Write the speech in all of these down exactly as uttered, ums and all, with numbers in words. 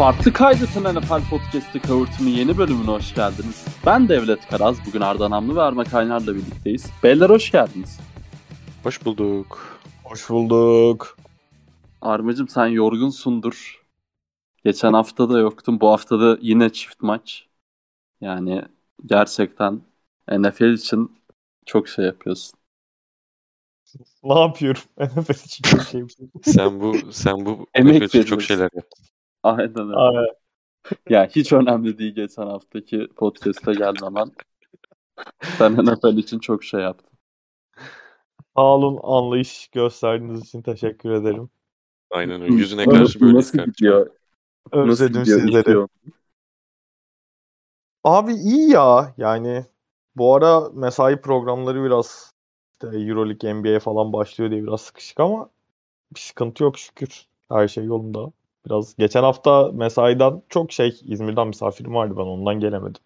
Farklı kaydetin N F L Podcast'ı Covert'ımın yeni bölümüne hoş geldiniz. Ben Devlet Karaz, bugün Arda Namlı ve Arma Kaynar'la birlikteyiz. Beyler hoş geldiniz. Hoş bulduk. Hoş bulduk. Armacığım sen yorgunsundur. Geçen hafta da yoktun, bu hafta da yine çift maç. Yani gerçekten N F L için çok şey yapıyorsun. Ne yapıyorum? N F L için çok şey yapıyorum. sen bu, sen bu N F L için çok şeyler yaptın. Aynen öyle. Aynen. Ya hiç önemli değil geçen haftaki podcast'a gelmemen. Sen N F L için çok şey yaptın. Sağ olun, anlayış gösterdiğiniz için teşekkür ederim. Aynen öyle. Yüzüne karşı böyle nasıl gidiyor? Özledim sizleri. Abi iyi ya. Yani bu ara mesai programları biraz işte EuroLeague, N B A falan başlıyor diye biraz sıkışık ama bir sıkıntı yok şükür. Her şey yolunda. Biraz geçen hafta mesaiden çok şey İzmir'den misafirim vardı, ben ondan gelemedim.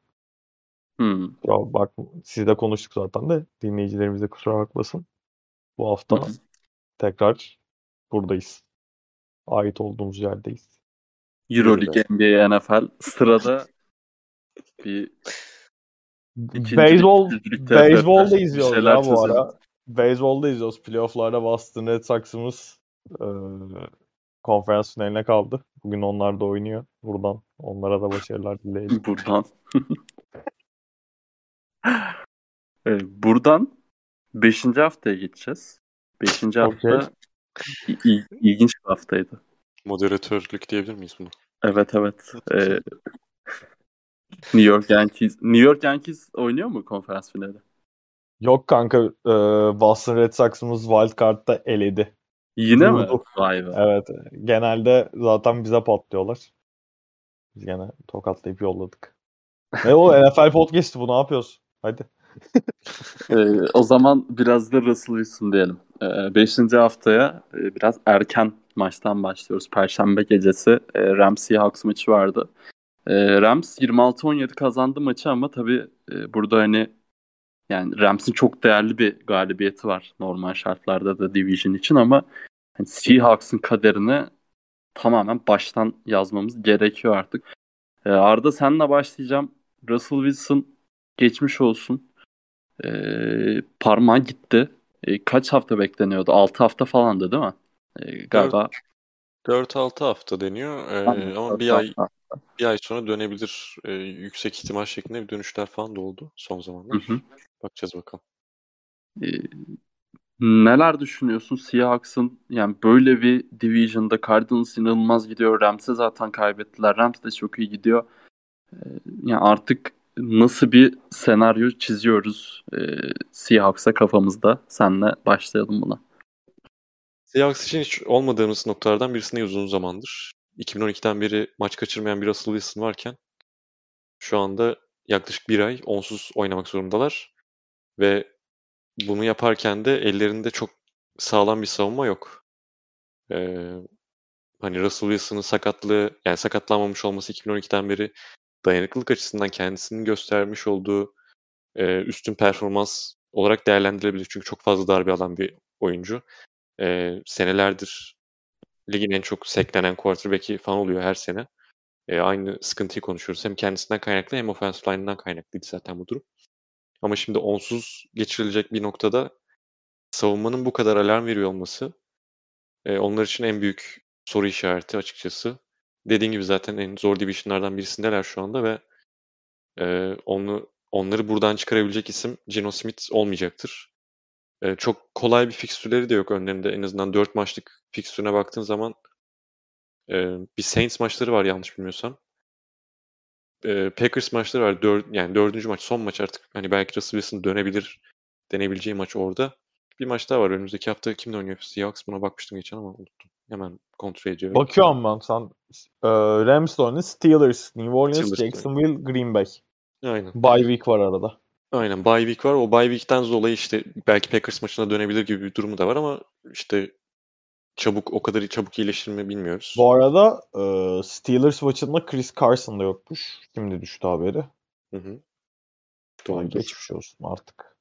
Hmm. Ya bak siz de konuştuk zaten de dinleyicilerimiz de kusura bakmasın. Bu hafta hmm. tekrar buradayız. Ait olduğumuz yerdeyiz. EuroLeague, N B A, N F L sırada bir beyzbol beyzbolda izliyoruz ya bu ara. Beyzbolda izliyoruz. Playoff'larda Boston Red Sox'ımız ee, konferans finaline kaldı. Bugün onlar da oynuyor. Buradan onlara da başarılar dileyelim. Buradan. Buradan beşinci haftaya geçeceğiz. beşinci okay. hafta il- ilginç bir haftaydı. Moderatörlük diyebilir miyiz bunu? Evet evet. ee, New York Yankees New York Yankees oynuyor mu konferans finali? Yok kanka. Boston Red Sox'ımız Wild Card'da eledi. Yine Vurduk. Mi? Vay be. Evet. Genelde zaten bize patlıyorlar. Biz gene tokatlayıp yolladık. E o N F L Podcast'ı, bu ne yapıyorsun? Hadi. e, o zaman biraz da Russell Wilson diyelim. E, beşinci haftaya e, biraz erken maçtan başlıyoruz. Perşembe gecesi e, Rams-Hawks maçı vardı. E, Rams yirmi altı on yedi kazandı maçı ama tabii e, burada hani yani Rams'in çok değerli bir galibiyeti var normal şartlarda da Division için ama hani Seahawks'ın kaderini tamamen baştan yazmamız gerekiyor artık. Ee, Arda senle başlayacağım. Russell Wilson geçmiş olsun. Ee, parmağı gitti. Ee, kaç hafta bekleniyordu? altı hafta falandı değil mi? Ee, galiba dört altı hafta deniyor. Ee, Aynen, ama bir ay hafta. bir ay sonra dönebilir. Ee, yüksek ihtimal şeklinde bir dönüşler falan da oldu son zamanlar. Hı hı. Bakacağız bakalım. Ee, neler düşünüyorsun Seahawks'ın? Yani böyle bir Division'da Cardinals inanılmaz gidiyor. Rams'e zaten kaybettiler. Rams de çok iyi gidiyor. Ee, yani artık nasıl bir senaryo çiziyoruz ee, Seahawks'a kafamızda? Senle başlayalım buna. Seahawks için hiç olmadığımız noktalardan birisinde uzun zamandır. iki bin on ikiden beri maç kaçırmayan bir Russell Wilson varken şu anda yaklaşık bir ay onsuz oynamak zorundalar. Ve bunu yaparken de ellerinde çok sağlam bir savunma yok. Ee, hani Russell Wilson'ın sakatlığı, yani sakatlanmamış olması iki bin on ikiden beri dayanıklılık açısından kendisinin göstermiş olduğu e, üstün performans olarak değerlendirilebilir. Çünkü çok fazla darbe alan bir oyuncu. Ee, senelerdir ligin en çok seklenen quarterback'i falan oluyor her sene. Ee, aynı sıkıntıyı konuşuyoruz. Hem kendisinden kaynaklı hem offensive line'ından kaynaklıydı zaten bu durum. Ama şimdi onsuz geçirilecek bir noktada savunmanın bu kadar alarm veriyor olması e, onlar için en büyük soru işareti açıkçası. Dediğim gibi zaten en zor divisionlardan birisindeler şu anda ve e, onu onları buradan çıkarabilecek isim Geno Smith olmayacaktır. E, çok kolay bir fikstürleri de yok önlerinde. En azından dört maçlık fikstürüne baktığın zaman e, bir Saints maçları var yanlış bilmiyorsam. Packers maçları var. Dör, yani dördüncü maç, son maç artık. Hani belki Russell Wilson dönebilir, denebileceği maç orada. Bir maç daha var. Önümüzdeki hafta kimle oynuyor? Seahawks, buna bakmıştım geçen ama unuttum. Hemen kontrol ediyorum. Bakıyorum ben. Sen e, Rams'le oynuyor, Steelers, New Orleans, Steelers, Jacksonville, Green Bay. Aynen. Bye week var arada. Aynen. Bye week var. O bye week'ten dolayı işte belki Packers maçına dönebilir gibi bir durumu da var ama işte çabuk, o kadar çabuk iyileşir mi bilmiyoruz. Bu arada e, Steelers maçında Chris Carson da yokmuş. Şimdi düştü haberi. Hı hı. Doğru. Geçmiş olsun artık.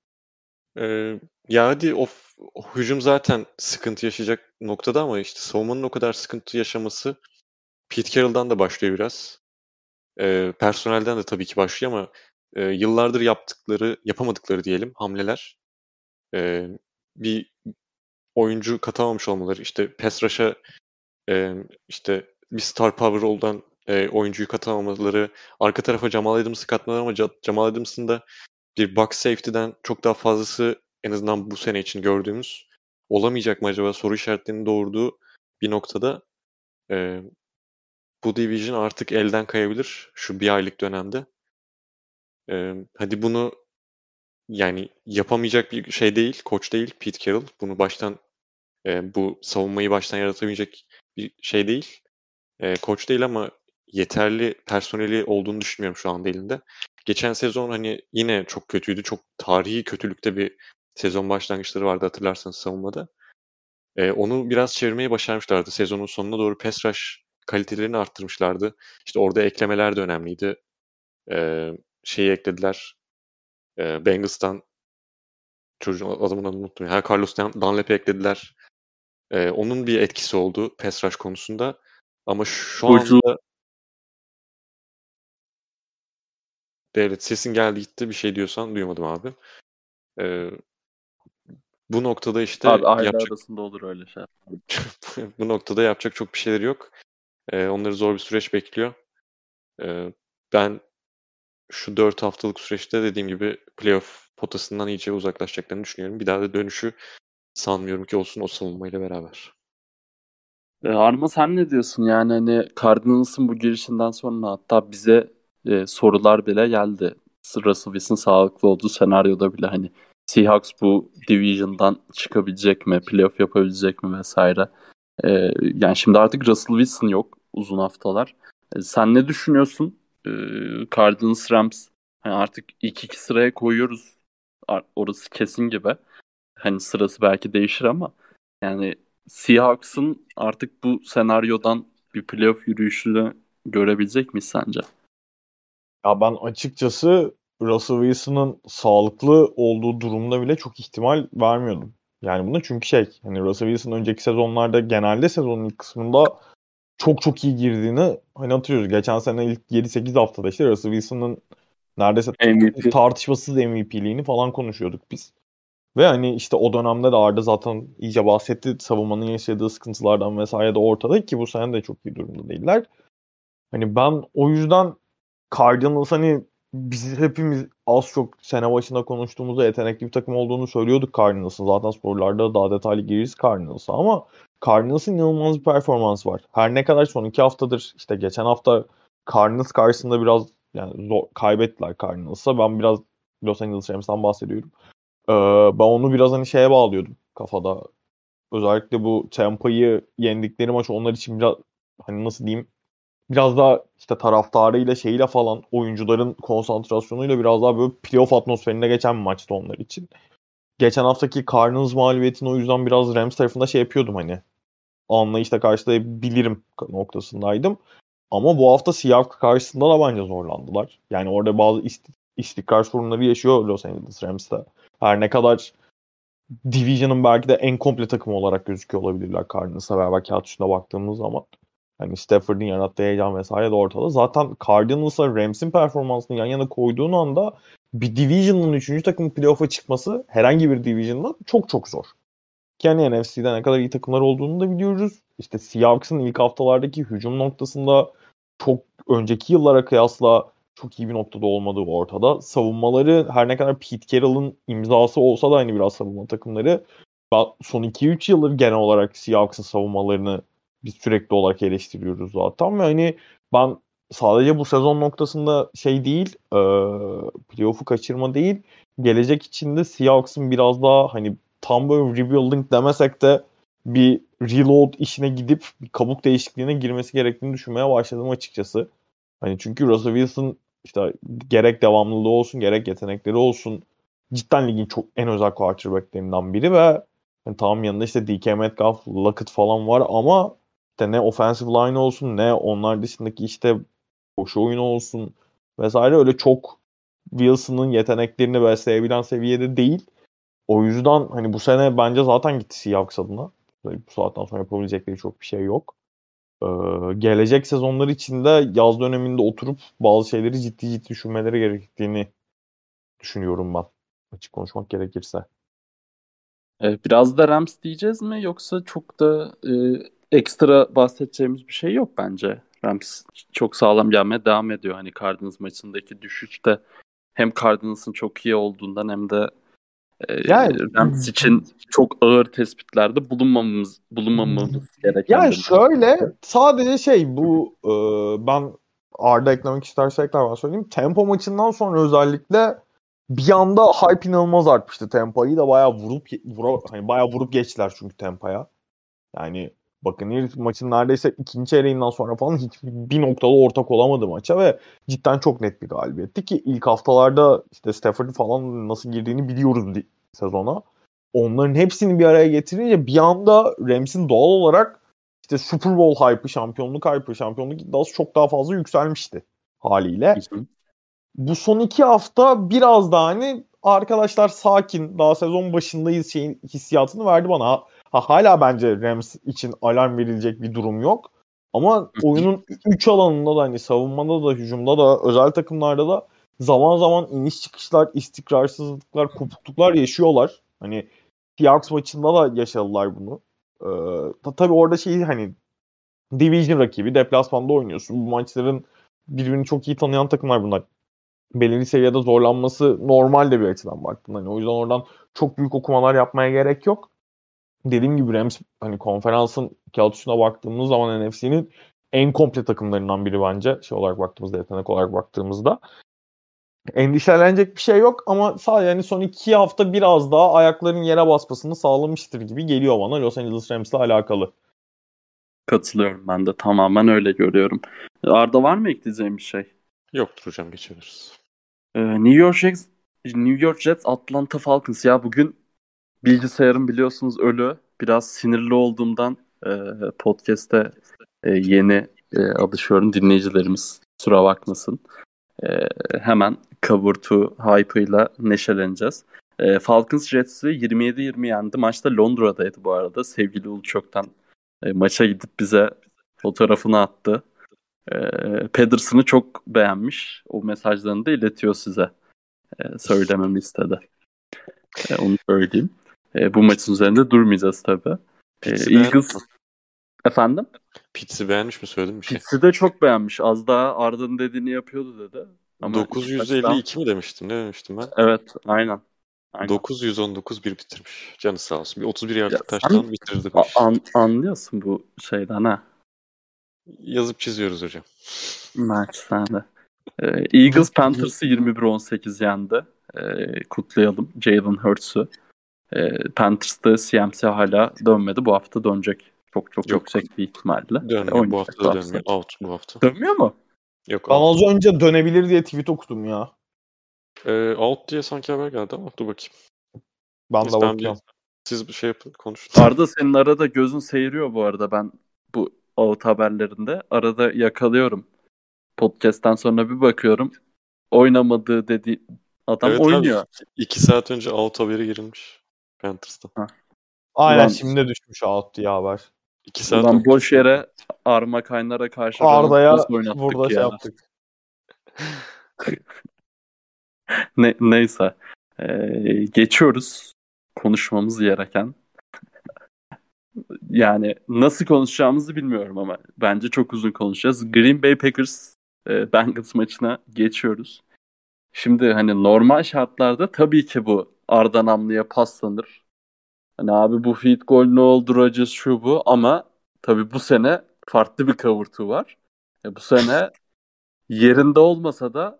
Ee, ya hadi of, hücum zaten sıkıntı yaşayacak noktada ama işte savunmanın o kadar sıkıntı yaşaması Pete Carroll'dan da başlıyor biraz. E, personelden de tabii ki başlıyor ama e, yıllardır yaptıkları, yapamadıkları diyelim hamleler. E, bir oyuncu katamamış olmaları. İşte pass rush'a e, işte bir star power olan e, oyuncuyu katamamaları. Arka tarafa Jamal Adams'ı katmaları ama Jamal Adams'ın da bir box safety'den çok daha fazlası en azından bu sene için gördüğümüz olamayacak mı acaba soru işaretlerinin doğurduğu bir noktada e, bu division artık elden kayabilir şu bir aylık dönemde. E, hadi bunu yani yapamayacak bir şey değil, koç değil Pete Carroll. Bunu baştan e, bu savunmayı baştan yaratamayacak bir şey değil. E, koç değil ama yeterli personeli olduğunu düşünmüyorum şu anda elinde. Geçen sezon hani yine çok kötüydü. Çok tarihi kötülükte bir sezon başlangıçları vardı hatırlarsanız savunmada. E, onu biraz çevirmeyi başarmışlardı. Sezonun sonuna doğru pass rush kalitelerini arttırmışlardı. İşte orada eklemeler de önemliydi. E, şeyi eklediler. E, Bengals'tan çocuğun adamını unuttum. Yani Carlos Dunlap'i eklediler. E, onun bir etkisi oldu pass rush konusunda. Ama şu Koçu... anda Devlet sesin geldi gitti bir şey diyorsan duymadım abi. Ee, bu noktada işte abi, aile yapacak... arasında olur öyle şey. Bu noktada yapacak çok bir şeyleri yok. Ee, onları zor bir süreç bekliyor. Ee, ben şu dört haftalık süreçte dediğim gibi playoff potasından iyice uzaklaşacaklarını düşünüyorum. Bir daha da dönüşü sanmıyorum ki olsun o savunmayla beraber. Arma sen ne diyorsun? Yani hani Cardinals'ın bu girişinden sonra hatta bize e, sorular bile geldi. Russell Wilson sağlıklı olduğu senaryoda bile hani Seahawks bu division'dan çıkabilecek mi? Playoff yapabilecek mi? Vesaire. E, yani şimdi artık Russell Wilson yok uzun haftalar. E, sen ne düşünüyorsun? E, Cardinals Rams hani artık ilk iki sıraya koyuyoruz. Orası kesin gibi. Hani sırası belki değişir ama yani Seahawks'ın artık bu senaryodan bir playoff yürüyüşünü görebilecek miyiz sence? Ya ben açıkçası Russell Wilson'ın sağlıklı olduğu durumda bile çok ihtimal vermiyordum. Yani buna çünkü şey, hani Russell Wilson önceki sezonlarda genelde sezonun ilk kısmında çok çok iyi girdiğini hani hatırlıyoruz. Geçen sene ilk yedi sekiz haftada işte Russell Wilson'ın neredeyse M V P tartışmasız M V P'liğini falan konuşuyorduk biz. Ve hani işte o dönemde de Arda zaten iyice bahsetti. Savunmanın yaşadığı sıkıntılardan vesaire de ortada ki bu sene de çok iyi durumda değiller. Hani ben o yüzden Cardinals hani biz hepimiz az çok sene başında konuştuğumuzda yetenekli bir takım olduğunu söylüyorduk Cardinals'ın. Zaten sporlarda daha detaylı gireriz Cardinals'a ama Cardinals'ın inanılmaz bir performans var. Her ne kadar son iki haftadır işte geçen hafta Cardinals karşısında biraz yani zor, kaybettiler Cardinals'a. Ben biraz Los Angeles Rams'tan bahsediyorum. Ben onu biraz hani şeye bağlıyordum kafada. Özellikle bu Tampa'yı yendikleri maç onlar için biraz hani nasıl diyeyim biraz daha işte taraftarıyla şeyle falan oyuncuların konsantrasyonuyla biraz daha böyle playoff atmosferinde geçen bir maçtı onlar için. Geçen haftaki Cardinals mağlubiyetini o yüzden biraz Rams tarafında şey yapıyordum hani anlayışla karşılayabilirim noktasındaydım. Ama bu hafta Seahawks karşısında da bence zorlandılar. Yani orada bazı ist- istikrar sorunları yaşıyor Los Angeles Rams'ta. Her ne kadar Division'ın belki de en komple takımı olarak gözüküyor olabilirler Cardinals'a beraber kağıt üstüne baktığımız zaman. Hani Stafford'ın yarattığı heyecan vesaire de ortada. Zaten Cardinals'a Rams'in performansını yan yana koyduğun anda bir Division'ın üçüncü takımın playoff'a çıkması herhangi bir Division'dan çok çok zor. Yani N F C'den ne kadar iyi takımlar olduğunu da biliyoruz. İşte Seahawks'ın ilk haftalardaki hücum noktasında çok önceki yıllara kıyasla çok iyi bir noktada olmadığı ortada. Savunmaları her ne kadar Pete Carroll'ın imzası olsa da aynı biraz savunma takımları. Son iki üç yıldır genel olarak Seahawks'ın savunmalarını biz sürekli olarak eleştiriyoruz zaten. Ve hani ben sadece bu sezon noktasında şey değil, e, playoff'u kaçırma değil, gelecek için de Seahawks'ın biraz daha hani tam böyle rebuilding demesek de bir reload işine gidip bir kabuk değişikliğine girmesi gerektiğini düşünmeye başladım açıkçası. Hani çünkü Russell Wilson işte gerek devamlılığı olsun gerek yetenekleri olsun cidden ligin çok en özel quarterback'lerinden biri ve yani tamam yanında işte D K Metcalf, Lockett falan var ama işte ne offensive line olsun ne onlar dışındaki işte koşu oyunu olsun vesaire öyle çok Wilson'ın yeteneklerini besleyebilen seviyede değil. O yüzden hani bu sene bence zaten gitti Seahawks adına. Bu saatten sonra yapabilecekleri çok bir şey yok. Ee, gelecek sezonlar için de yaz döneminde oturup bazı şeyleri ciddi ciddi düşünmeleri gerektiğini düşünüyorum ben. Açık konuşmak gerekirse. Biraz da Rams diyeceğiz mi? Yoksa çok da e, ekstra bahsedeceğimiz bir şey yok bence. Rams çok sağlam gelmeye devam ediyor. Hani Cardinals maçındaki düşüşte hem Cardinals'ın çok iyi olduğundan hem de e, yani, Rams için çok ağır tespitlerde bulunmamamız, bulunmamamız gereken. Yani şöyle sadece şey bu e, ben Arda eklemek istersek daha söyleyeyim. Tempo maçından sonra özellikle bir anda hype inanılmaz artmıştı. Tempo'yu da bayağı vurup vura, hani bayağı vurup geçtiler çünkü Tempo'ya. Yani bakın maçın neredeyse ikinci çeyreğinden sonra falan hiçbir bir noktada ortak olamadı maça ve cidden çok net bir galibiyetti ki ilk haftalarda işte Stafford falan nasıl girdiğini biliyoruz sezona. Onların hepsini bir araya getirince bir anda Rams'in doğal olarak işte Super Bowl hype'ı, şampiyonluk hype'ı, şampiyonluk iddiası çok daha fazla yükselmişti haliyle. Kesinlikle. Bu son iki hafta biraz daha hani arkadaşlar sakin, daha sezon başındayız şeyin hissiyatını verdi bana. Ha, hala bence Rams için alarm verilecek bir durum yok. Ama oyunun üç alanında da hani savunmada da, hücumda da, özel takımlarda da zaman zaman iniş çıkışlar, istikrarsızlıklar, kopukluklar yaşıyorlar. Hani Seahawks maçında da yaşadılar bunu. Ee, tabii orada şey hani division rakibi, deplasmanda oynuyorsun. Bu maçların birbirini çok iyi tanıyan takımlar bunlar. Belirli seviyede zorlanması normal de bir açıdan baktım. Hani o yüzden oradan çok büyük okumalar yapmaya gerek yok. Dediğim gibi Rams hani konferansın kağıt üstüne baktığımız zaman N F C'nin en komple takımlarından biri bence. Şey olarak baktığımızda, yetenek olarak baktığımızda. Endişelenecek bir şey yok ama sadece hani son iki hafta biraz daha ayakların yere basmasını sağlamıştır gibi geliyor bana Los Angeles Rams'la alakalı. Katılıyorum, ben de tamamen öyle görüyorum. Arda, var mı ekleyeceğim bir şey? Yoktur hocam, geçiyoruz. New York Jets, New York Jets, Atlanta Falcons. Ya bugün bilgisayarım biliyorsunuz ölü. Biraz sinirli olduğumdan e, podcast'te e, yeni e, alışıyorum. Dinleyicilerimiz kusura bakmasın. E, hemen cover to hype'ıyla neşeleneceğiz. E, Falcons Jets'i yirmi yedi yirmi yendi. Maçta Londra'daydı bu arada. Sevgili Uluçok'tan e, maça gidip bize fotoğrafını attı. Ee, Pederson'ı çok beğenmiş. O mesajlarını da iletiyor size. Ee, söylememi istedi. Ee, onu söyleyeyim. Ee, bu maçın üzerinde durmayacağız tabii. Ee, Eagles... Efendim? Pitts'i beğenmiş mi, söyledim bir şey? Pitts'i de çok beğenmiş. Az daha Arda'nın dediğini yapıyordu dedi. Ama dokuz yüz elli iki mi demiştim? Ne demiştim ben? Evet, aynen. aynen. dokuz yüz on dokuz bir bitirmiş. Canı sağ olsun. Bir otuz bir yardlık taştan bitirdi. An, anlıyorsun bu şeyden ha. Yazıp çiziyoruz hocam. Maç sende. Ee, Eagles Panthers'ı yirmi bir on sekiz yendi. Ee, kutlayalım Jalen Hurts'u. Ee, Panthers'ta C M C hala dönmedi. Bu hafta dönecek. Çok çok Yok. yüksek bir ihtimalle. Dönmüyor. Bu hafta da dönmüyor. Out bu hafta. Dönmüyor mu? Yok. Ben az önce dönebilir diye tweet okudum ya. Ee, out diye sanki haber geldi ama dur bakayım. Ben de bakacağım. Siz bir şey yapın, konuşun. Arda, senin arada gözün seyiriyor bu arada. Ben bu out haberlerinde arada yakalıyorum. Podcast'ten sonra bir bakıyorum. Oynamadığı dedi adam, evet, oynuyor. Abi, iki saat önce out haberi girilmiş. Panthers'ta. Ha. Aynen. Ulan, şimdi düşmüş out diye haber. İki saat önce. Boş yere Arma Kaynar'a karşı Arda'ya burada şey yaptık. ne, neyse. Ee, geçiyoruz. Konuşmamız gereken. Yani nasıl konuşacağımızı bilmiyorum ama bence çok uzun konuşacağız. Green Bay Packers e, Bengals maçına geçiyoruz. Şimdi hani normal şartlarda tabii ki bu Arda Namlı'ya paslanır. Hani abi bu field goal ne oldu, Rodgers şu bu, ama tabii bu sene farklı bir kavurtu var. E, bu sene yerinde olmasa da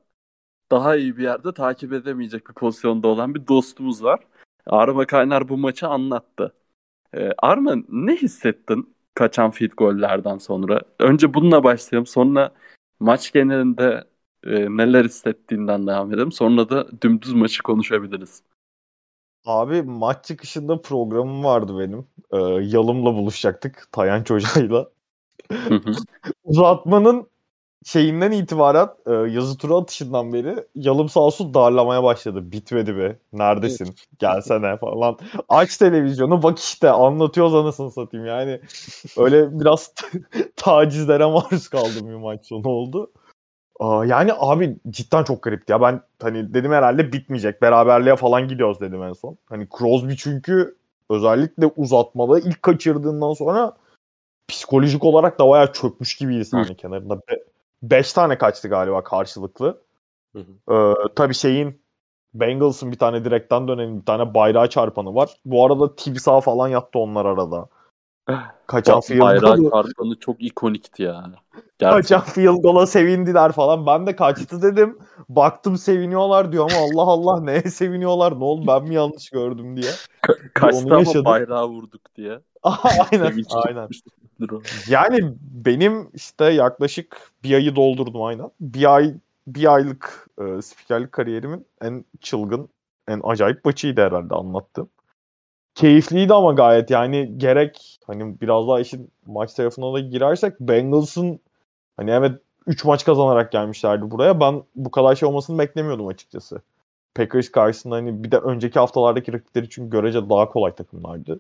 daha iyi bir yerde takip edemeyecek bir pozisyonda olan bir dostumuz var. Arma Kaynar bu maçı anlattı. Arma, ne hissettin kaçan field gollerden sonra? Önce bununla başlayalım. Sonra maç genelinde e, neler hissettiğinden devam edelim. Sonra da dümdüz maçı konuşabiliriz. Abi, maç çıkışında programım vardı benim. Ee, Yalım'la buluşacaktık. Tayanç Hoca'yla. Uzatmanın şeyimden itibaren e, yazı tura atışından beri yalım sağ olsun darlamaya başladı. Bitmedi be. Neredesin? Gelsene falan. Aç televizyonu bak işte anlatıyoruz anasını satayım. Yani öyle biraz tacizlere maruz kaldım bir maç sonu oldu. Aa, yani abi cidden çok garipti ya. Ben hani dedim herhalde bitmeyecek. Beraberliğe falan gidiyoruz dedim en son. Hani Crosby çünkü özellikle uzatmada ilk kaçırdığından sonra psikolojik olarak da bayağı çökmüş gibiydi sahne kenarında. Be- beş tane kaçtı galiba karşılıklı. Hı hı. Ee, tabii şeyin Bengals'ın bir tane direkten dönenin bir tane bayrağı çarpanı var. Bu arada timsah falan yattı onlar arada. Kaçan bayrağı çarpanı çok ikonikti yani. Kaçan field goal'a sevindiler falan. Ben de kaçtı dedim. Baktım seviniyorlar diyor ama Allah Allah neye seviniyorlar? Ne oldu ben mi yanlış gördüm diye. Ka- kaçtı ama bayrağı vurduk diye. Aynen aynen. Yani benim işte yaklaşık bir ayı doldurdum aynen. Bir ay bir aylık e, spikerlik kariyerimin en çılgın, en acayip maçıydı herhalde anlattım. Keyifliydi ama gayet yani gerek hani biraz daha işin maç tarafına da girersek Bengals'ın hani evet üç maç kazanarak gelmişlerdi buraya. Ben bu kadar şey olmasını beklemiyordum açıkçası. Packers karşısında hani bir de önceki haftalardaki rakipleri çünkü görece daha kolay takımlardı.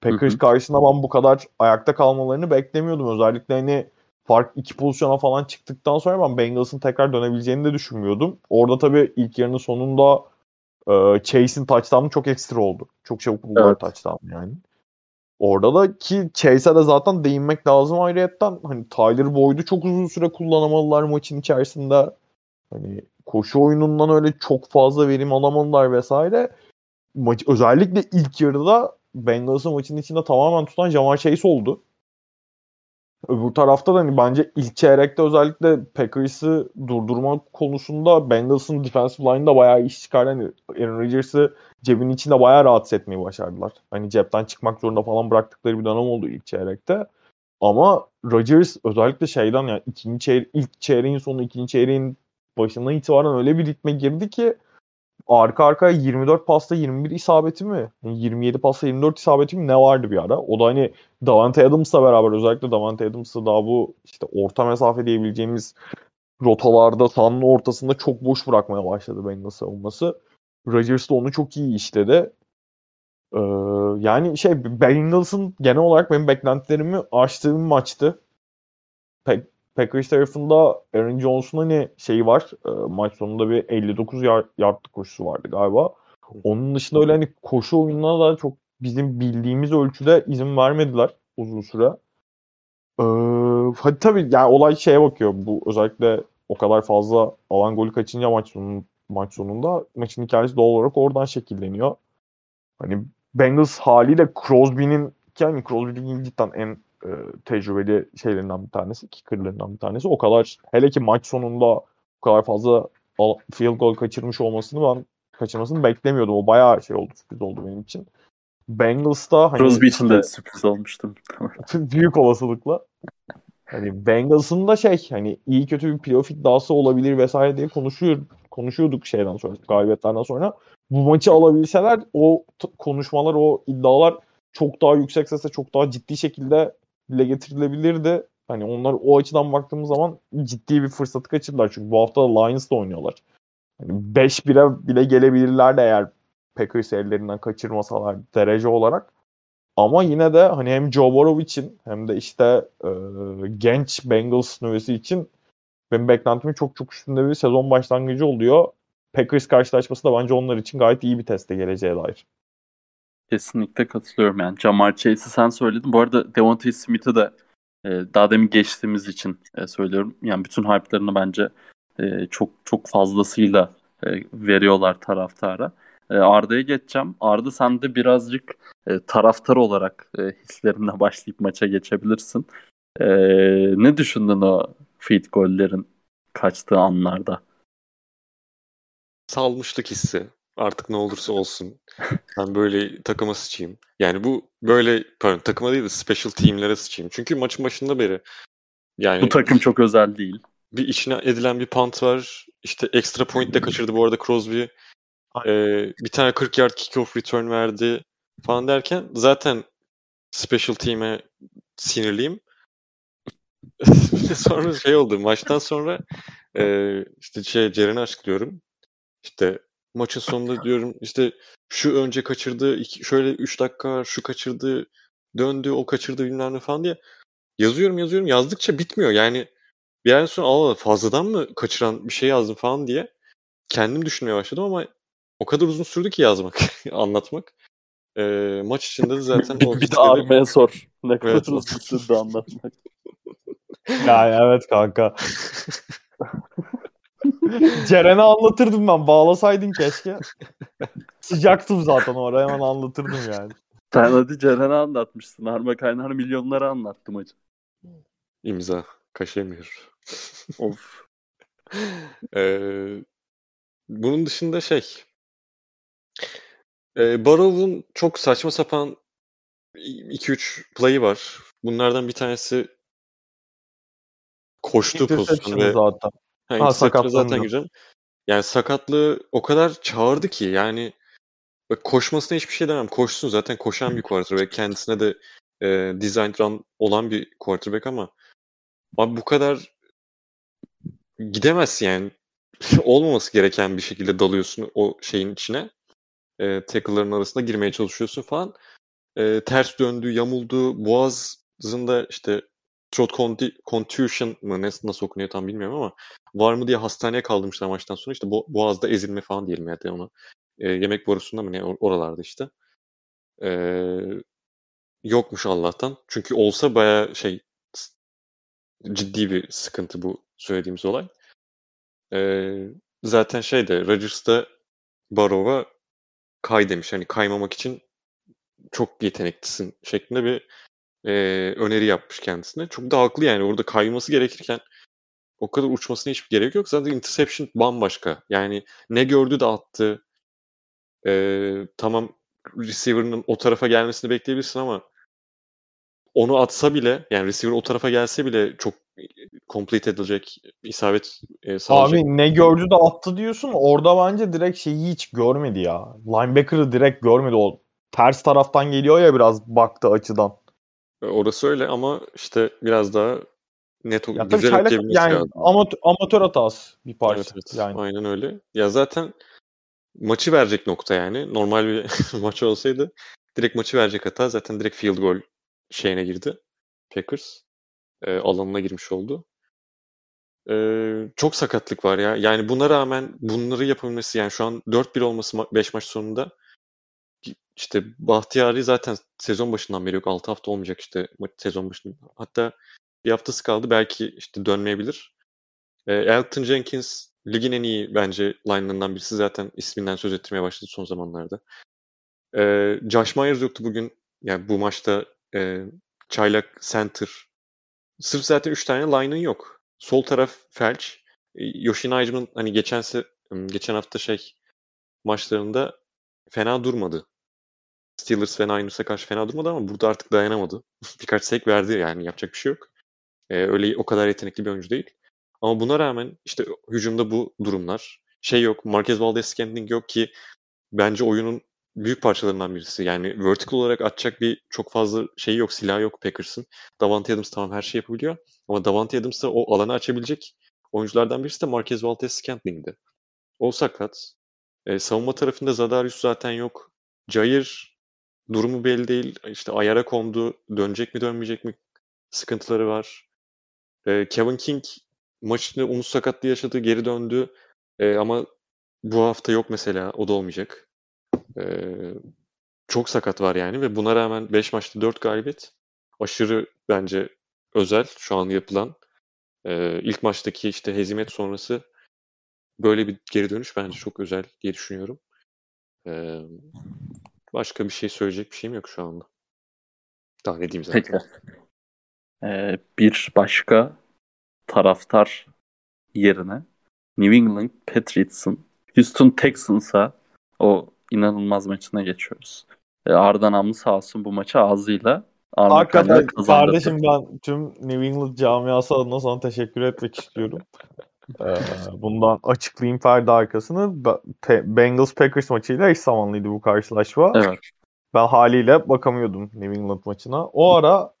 Packers karşısında ben bu kadar ayakta kalmalarını beklemiyordum. Özellikle hani fark iki pozisyona falan çıktıktan sonra ben Bengals'ın tekrar dönebileceğini de düşünmüyordum. Orada tabii ilk yarının sonunda e, Chase'in touchdown'ı çok ekstra oldu. Çok çabuk buldular evet. Touchdown'ı yani. Orada da ki Chase'e de zaten değinmek lazım ayrıyetten. Hani Tyler Boyd'u çok uzun süre kullanamadılar maçın içerisinde. Hani koşu oyunundan öyle çok fazla verim alamadılar vesaire. Maç, özellikle ilk yarıda Bengals'ın maçın içinde tamamen tutan Jamal Chase oldu. Öbür tarafta da hani bence ilk çeyrekte özellikle Packers'ı durdurma konusunda Bengals'ın defensive line'da bayağı iş çıkardı. Hani Aaron Rodgers'ı cebinin içinde bayağı rahatsız etmeyi başardılar. Hani cepten çıkmak zorunda falan bıraktıkları bir dönem oldu ilk çeyrekte. Ama Rodgers özellikle şeyden yani ikinci çeyre- ilk çeyreğin sonu ikinci çeyreğin başından itibaren öyle bir ritme girdi ki arka arkaya yirmi dört pasta yirmi bir isabeti mi? Yani yirmi yedi pasta yirmi dört isabeti mi? Ne vardı bir ara? O da hani Davante Adams'la beraber özellikle Davante Adams'la daha bu işte orta mesafe diyebileceğimiz rotalarda sahanın ortasında çok boş bırakmaya başladı Bengal'ın savunması. Rodgers da onu çok iyi işledi. Ee, yani şey Bengals'ın genel olarak benim beklentilerimi aştığı bir maçtı. Pek Packers tarafında Aaron Jones'un hani şeyi var. E, maç sonunda bir elli dokuz yard, yardlık koşusu vardı galiba. Onun dışında öyle hani koşu oyununa da çok bizim bildiğimiz ölçüde izin vermediler uzun süre. E, hadi tabii yani olay şeye bakıyor. Bu özellikle o kadar fazla alan golü kaçınca maç sonunda, maç sonunda maçın hikayesi doğal olarak oradan şekilleniyor. Hani Bengals haliyle Crosby'nin yani Crosby'nin cidden en tecrübeli şeylerinden bir tanesi, kickerlerinden bir tanesi. O kadar hele ki maç sonunda o kadar fazla field goal kaçırmış olmasını ben kaçırmasını beklemiyordum. O bayağı şey oldu, sürpriz oldu benim için. Bengals'ta hani Crosby için de sürpriz olmuştum. Büyük olasılıkla. Hani Bengals'ın da şey hani iyi kötü bir playoff iddiası olabilir vesaire diye konuşuyor konuşuyorduk şeyden sonra, galibiyetlerden sonra. Bu maçı alabilseler o t- konuşmalar, o iddialar çok daha yüksek sesle, çok daha ciddi şekilde dile getirilebilirdi. Hani onlar o açıdan baktığımız zaman ciddi bir fırsatı kaçırdılar. Çünkü bu hafta Lions'la oynuyorlar. Hani beş bire bile gelebilirlerdi eğer Packers ellerinden kaçırmasalar derece olarak. Ama yine de hani hem Joe Burrow için hem de işte e, genç Bengals nüvesi için benim beklentimin çok çok üstünde bir sezon başlangıcı oluyor. Packers karşılaşması da bence onlar için gayet iyi bir teste geleceğe dair. Kesinlikle katılıyorum yani. Jamar Chase'i sen söyledin. Bu arada Devontae Smith'i de e, daha demin geçtiğimiz için e, söylüyorum. Yani bütün hype'larını bence e, çok çok fazlasıyla e, veriyorlar taraftara. E, Arda'ya geçeceğim. Arda sen de birazcık e, taraftar olarak e, hislerinle başlayıp maça geçebilirsin. E, ne düşündün o field gollerin kaçtığı anlarda? Salmışlık hissi. Artık ne olursa olsun. Ben böyle takıma sıçayım. Yani bu böyle pardon takıma değil de special team'lere sıçayım. Çünkü maçın başında beri yani bu takım çok özel değil. Bir içine edilen bir punt var. İşte extra point de kaçırdı bu arada Crosby. Ee, bir tane kırk yard kickoff return verdi falan derken zaten special team'e sinirliyim. Sonra şey oldu. Maçtan sonra e, işte şey Ceren'i açıklıyorum. İşte maçın sonunda diyorum işte şu önce kaçırdı, iki, şöyle üç dakika şu kaçırdı, döndü, o kaçırdı bilmem ne falan diye yazıyorum yazıyorum. Yazdıkça bitmiyor. Yani bir yerden sonra Allah fazladan mı kaçıran bir şey yazdım falan diye kendim düşünmeye başladım ama o kadar uzun sürdü ki yazmak, anlatmak. E, maç içinde de zaten... bir, bir de Arma'ya sor. Ne kadar evet, uzun sürdü anlatmak. Yani evet kanka. Ceren'e anlatırdım ben. Bağlasaydın keşke. Sıcaktım zaten oraya. Hemen anlatırdım yani. Sen hadi Ceren'e anlatmışsın. Arma Kaynar milyonlara anlattı maçı. İmza. Kaşemir. Of. Ee, bunun dışında şey... Ee, Barrow'un çok saçma sapan iki üç play'i var. Bunlardan bir tanesi koştu pozisyon ve zaten. Yani ha, sakatlığı zaten gireceğim. Yani sakatlığı o kadar çağırdı ki yani koşmasına hiçbir şey demem. Koşsun zaten koşan bir quarterback. Kendisine de e, designed run olan bir quarterback ama abi bu kadar gidemez yani. Olmaması gereken bir şekilde dalıyorsun o şeyin içine. E, tackle'ların arasında girmeye çalışıyorsun falan. E, ters döndü, yamuldu. Boğazında işte throat contusion mı nasıl, nasıl okunuyor tam bilmiyorum ama var mı diye hastaneye kaldırmışlar maçtan sonra. İşte bo- boğazda ezilme falan diyelim yani ona. E, yemek borusunda mı ne oralarda işte. E, yokmuş Allah'tan. Çünkü olsa bayağı şey ciddi bir sıkıntı bu söylediğimiz olay. E, zaten şey de Rodgers'da Barrow'a kay demiş. Hani kaymamak için çok yeteneklisin şeklinde bir e, öneri yapmış kendisine. Çok da haklı yani. Orada kayması gerekirken o kadar uçmasına hiçbir gerek yok. Zaten interception bambaşka. Yani ne gördü de attı. E, tamam receiver'ın o tarafa gelmesini bekleyebilirsin ama onu atsa bile yani receiver o tarafa gelse bile çok complete edilecek, isabet e, sağlayacak. Abi ne gördü de attı diyorsun. Orada bence direkt şeyi hiç görmedi ya. Linebacker'ı direkt görmedi. O ters taraftan geliyor ya biraz baktı açıdan. Orası öyle ama işte biraz daha net ya güzel çaylak, ekleyebilmesi yani lazım. Amatör, amatör hatası bir parça. Evet, evet. Yani. Aynen öyle. Ya zaten maçı verecek nokta yani. Normal bir maç olsaydı direkt maçı verecek hata. Zaten direkt field goal şeyine girdi. Packers e, alanına girmiş oldu. E, çok sakatlık var ya. Yani buna rağmen bunları yapabilmesi yani şu an dört bir olması beş maç sonunda işte Bahtiyari zaten sezon başından beri yok. altı hafta olmayacak işte sezon başında. Hatta bir haftası kaldı. Belki işte dönmeyebilir. E, Elton Jenkins ligin en iyi bence line'larından birisi. Zaten isminden söz ettirmeye başladı son zamanlarda. E, Josh Myers yoktu bugün. Yani bu maçta E, çaylak center. Sırf zaten üç tane line'ın yok. Sol taraf felç. Yoshin Aijman hani geçen geçen hafta şey maçlarında fena durmadı. Steelers ve Niners'a karşı fena durmadı ama burada artık dayanamadı. Birkaç sek verdi yani yapacak bir şey yok. E, öyle o kadar yetenekli bir oyuncu değil. Ama buna rağmen işte hücumda bu durumlar. Şey yok. Marquez Valdez Scantling yok ki bence oyunun büyük parçalarından birisi. Yani vertical olarak atacak bir çok fazla şeyi yok, silahı yok Packers'ın. Davante Adams tamam her şey yapabiliyor. Ama Davante Adams da o alanı açabilecek oyunculardan birisi de Marquez Valdez Scantling'di. O sakat. Ee, savunma tarafında Zadarius zaten yok. Jair durumu belli değil. İşte ayara kondu. Dönecek mi dönmeyecek mi sıkıntıları var. Ee, Kevin King maçını omuz sakatlığı yaşadı. Geri döndü. Ee, ama bu hafta yok mesela. O da olmayacak. Ee, çok sakat var yani ve buna rağmen beş maçta dört galibiyet aşırı bence özel şu an yapılan ee, ilk maçtaki işte hezimet sonrası böyle bir geri dönüş bence çok özel diye düşünüyorum. Ee, başka bir şey söyleyecek bir şeyim yok şu anda. Daha ne diyeyim zaten. Peki. Ee, bir başka taraftar yerine New England Patriots'ın Houston Texans'a o İnanılmaz maçına geçiyoruz. Arda Namlı sağ olsun bu maçı ağzıyla Arma Kaynar kazandırdı. Kardeşim ben tüm New England camiası adına sana teşekkür etmek istiyorum. ee, bundan açıklayayım perde arkasını. Bengals-Packers maçıyla eş zamanlıydı bu karşılaşma. Evet. Ben haliyle bakamıyordum New England maçına. O ara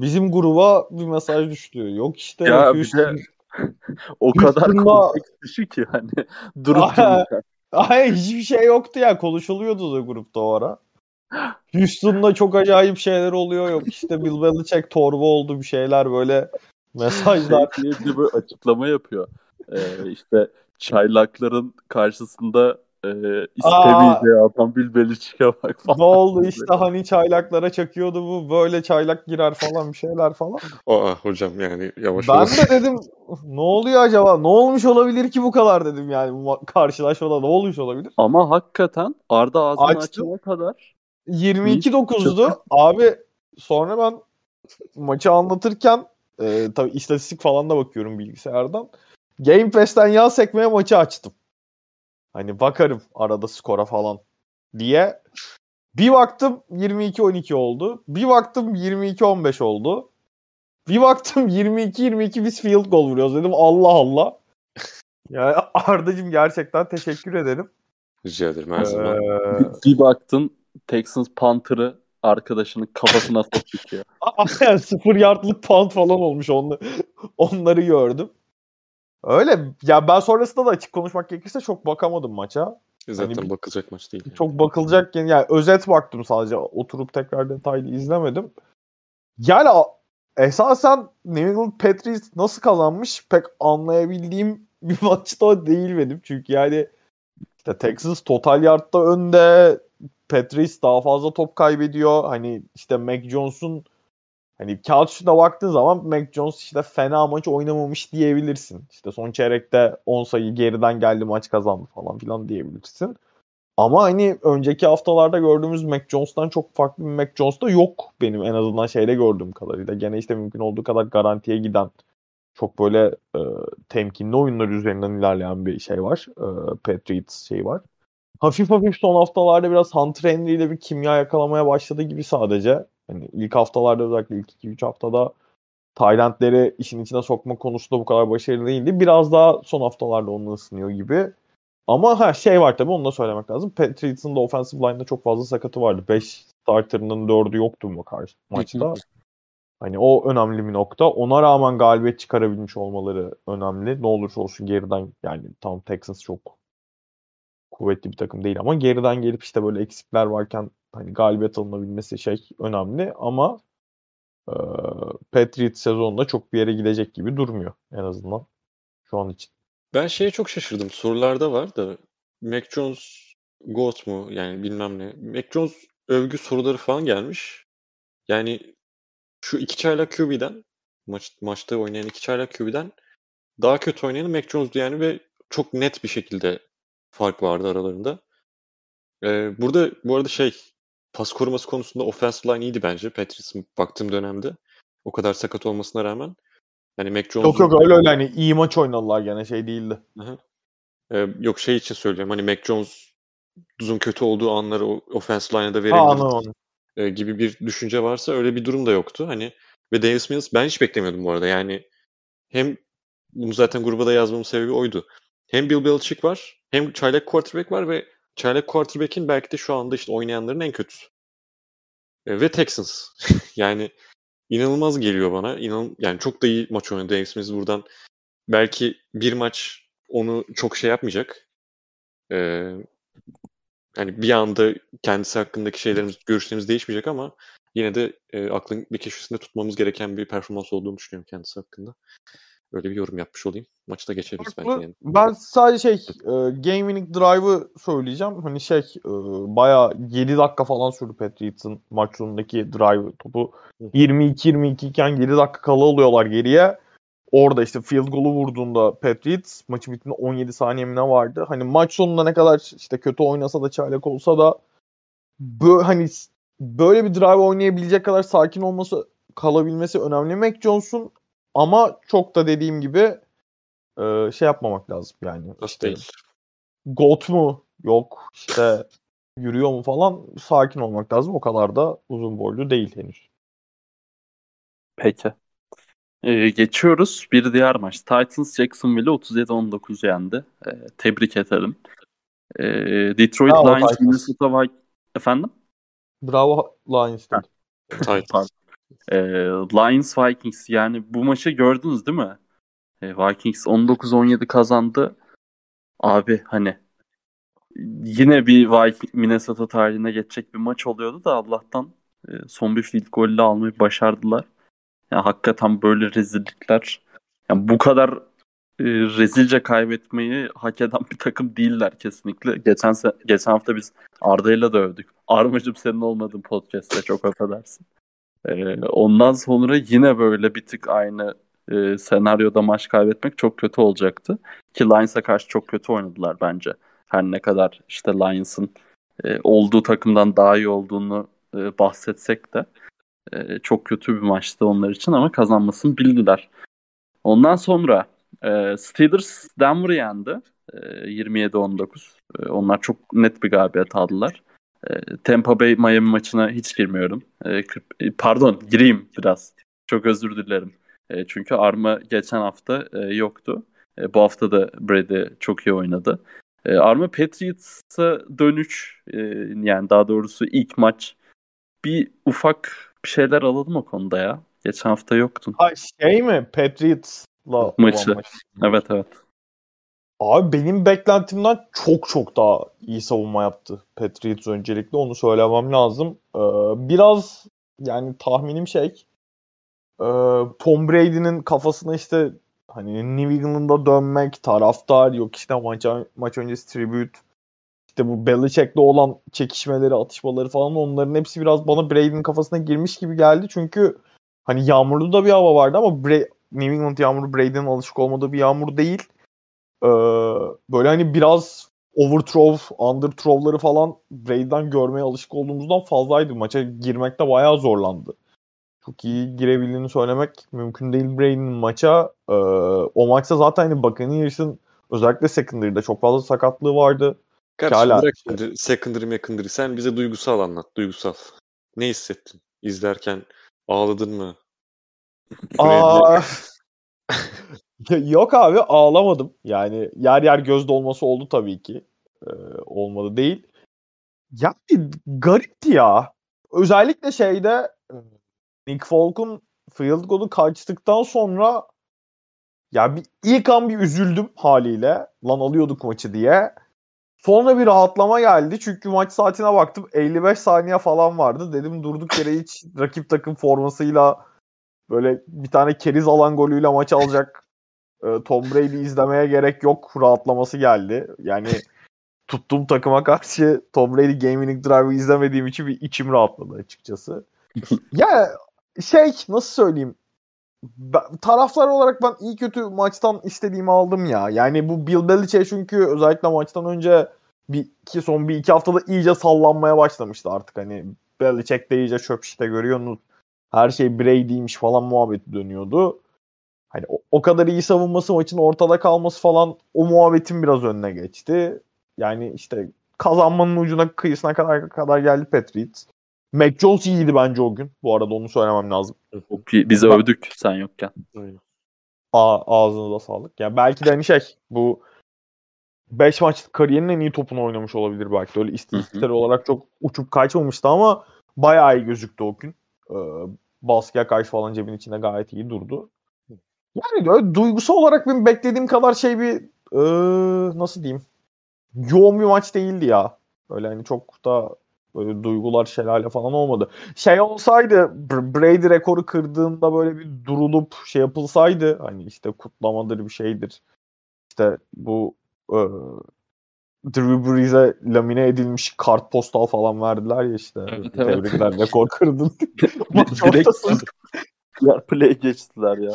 bizim gruba bir mesaj düştü. Yok işte. Ya bir de o kadar kompleks dışı ki hani durup dururken. Hayır, hiçbir şey yoktu ya. Konuşuluyordu da grupta o ara. Houston'da çok acayip şeyler oluyor. Yok işte Bill Belichick torba oldu bir şeyler böyle mesajlar. Şey diye böyle açıklama yapıyor. Ee, işte çaylakların karşısında e, istemeyeceği adam Bill Belichick'e bak falan. Ne oldu işte hani çaylaklara çakıyordu bu böyle çaylak girer falan bir şeyler falan. Aa hocam yani yavaş ben yavaş. Ben de dedim ne oluyor acaba? Ne olmuş olabilir ki bu kadar dedim yani karşılaşmada ne olmuş olabilir? Ama hakikaten Arda ağzını açtığına kadar yirmi iki dokuzdu. Abi sonra ben maçı anlatırken e, tabii istatistik falan da bakıyorum bilgisayardan. Game Pass'ten yağ sekmeye maçı açtım. Hani bakarım arada skora falan diye. Bir baktım yirmi iki on iki oldu. Bir baktım yirmi iki on beş oldu. Bir baktım yirmi iki yirmi iki biz field goal vuruyoruz dedim. Allah Allah. Yani Arda'cığım gerçekten teşekkür ederim. Rica ederim her zaman. Ee... Bir, bir baktın Texans punter'ı arkadaşının kafasına soktuk ya. Aynen sıfır yardlık punt falan olmuş onları, onları gördüm. Öyle. Ya ben sonrasında da açık konuşmak gerekirse çok bakamadım maça. Zaten hani bakılacak maç değil. Çok bakılacak yani. yani özet baktım sadece. Oturup tekrar detaylı izlemedim. Yani esasen New England Patriots nasıl kazanmış pek anlayabildiğim bir maçta değil benim. Çünkü yani işte Texas total yardta önde. Patriots daha fazla top kaybediyor. Hani işte Mac Jones'un hani kağıt üstüne baktığın zaman Mac Jones işte fena maç oynamamış diyebilirsin. İşte son çeyrekte on sayı geriden geldi maç kazandı falan filan diyebilirsin. Ama hani önceki haftalarda gördüğümüz Mac Jones'tan çok farklı bir Mac Jones da yok benim en azından şeyde gördüğüm kadarıyla. Gene işte mümkün olduğu kadar garantiye giden çok böyle e, temkinli oyunlar üzerinden ilerleyen bir şey var. E, Patriots şeyi var. Hafif hafif son haftalarda biraz Hunter Henry ile bir kimya yakalamaya başladı gibi sadece. Hani ilk haftalarda özellikle ilk iki üç haftada Tayland'leri işin içine sokma konusunda bu kadar başarılı değildi. Biraz daha son haftalarda onunla ısınıyor gibi. Ama ha, şey var tabii onu da söylemek lazım. Patriots'ın da offensive line'da çok fazla sakatı vardı. beş starter'ının dördü yoktu mu karşı maçta? Hani o önemli bir nokta. Ona rağmen galibiyet çıkarabilmiş olmaları önemli. Ne olursa olsun geriden yani tam Texans çok kuvvetli bir takım değil ama geriden gelip işte böyle eksikler varken hani galibiyet alınabilmesi şey önemli ama e, Patriots sezonunda çok bir yere gidecek gibi durmuyor en azından şu an için. Ben şeye çok şaşırdım. Sorularda var da Mac Jones Goat mu? Yani bilmem ne. Mac Jones övgü soruları falan gelmiş. Yani şu iki çaylak Q B'den maç, maçta oynayan iki çaylak Q B'den daha kötü oynayan Mac Jones'du yani ve çok net bir şekilde fark vardı aralarında. Ee, burada bu arada şey pas koruması konusunda offensive line iyiydi bence. Patrice'in baktığım dönemde. O kadar sakat olmasına rağmen. Yani Mac Jones'un... Yok yok öyle öyle. Hani iyi maç oynadılar gene şey değildi. Ee, yok şey için söylüyorum. Hani Mac Jones'un kötü olduğu anları offensive line'a da verebilirdi e, gibi bir düşünce varsa öyle bir durum da yoktu. Hani ve Davis Mills ben hiç beklemiyordum bu arada. Yani hem bunu zaten gruba da yazmamın sebebi oydu. Hem Bill Belichick var hem çaylak quarterback var ve çaylak quarterback'in belki de şu anda işte oynayanların en kötüsü. E, ve Texans. Yani inanılmaz geliyor bana. İnan, yani çok da iyi maç oynadı Davis Mills buradan. Belki bir maç onu çok şey yapmayacak. E, yani bir anda kendisi hakkındaki şeylerimiz, görüşlerimiz değişmeyecek ama yine de e, aklın bir köşesinde tutmamız gereken bir performans olduğunu düşünüyorum kendisi hakkında. Öyle bir yorum yapmış olayım. Maçta geçebiliriz belki. Yani. Ben sadece şey e, Game Winning Drive'ı söyleyeceğim. Hani şey e, bayağı yedi dakika falan sürdü Patriots'ın maç sonundaki drive topu. yirmi iki yirmi iki iken yedi dakika kala alıyorlar geriye. Orada işte field goal'u vurduğunda Patriots maçı bitimde on yedi saniyemine vardı. Hani maç sonunda ne kadar işte kötü oynasa da çaylak olsa da bö- hani böyle bir drive oynayabilecek kadar sakin olması kalabilmesi önemli. Mac Jones'un ama çok da dediğim gibi e, şey yapmamak lazım yani. İşte goat mu? Yok. İşte yürüyor mu falan? Sakin olmak lazım. O kadar da uzun boylu değil henüz. Peki. Ee, geçiyoruz. Bir diğer maç. Titans Jacksonville'i otuz yedi on dokuz yendi. Ee, tebrik edelim. Ee, Detroit Bravo Lions Minnesota Vikings. Efendim? Bravo Lions. Titans. E, Lions-Vikings, yani bu maçı gördünüz değil mi? E, Vikings on dokuz on yedi kazandı. Abi hani yine bir Viking Minnesota tarihine geçecek bir maç oluyordu da Allah'tan e, son bir field golle almayı başardılar. Yani hakikaten böyle rezillikler. Yani bu kadar e, rezilce kaybetmeyi hak eden bir takım değiller kesinlikle. Geçen se- geçen hafta biz Arda'yla da övdük. Armacığım senin olmadığın podcast'te çok affedersin. E, ondan sonra yine böyle bir tık aynı e, senaryoda maç kaybetmek çok kötü olacaktı. Ki Lions'a karşı çok kötü oynadılar bence. Her ne kadar işte Lions'ın e, olduğu takımdan daha iyi olduğunu e, bahsetsek de e, çok kötü bir maçtı onlar için ama kazanmasını bildiler. Ondan sonra e, Steelers Denver'ı yendi e, yirmi yedi on dokuz. E, onlar çok net bir galibiyet aldılar. E, Tampa Bay Miami maçına hiç girmiyorum. E, pardon gireyim biraz. Çok özür dilerim. E, çünkü Arma geçen hafta e, yoktu. E, bu hafta da Brady çok iyi oynadı. E, Arma Patriots'a dönüş, e, yani daha doğrusu ilk maç, bir ufak bir şeyler alalım o konuda ya. Geçen hafta yoktun. Ha, şey mi? Patriots'la maçı. Maç. Evet evet. Abi benim beklentimden çok çok daha iyi savunma yaptı Patriots öncelikle. Onu söylemem lazım. Ee, biraz yani tahminim şey e, Tom Brady'nin kafasına işte hani New England'a dönmek, taraftar, yok işte maç, maç öncesi tribute, işte bu Belichick'le olan çekişmeleri, atışmaları falan, onların hepsi biraz bana Brady'nin kafasına girmiş gibi geldi. Çünkü hani yağmurlu da bir hava vardı ama Bra- New England yağmuru Brady'nin alışık olmadığı bir yağmur değil. Ee, böyle hani biraz overthrow, underthrow'ları falan Brady'den görmeye alışık olduğumuzdan fazlaydı. Maça girmekte bayağı zorlandı. Çok iyi girebildiğini söylemek mümkün değil Brady'nin maça. Ee, o maçta zaten hani Buccaneers'ın özellikle secondary'de çok fazla sakatlığı vardı. Kardeşim bırak şimdi secondary mekindary. Sen bize duygusal anlat. Duygusal. Ne hissettin? İzlerken ağladın mı? Aa, yok abi, ağlamadım. Yani yer yer göz dolması oldu tabii ki. Ee, olmadı değil. Yani garipti ya. Özellikle şeyde Nick Folk'un field goal'u kaçtıktan sonra ya bir, ilk an bir üzüldüm haliyle. Lan alıyorduk maçı diye. Sonra bir rahatlama geldi. Çünkü maç saatine baktım. elli beş saniye falan vardı. Dedim durduk yere hiç rakip takım formasıyla böyle bir tane keriz alan golüyle maçı alacak Tom Brady izlemeye gerek yok rahatlaması geldi. Yani tuttuğum takıma karşı Tom Brady Game Winning Drive'ı izlemediğim için bir içim rahatladı açıkçası. Ya şey, nasıl söyleyeyim, ben, taraflar olarak ben iyi kötü maçtan istediğimi aldım ya. Yani bu Bill Belichick çünkü özellikle maçtan önce bir, iki, son bir iki haftada iyice sallanmaya başlamıştı artık. Hani Belichick de iyice çöp işte, görüyorsunuz. Her şey Brady'ymiş falan muhabbeti dönüyordu. Hani o, o kadar iyi savunması, maçın ortada kalması falan o muhabbetin biraz önüne geçti. Yani işte kazanmanın ucuna kıyısına kadar kadar geldi Patriots. Mac Jones iyiydi bence o gün. Bu arada onu söylemem lazım. Bizi ben... övdük sen yokken. Aa, ağzınıza sağlık. Yani belki de hani şey, bu beş maçlık kariyerinin en iyi topunu oynamış olabilir belki. Öyle istatistikler olarak çok uçup kaçmamıştı ama bayağı iyi gözüktü o gün. Ee, baskıya karşı falan cebin içinde gayet iyi durdu. Yani öyle duygusal olarak benim beklediğim kadar şey bir ee, nasıl diyeyim, yoğun bir maç değildi ya. Öyle hani çok da böyle duygular şelale falan olmadı. Şey olsaydı, Brady rekoru kırdığında böyle bir durulup şey yapılsaydı, hani işte kutlamadır bir şeydir, İşte bu e, Drew Brees'e lamine edilmiş kartpostal falan verdiler ya işte. Evet, tebrikler, evet. Rekor kırdın. Direkt play geçtiler ya.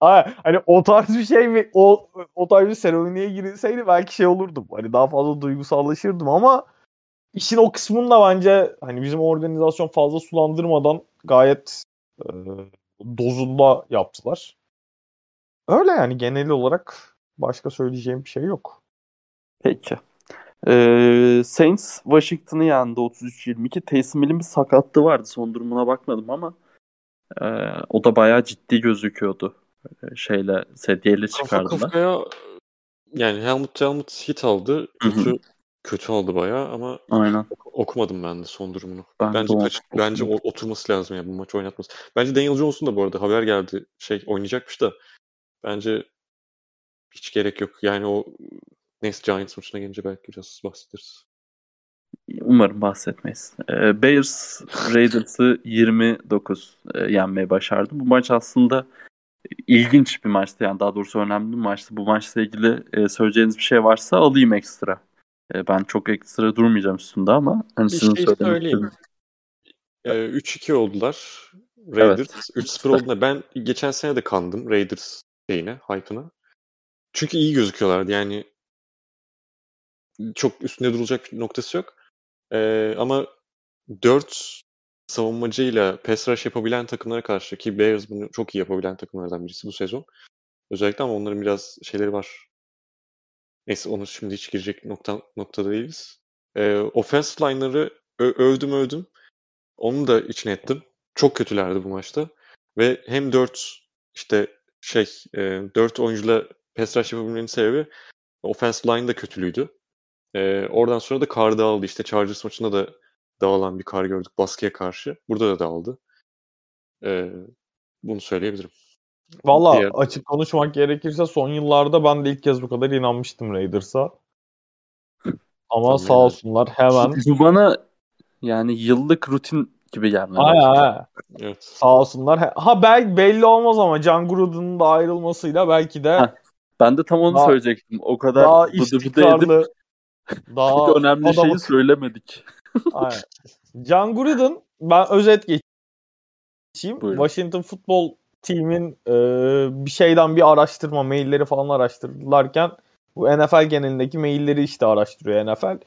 Aa, hani o tarz bir şey mi, o, o tarz bir seremoniye girilseydi belki şey olurdum. Hani daha fazla duygusallaşırdım ama İşin o kısmını da bence hani bizim organizasyon fazla sulandırmadan gayet e, dozunda yaptılar. Öyle yani, genel olarak başka söyleyeceğim bir şey yok. Peki. Ee, Saints Washington'ı yendi otuz üç yirmi iki. Taysom Hill'in bir sakatlığı vardı. Son durumuna bakmadım ama e, o da bayağı ciddi gözüküyordu. E, şeyle, sedyeyle çıkardılar. Kafa kafaya yani Helmut Helmut hit aldı. Kötü kötü oldu bayağı ama aynen. Okumadım ben de son durumunu. Ben bence kaç, bence oturması lazım ya bu maç oynatması. Bence Daniel Jones'un da bu arada haber geldi şey oynayacakmış da bence hiç gerek yok. Yani o neyse Giants maçına gelince belki biraz bahsederiz. Umarım bahsetmeyiz. Ee, Bears Raiders'ı yirmi dokuz e, yenmeyi başardı. Bu maç aslında ilginç bir maçtı. Yani daha doğrusu önemli bir maçtı. Bu maçla ilgili e, söyleyeceğiniz bir şey varsa alayım ekstra. E, ben çok ekstra durmayacağım üstünde ama hani sizin şey söyleyeyim. E, üç iki oldular. Raiders evet. üç sıfır olduğunda ben geçen sene de kandım Raiders şeyine, hype'ına. Çünkü iyi gözüküyorlardı. Yani çok üstünde durulacak bir noktası yok. Ee, ama dört savunmacıyla pass rush yapabilen takımlara karşı ki Bears bunu çok iyi yapabilen takımlardan birisi bu sezon. Özellikle ama onların biraz şeyleri var. Neyse onu şimdi hiç girecek nokta, noktada değiliz. Ee, offensive line'ları ö- övdüm övdüm. Onu da içine ettim. Çok kötülerdi bu maçta. Ve hem dört işte şey dört oyuncuyla pass rush yapabilmenin sebebi offensive line da kötülüydü. Ee, oradan sonra da Carr dağıldı. İşte Chargers maçında da dağılan bir Carr gördük baskıya karşı. Burada da dağıldı. Ee, bunu söyleyebilirim. Valla Diğer... açık konuşmak gerekirse son yıllarda ben de ilk kez bu kadar inanmıştım Raiders'a. Ama tamam, sağ olsunlar hemen. Bu bana yani yıllık rutin gibi gelmedi. Evet. Sağ olsunlar. Ha belki belli olmaz ama John Gruden'ın da ayrılmasıyla belki de. Heh, ben de tam onu daha, söyleyecektim. O kadar bıdı bıdı edip daha çok önemli adamı... şeyi söylemedik. Aynen. John Gruden, ben özet geçeyim. Buyurun. Washington Football Team'in e, bir şeyden bir araştırma, mailleri falan araştırdılarken bu N F L genelindeki mailleri işte araştırıyor N F L.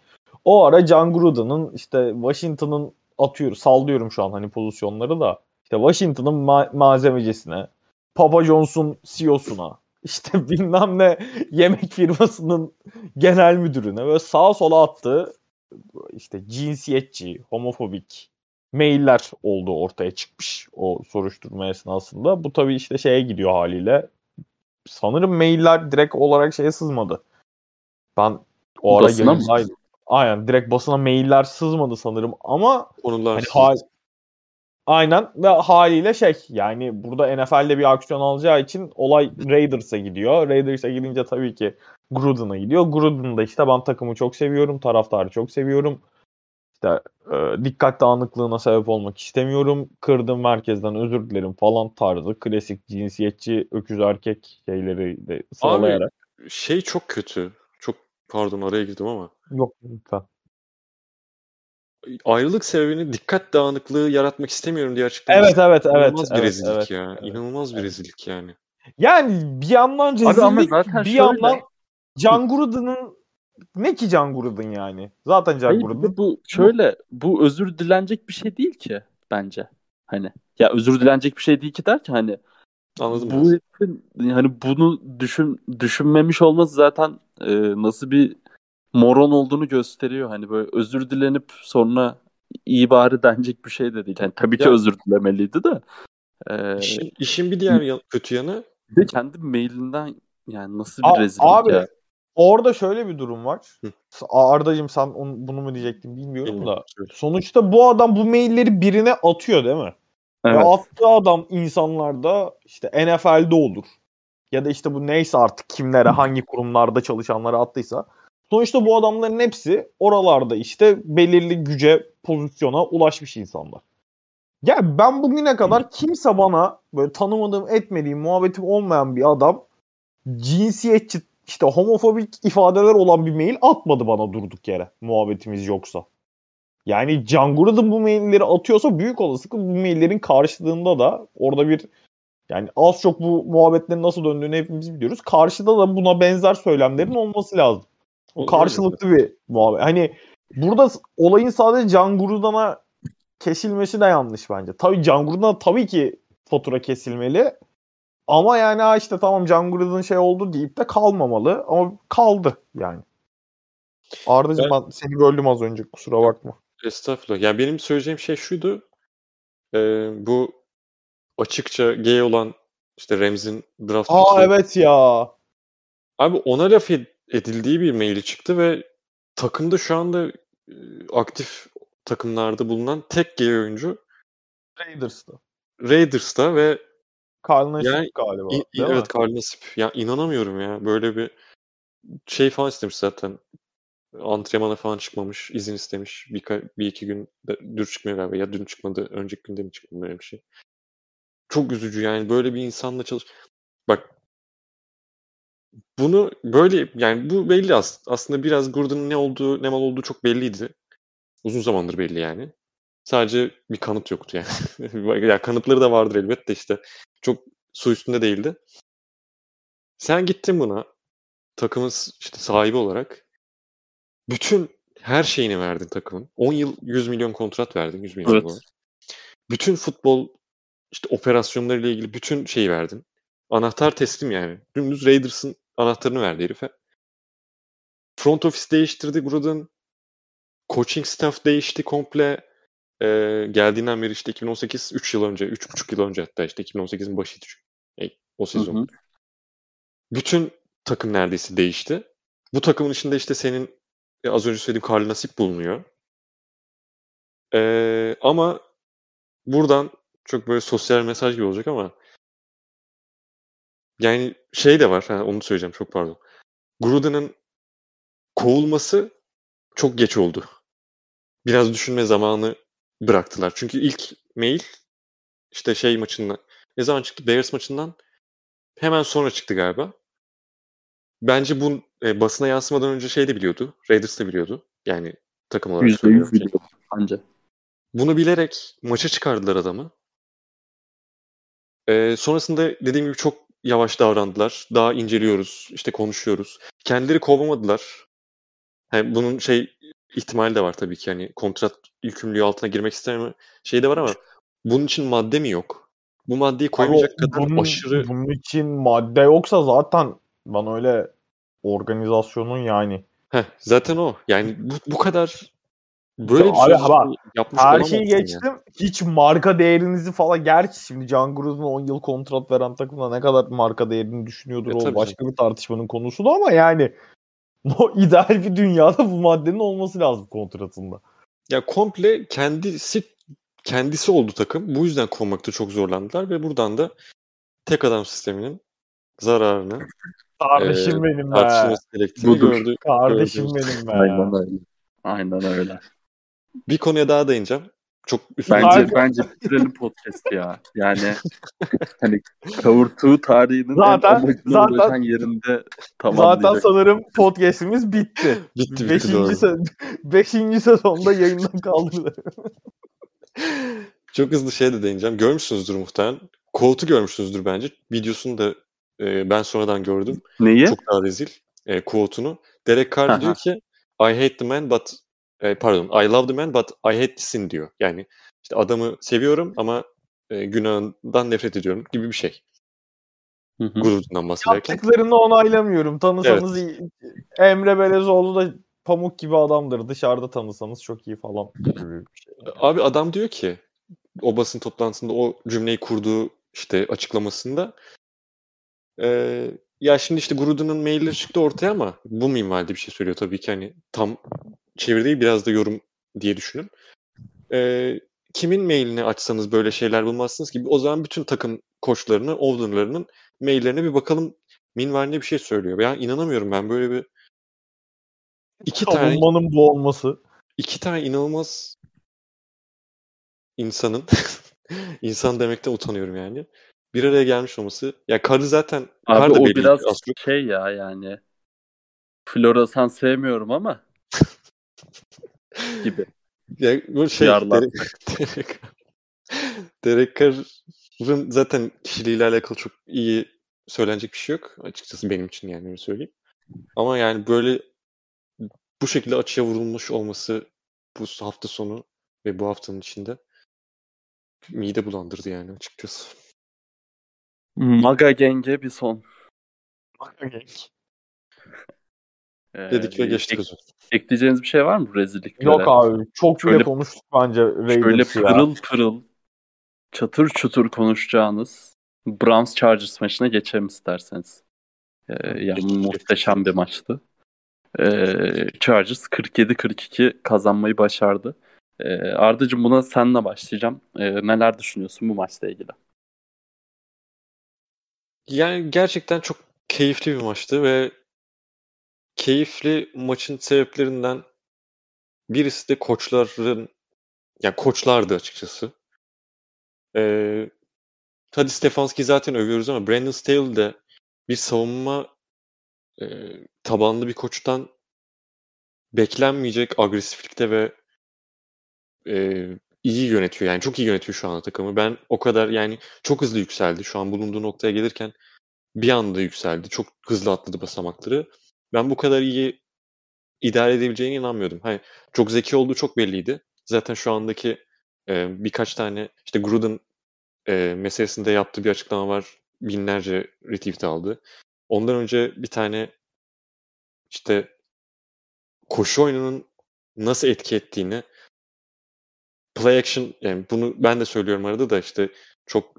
O ara John Gruden'ın işte Washington'ın atıyor, sallıyorum şu an hani pozisyonları da. İşte Washington'ın ma- malzemecisine, Papa Johnson C E O'suna. İşte bilmem ne yemek firmasının genel müdürüne böyle sağa sola attığı işte cinsiyetçi, homofobik mailler olduğu ortaya çıkmış o soruşturma esnasında. Bu tabii işte şeye gidiyor haliyle. Sanırım mailler direkt olarak şeye sızmadı. Ben o ara yanımdaydım. Aynen direkt basına mailler sızmadı sanırım ama konular hani hal... Aynen ve haliyle şey yani burada N F L'de bir aksiyon alacağı için olay Raiders'a gidiyor. Raiders'a gidince tabii ki Gruden'a gidiyor. Gruden'da işte ben takımı çok seviyorum, taraftarı çok seviyorum. İşte e, dikkat dağınıklığına sebep olmak istemiyorum. Kırdım merkezden özür dilerim falan tarzı klasik cinsiyetçi öküz erkek şeyleri de sağlayarak. Abi şey çok kötü. Çok pardon araya girdim ama. Yok lütfen. Ayrılık sebebini dikkat dağınıklığı yaratmak istemiyorum diye açıklamış. Evet evet evet. İnanılmaz evet, bir rezillik evet, ya. Evet, İnanılmaz evet. bir rezillik yani. Yani bir yandan rezillik bir yandan John Gruden'ın ne ki John Gruden yani? Zaten John Gruden. Bu, bu şöyle bu özür dilenecek bir şey değil ki bence. Hani ya özür dilenecek bir şey değil ki derken hani anladım. Bu için, hani bunu düşün düşünmemiş olması zaten e, nasıl bir moron olduğunu gösteriyor. Hani böyle özür dilenip sonra iyi bari denecek bir şey de değil. Yani tabii ki ya, özür dilemeliydi de. Ee, işin, işin bir diğer yan, kötü yanı. De kendi mailinden yani nasıl bir rezillik abi, ya. Abi orada şöyle bir durum var. Hı. Arda'cığım sen onu, bunu mu diyecektin bilmiyorum, bilmiyorum da. Şöyle. Sonuçta bu adam bu mailleri birine atıyor değil mi? Evet. Ya attığı adam insanlarda işte N F L'de olur. Ya da işte bu neyse artık kimlere hangi kurumlarda çalışanlara attıysa. Sonuçta bu adamların hepsi oralarda işte belirli güce, pozisyona ulaşmış insanlar. Ya ben bugüne kadar kimse bana böyle tanımadığım, etmediğim, muhabbetim olmayan bir adam cinsiyetçi, işte homofobik ifadeler olan bir mail atmadı bana durduk yere muhabbetimiz yoksa. Yani John Gruden bu mailleri atıyorsa büyük olasılıkla bu maillerin karşılığında da orada bir yani az çok bu muhabbetlerin nasıl döndüğünü hepimiz biliyoruz. Karşıda da buna benzer söylemlerin olması lazım. O karşılıklı bir muhabbet. Hani burada olayın sadece John Gruden'a kesilmesi de yanlış bence. Tabii John Gruden'a tabii ki fatura kesilmeli. Ama yani ha işte tamam John Gruden şey oldu deyip de kalmamalı. Ama kaldı yani. Arda'cığım ben, ben seni böldüm az önce kusura bakma. Estağfurullah. Ya benim söyleyeceğim şey şuydu. E, bu açıkça gay olan işte Rams'in draft. Aa evet ya. Abi ona laf edildiği bir maili çıktı ve takımda şu anda e, aktif takımlarda bulunan tek gay oyuncu Raiders'ta. Raiders'ta ve Karl Nasip yani, galiba. İ, evet Karl Nasip. Ya inanamıyorum ya. Böyle bir şey falan istemiş zaten. Antrenmana falan çıkmamış. İzin istemiş. Bir, bir iki gün dür çıkmıyor galiba. Ya dün çıkmadı. Önceki günde mi çıkmadı? Böyle bir şey. Çok üzücü yani. Böyle bir insanla çalış... Bak bunu böyle yani bu belli aslında. Aslında biraz Gruden'ın ne olduğu, ne mal olduğu çok belliydi. Uzun zamandır belli yani. Sadece bir kanıt yoktu yani. Ya kanıtları da vardır elbette işte. Çok su üstünde değildi. Sen gittin buna. Takımız işte sahibi olarak. Bütün her şeyini verdin takımın. on yıl yüz milyon kontrat verdin. yüz milyon evet. Dolar. Bütün futbol işte operasyonlarıyla ilgili bütün şeyi verdin. Anahtar teslim yani. Dümdüz Raiders'ın anahtarını verdi herife. Front office değiştirdi Gruden. Coaching staff değişti komple. Ee, geldiğinden beri işte iki bin on sekiz üç yıl önce, üç buçuk yıl önce hatta işte iki bin on sekizin başıydı çünkü. O sezon. Hı hı. Bütün takım neredeyse değişti. Bu takımın içinde işte senin az önce söylediğim Karl Nasip bulunuyor. Ee, ama buradan çok böyle sosyal mesaj gibi olacak ama yani şey de var. Ha, onu söyleyeceğim çok pardon. Gruden'ın kovulması çok geç oldu. Biraz düşünme zamanı bıraktılar. Çünkü ilk mail işte şey maçından ne zaman çıktı? Bears maçından hemen sonra çıktı galiba. Bence bu e, basına yansımadan önce şey de biliyordu. Raiders de biliyordu. Yani takım olarak yüzde yüz söylüyorum. yüzde yüz biliyordu bence. Bunu bilerek maça çıkardılar adamı. E, sonrasında dediğim gibi çok yavaş davrandılar. Daha inceliyoruz. İşte konuşuyoruz. Kendileri kovamadılar. Yani bunun şey ihtimali de var tabii ki. Yani kontrat yükümlülüğü altına girmek isteme şeyi de var ama bunun için madde mi yok? Bu maddeyi koymayacak o, kadar bunun, aşırı... Bunun için madde yoksa zaten ben öyle organizasyonun yani... Heh, zaten o. Yani bu, bu kadar böyle ya bir abi, abi, yapmış her şeyi geçtim. Ya. Hiç marka değerinizi falan... Gerçi şimdi John Gruden'a on yıl kontrat veren takımda ne kadar marka değerini düşünüyordur e, o başka canım. Bir tartışmanın konusu da ama yani... O ideal bir dünyada bu maddenin olması lazım kontratında. Ya komple kendisi kendisi oldu takım. Bu yüzden kovmakta çok zorlandılar ve buradan da tek adam sisteminin zararını kardeşim e, benim tartışılması be. Gerektiğini gördük. Kardeşim gördüm. Benim be. Aynen öyle. Aynen öyle. Bir konuya daha değineceğim. Çok bence bence bitirelim podcast ya. Yani hani kavurtuğu tarihinin zaten, en amacına ulaşan yerinde tamamlayacak. Zaten sanırım podcast'imiz bitti. Bitti bitti doğru. beşinci sezonda yayından kaldırdılar. Çok hızlı şey de değineceğim. Görmüşsünüzdür muhtemelen. Colt'u görmüşsünüzdür bence. Videosunu da e, ben sonradan gördüm. Neyi? Çok daha rezil. E, Colt'unu. Derek Carr diyor ki I hate the man but pardon, I love the man but I hate sin diyor. Yani işte adamı seviyorum ama e, günahından nefret ediyorum gibi bir şey. Gururundan bahsederken. Yaptıklarını onaylamıyorum. Tanısanız evet. iyi. Emre Belezoğlu da pamuk gibi adamdır. Dışarıda tanısanız çok iyi falan. Abi adam diyor ki o basın toplantısında o cümleyi kurduğu işte açıklamasında e, ya şimdi işte Gruden'ın mailleri çıktı ortaya ama bu minvalde bir şey söylüyor tabii ki hani tam çeviriyi biraz da yorum diye düşünün. Ee, kimin mailini açsanız böyle şeyler bulmazsınız ki. O zaman bütün takım koçlarını, owner'larının maillerine bir bakalım. Minvalinde bir şey söylüyor. Ben inanamıyorum ben böyle bir iki tane savunmanın bu olması. İki tane inanılmaz insanın insan demekten utanıyorum yani. Bir araya gelmiş olması. Ya karı zaten abi o belli, biraz aslında. Şey ya yani floresan sevmiyorum ama gibi. Ya bu şey Derek, Derek Carr'ın zaten kişiliğiyle alakalı çok iyi söylenecek bir şey yok. Açıkçası benim için yani öyle söyleyeyim. Ama yani böyle bu şekilde açığa vurulmuş olması bu hafta sonu ve bu haftanın içinde mide bulandırdı yani açıkçası. Maga Geng'e bir son. Maga Geng. Dedik ve geçtik. Ek, ekleyeceğiniz bir şey var mı rezilliklere? Yok abi. Çok şöyle, bile konuştuk bence. Böyle pırıl ya. Pırıl çatır çutur konuşacağınız Browns Chargers maçına geçelim isterseniz. Ee, yani muhteşem bir maçtı. Ee, Chargers kırk yedi kırk iki kazanmayı başardı. Ee, Arda'cığım, buna senle başlayacağım. Ee, neler düşünüyorsun bu maçla ilgili? Yani gerçekten çok keyifli bir maçtı ve keyifli maçın sebeplerinden birisi de koçların, yani koçlardı açıkçası. Ee, Hadi Stefanski zaten övüyoruz ama Brandon Staley de bir savunma e, tabanlı bir koçtan beklenmeyecek agresiflikte ve e, iyi yönetiyor. Yani çok iyi yönetiyor şu anda takımı. Ben o kadar, yani çok hızlı yükseldi. Şu an bulunduğu noktaya gelirken bir anda yükseldi. Çok hızlı atladı basamakları. Ben bu kadar iyi idare edebileceğine inanmıyordum. Hani çok zeki olduğu çok belliydi. Zaten şu andaki e, birkaç tane işte Gruden E, meselesinde yaptığı bir açıklama var. Binlerce retweet aldı. Ondan önce bir tane işte koşu oyununun nasıl etki ettiğini, play action, yani bunu ben de söylüyorum arada da, işte çok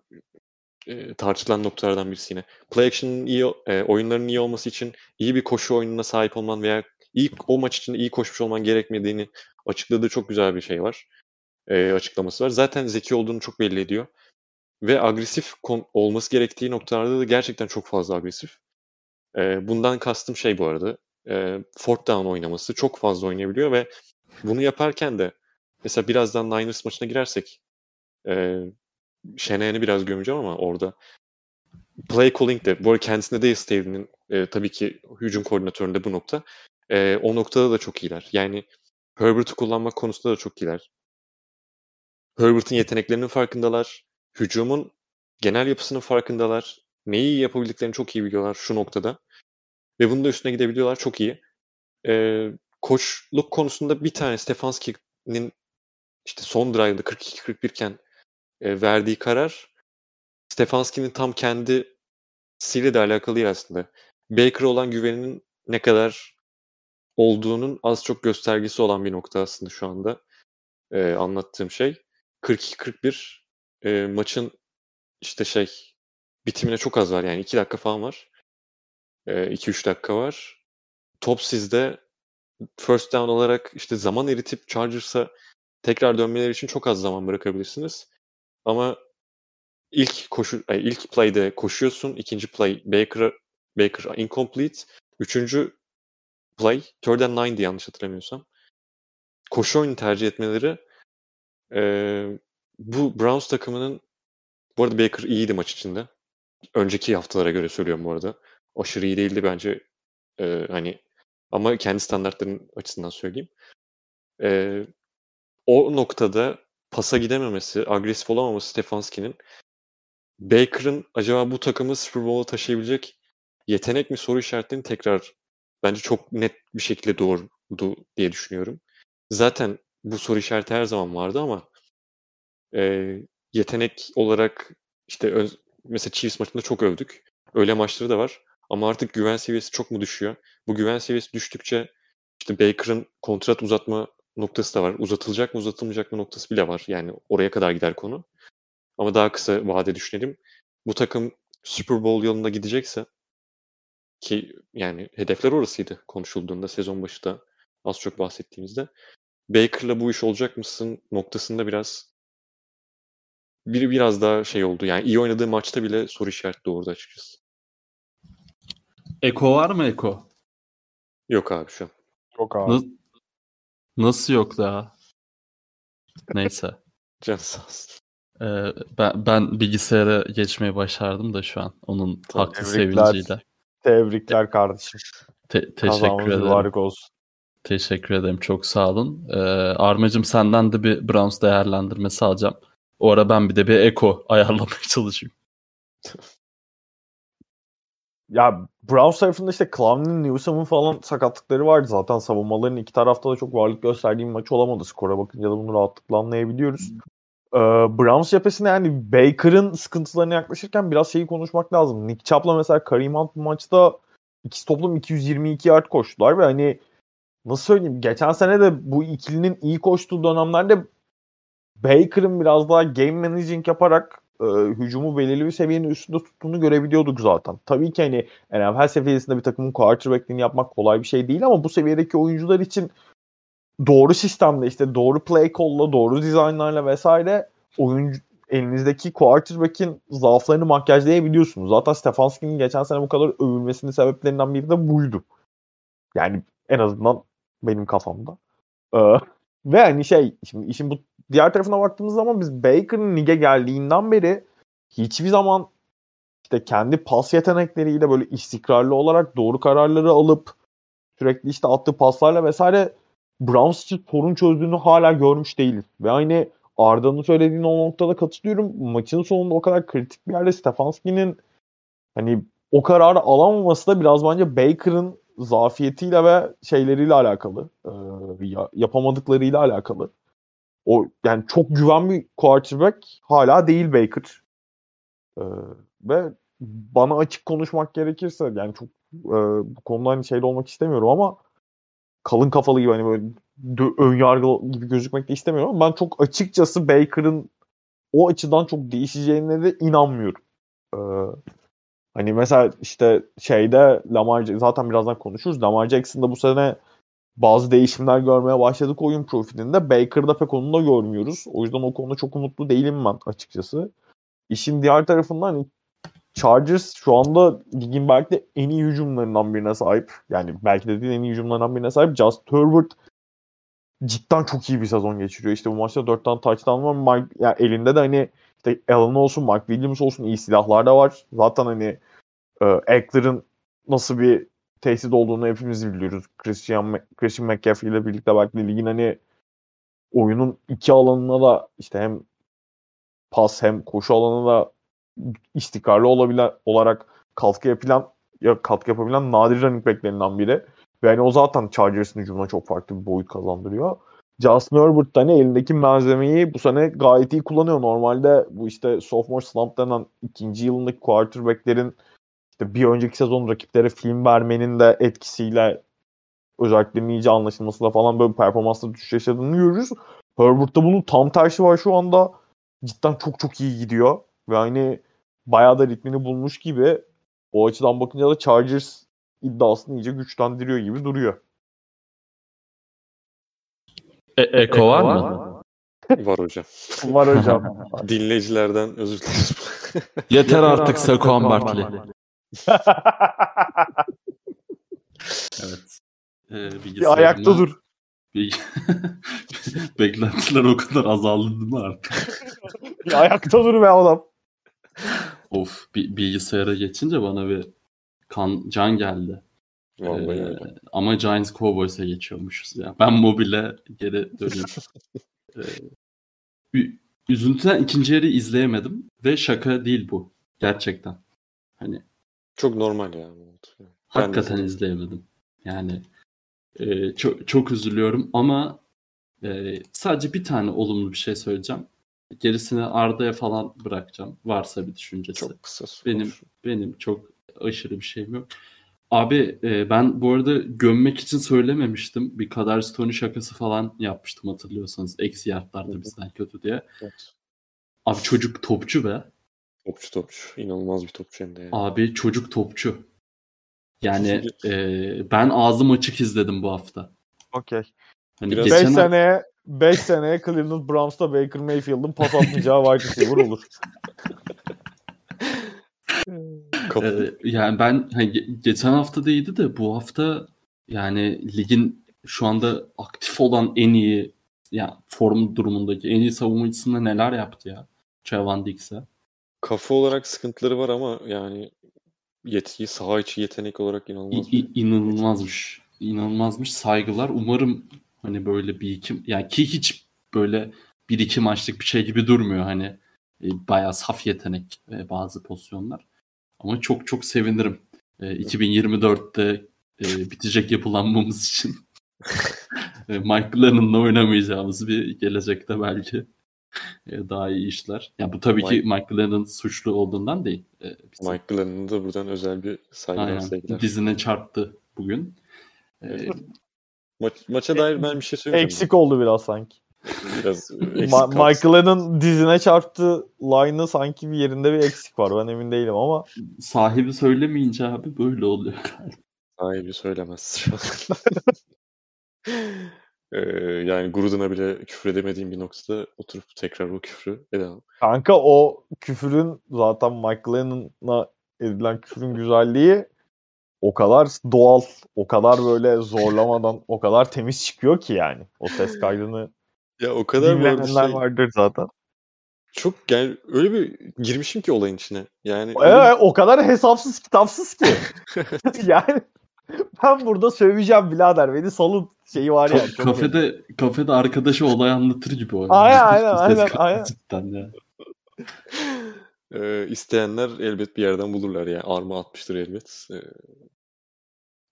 e, tartışılan noktalardan birisi yine. Play action'ın iyi, e, oyunların iyi olması için iyi bir koşu oyununa sahip olman veya iyi, o maç için iyi koşmuş olman gerekmediğini açıkladığı çok güzel bir şey var. E, açıklaması var. Zaten zeki olduğunu çok belli ediyor. Ve agresif olması gerektiği noktalarda da gerçekten çok fazla agresif. Ee, bundan kastım şey bu arada. E, fourth down oynaması, çok fazla oynayabiliyor ve bunu yaparken de mesela birazdan Niners maçına girersek e, Şeneyen'i biraz gömeceğim ama orada play calling de, bu arada kendisinde değil Staley'nin, e, tabii ki hücum koordinatöründe bu nokta. E, o noktada da çok iyiler. Yani Herbert'ı kullanmak konusunda da çok iyiler. Herbert'ın yeteneklerinin farkındalar. Hücumun genel yapısının farkındalar. Neyi yapabildiklerini çok iyi biliyorlar şu noktada. Ve bunun da üstüne gidebiliyorlar. Çok iyi. Ee, koçluk konusunda bir tane Stefanski'nin işte son drive'da kırk iki kırk bir iken e, verdiği karar Stefanski'nin tam kendisiyle de alakalı değil aslında. Baker'a olan güveninin ne kadar olduğunun az çok göstergesi olan bir nokta aslında şu anda ee, anlattığım şey. kırk iki kırk bir E, maçın işte şey bitimine çok az var, yani iki dakika falan var. iki üç e, dakika var. Top sizde, first down olarak işte zaman eritip Chargers'a tekrar dönmeleri için çok az zaman bırakabilirsiniz. Ama ilk koşu ay, ilk play'de koşuyorsun, ikinci play Baker Baker incomplete, üçüncü play third and nine'di yanlış hatırlamıyorsam. Koşu oyunu tercih etmeleri eee bu Browns takımının, bu arada Baker iyiydi maç içinde. Önceki haftalara göre söylüyorum bu arada. Aşırı iyi değildi bence. Ee, hani ama kendi standartlarının açısından söyleyeyim. Ee, o noktada pasa gidememesi, agresif olamaması Stefanski'nin, Baker'ın acaba bu takımı Super Bowl'a taşıyabilecek yetenek mi soru işaretlerini tekrar bence çok net bir şekilde doğurdu diye düşünüyorum. Zaten bu soru işareti her zaman vardı ama E, yetenek olarak işte öz, mesela Chiefs maçında çok övdük. Öyle maçları da var. Ama artık güven seviyesi çok mu düşüyor? Bu güven seviyesi düştükçe işte Baker'ın kontrat uzatma noktası da var. Uzatılacak mı uzatılmayacak mı noktası bile var. Yani oraya kadar gider konu. Ama daha kısa vade düşünelim. Bu takım Super Bowl yolunda gidecekse, ki yani hedefler orasıydı konuşulduğunda sezon başı da az çok bahsettiğimizde, Baker'la bu iş olacak mısın noktasında biraz biri biraz daha şey oldu. Yani iyi oynadığı maçta bile soru işareti doğurdu açıkçası. Eko var mı Eko? Yok abi şu an. Yok abi. Nasıl, nasıl yok daha? Neyse. Can sağ olsun. Ee, ben, ben bilgisayara geçmeyi başardım da şu an. Onun tamam, haklı tebrikler, sevinciyle. Tebrikler kardeşim. Te- teşekkür ederim. Harika olsun. Teşekkür ederim. Çok sağ olun. Ee, Armacığım, senden de bir Browns değerlendirmesi alacağım. O ara ben bir de bir eko ayarlamaya çalışayım. Ya Browns tarafında işte Clowney'nin, Newsom'un falan sakatlıkları vardı. Zaten savunmaların iki tarafta da çok varlık gösterdiği bir maç olamadı. Skora bakınca da bunu rahatlıkla anlayabiliyoruz. Ee, Browns cephesinde yani Baker'ın sıkıntılarına yaklaşırken biraz şeyi konuşmak lazım. Nick Chubb'la mesela Kareem Hunt maçta ikisi toplam iki yüz yirmi iki yard koştular ve hani nasıl söyleyeyim, geçen sene de bu ikilinin iyi koştuğu dönemlerde Baker'ın biraz daha game managing yaparak e, hücumu belirli bir seviyenin üstünde tuttuğunu görebiliyorduk zaten. Tabii ki hani yani her seviyesinde bir takımın quarterback'liğini yapmak kolay bir şey değil ama bu seviyedeki oyuncular için doğru sistemle, işte doğru play call'la, doğru dizaynlarla vesaire oyuncu elinizdeki quarterback'in zaaflarını makyajlayabiliyorsunuz. Zaten Stefanski'nin geçen sene bu kadar övülmesinin sebeplerinden biri de buydu. Yani en azından benim kafamda. Ee, ve hani şey, şimdi işin bu diğer tarafına baktığımız zaman biz Baker'ın lige geldiğinden beri hiçbir zaman işte kendi pas yetenekleriyle böyle istikrarlı olarak doğru kararları alıp sürekli işte attığı paslarla vesaire Browns için sorun çözdüğünü hala görmüş değiliz. Ve aynı Arda'nın söylediğine o noktada katılıyorum. Maçın sonunda o kadar kritik bir yerde Stefanski'nin hani o kararı alamaması da biraz bence Baker'ın zafiyetiyle ve şeyleriyle alakalı. E, yapamadıklarıyla alakalı. O yani çok güven bir quarterback hala değil Baker. E, ve bana açık konuşmak gerekirse yani çok e, bu konuda hani şeyde olmak istemiyorum ama kalın kafalı gibi hani böyle ön yargılı gibi gözükmek de istemiyorum ama ben çok açıkçası Baker'ın o açıdan çok değişeceğine de inanmıyorum. Ee, hani mesela işte şeyde Lamar zaten birazdan konuşuruz. Lamar Jackson'da bu sene bazı değişimler görmeye başladık oyun profilinde. Baker'da pek onu da görmüyoruz. O yüzden o konuda çok umutlu değilim ben açıkçası. İşin diğer tarafından hani Chargers şu anda ligin belki de en iyi hücumlarından birine sahip. Yani belki de değil en iyi hücumlarından birine sahip. Justin Herbert cidden çok iyi bir sezon geçiriyor. İşte bu maçta dört tane touchdown var. Mike, yani elinde de hani işte Allen olsun, Mike Williams olsun iyi silahlar da var. Zaten hani e, Eckler'ın nasıl bir tehdit olduğunu hepimiz biliyoruz. Christian, Christian McCaffrey ile birlikte belki de ligin hani oyunun iki alanına da işte hem pas hem koşu alanına da istikrarlı olabilen olarak katkı yapabilen ya katkı yapabilen nadir running backlerinden biri. Ve yani o zaten Chargers'ın hücumuna çok farklı bir boyut kazandırıyor. Justin Herbert da hani elindeki malzemeyi bu sene gayet iyi kullanıyor. Normalde bu işte sophomore slump denen ikinci yılındaki quarterback'lerin işte bir önceki sezon rakiplere film vermenin de etkisiyle özellikle iyice anlaşılmasıyla falan böyle performansla düşüş yaşadığını görüyoruz. Herbert'ta bunun tam tersi var şu anda. Cidden çok çok iyi gidiyor. Ve hani bayağı da ritmini bulmuş gibi o açıdan bakınca da Chargers iddiasını iyice güçlendiriyor gibi duruyor. E- Eko, Eko var, var mı? Var hocam. Var hocam. Dinleyicilerden özür dilerim. Yeter artık Saquon Barkley. Evet. Ee, bir ayakta dur. Beklentiler o kadar azaldı mı artık? Bir ayakta dur be adam. Of, bilgisayara geçince bana bir kan can geldi. Vallahi ee, yani. Ama Giants Cowboys'a geçiyormuşuz ya. Ben mobile geri dönüyorum. ee, üzüntüden ikinci yarı izleyemedim ve şaka değil bu. Gerçekten. Hani çok normal ya. Ben hakikaten izleyemedim. Yani Ee, çok, çok üzülüyorum ama e, sadece bir tane olumlu bir şey söyleyeceğim. Gerisini Arda'ya falan bırakacağım. Varsa bir düşüncesi. Çok kısa soru. Benim, benim çok aşırı bir şeyim yok. Abi e, ben bu arada gömmek için söylememiştim. Bir kadar Stone şakası falan yapmıştım hatırlıyorsanız. Eksi yardlarda evet. Bizden kötü diye. Evet. Abi çocuk topçu be. Topçu topçu. İnanılmaz bir topçu hem de. Yani. Abi çocuk topçu. Yani e, ben ağzım açık izledim bu hafta. Okey. Hani beş geçen... seneye beş seneye Cleveland Browns'ta Baker Mayfield'ın pas atmayacağı wide receiver olur. e, yani ben hani, geçen hafta değildi de bu hafta yani ligin şu anda aktif olan en iyi yani form durumundaki en iyi savunmacısında neler yaptı ya Trevon Diggs'e. Kafa olarak sıkıntıları var ama yani yetki, saha içi yetenek olarak inanılmaz. İ, inanılmazmış. İnanılmazmış. Saygılar. Umarım hani böyle bir iki yani ki hiç böyle bir iki maçlık bir şey gibi durmuyor hani e, bayağı saf yetenek e, bazı pozisyonlar. Ama çok çok sevinirim. E, iki bin yirmi dörtte e, bitecek yapılanmamız için e, Mike Lennon'la oynamayacağımız bir gelecekte belki daha iyi işler. Yani bu tabii Mike, ki Mike Lennon'ın suçlu olduğundan değil. Ee, bizim... Mike Lennon'ın da buradan özel bir saygılar sevgiler. Dizine çarptı bugün. Ee... Ma- maça dair ben bir şey söyleyeceğim. Eksik oldu biraz sanki. Biraz Ma- Michael'ın dizine çarptı line'ı sanki bir yerinde bir eksik var. Ben emin değilim ama. Sahibi söylemeyince abi böyle oluyor. Sahibi söylemez. Ee, yani Gruden'a bile küfür edemediğim bir noktada oturup tekrar o küfrü edemem. Kanka o küfürün zaten Mike Glennon'a edilen küfürün güzelliği o kadar doğal, o kadar böyle zorlamadan, o kadar temiz çıkıyor ki yani. O ses kaydını ya o kadar dinlenenler şey... vardır zaten. Çok yani öyle bir girmişim ki olayın içine. Yani ee, öyle... o kadar hesapsız kitapsız ki. Yani ben burada söveceğim birader. Beni salın şeyi var ya. Yani, kafede önemli. Kafede arkadaşı olay anlatır gibi o. Aynen aynen aynen. Cidden ya. Ee, isteyenler elbet bir yerden bulurlar yani. Arma atmıştır elbet. Ee...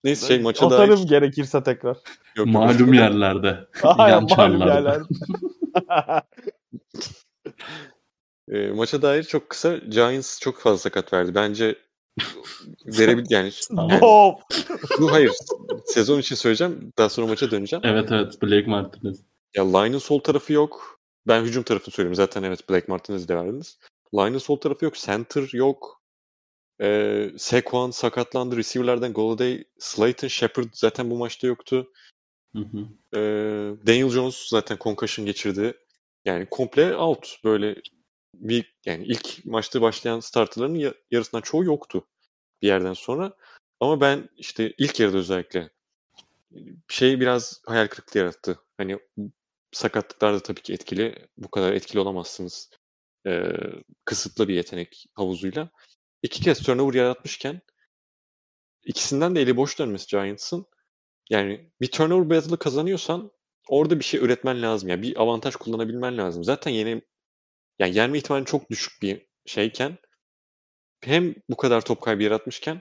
Neyse şey maça dair. Atarım gerekirse tekrar. Yok, malum yok. Yerlerde. Aynen malum yerlerde. e, maça dair çok kısa. Giants çok fazla sakat verdi. Bence verebilir yani. yani bu hayır. Sezon için söyleyeceğim. Daha sonra maça döneceğim. Evet evet. Blake Martinez. Ya line'ın sol tarafı yok. Ben hücum tarafını söyleyeyim. Zaten evet Blake Martinez'i de verdiniz. Line'ın sol tarafı yok. Center yok. Ee, Saquon sakatlandı. Receiver'lerden Golladay, Slayton, Shepard zaten bu maçta yoktu. Hı hı. Ee, Daniel Jones zaten concussion geçirdi. Yani komple out. Böyle bir yani ilk maçta başlayan starterların yarısından çoğu yoktu bir yerden sonra. Ama ben işte ilk yarıda özellikle şey biraz hayal kırıklığı yarattı. Hani sakatlıklar da tabii ki etkili. Bu kadar etkili olamazsınız. Ee, kısıtlı bir yetenek havuzuyla. İki kez turnover yaratmışken ikisinden de eli boş dönmesi Giants'ın. Yani bir turnover battle'ı kazanıyorsan orada bir şey üretmen lazım. Yani bir avantaj kullanabilmen lazım. Zaten yeni yani yenme ihtimali çok düşük bir şeyken hem bu kadar top kaybı yaratmışken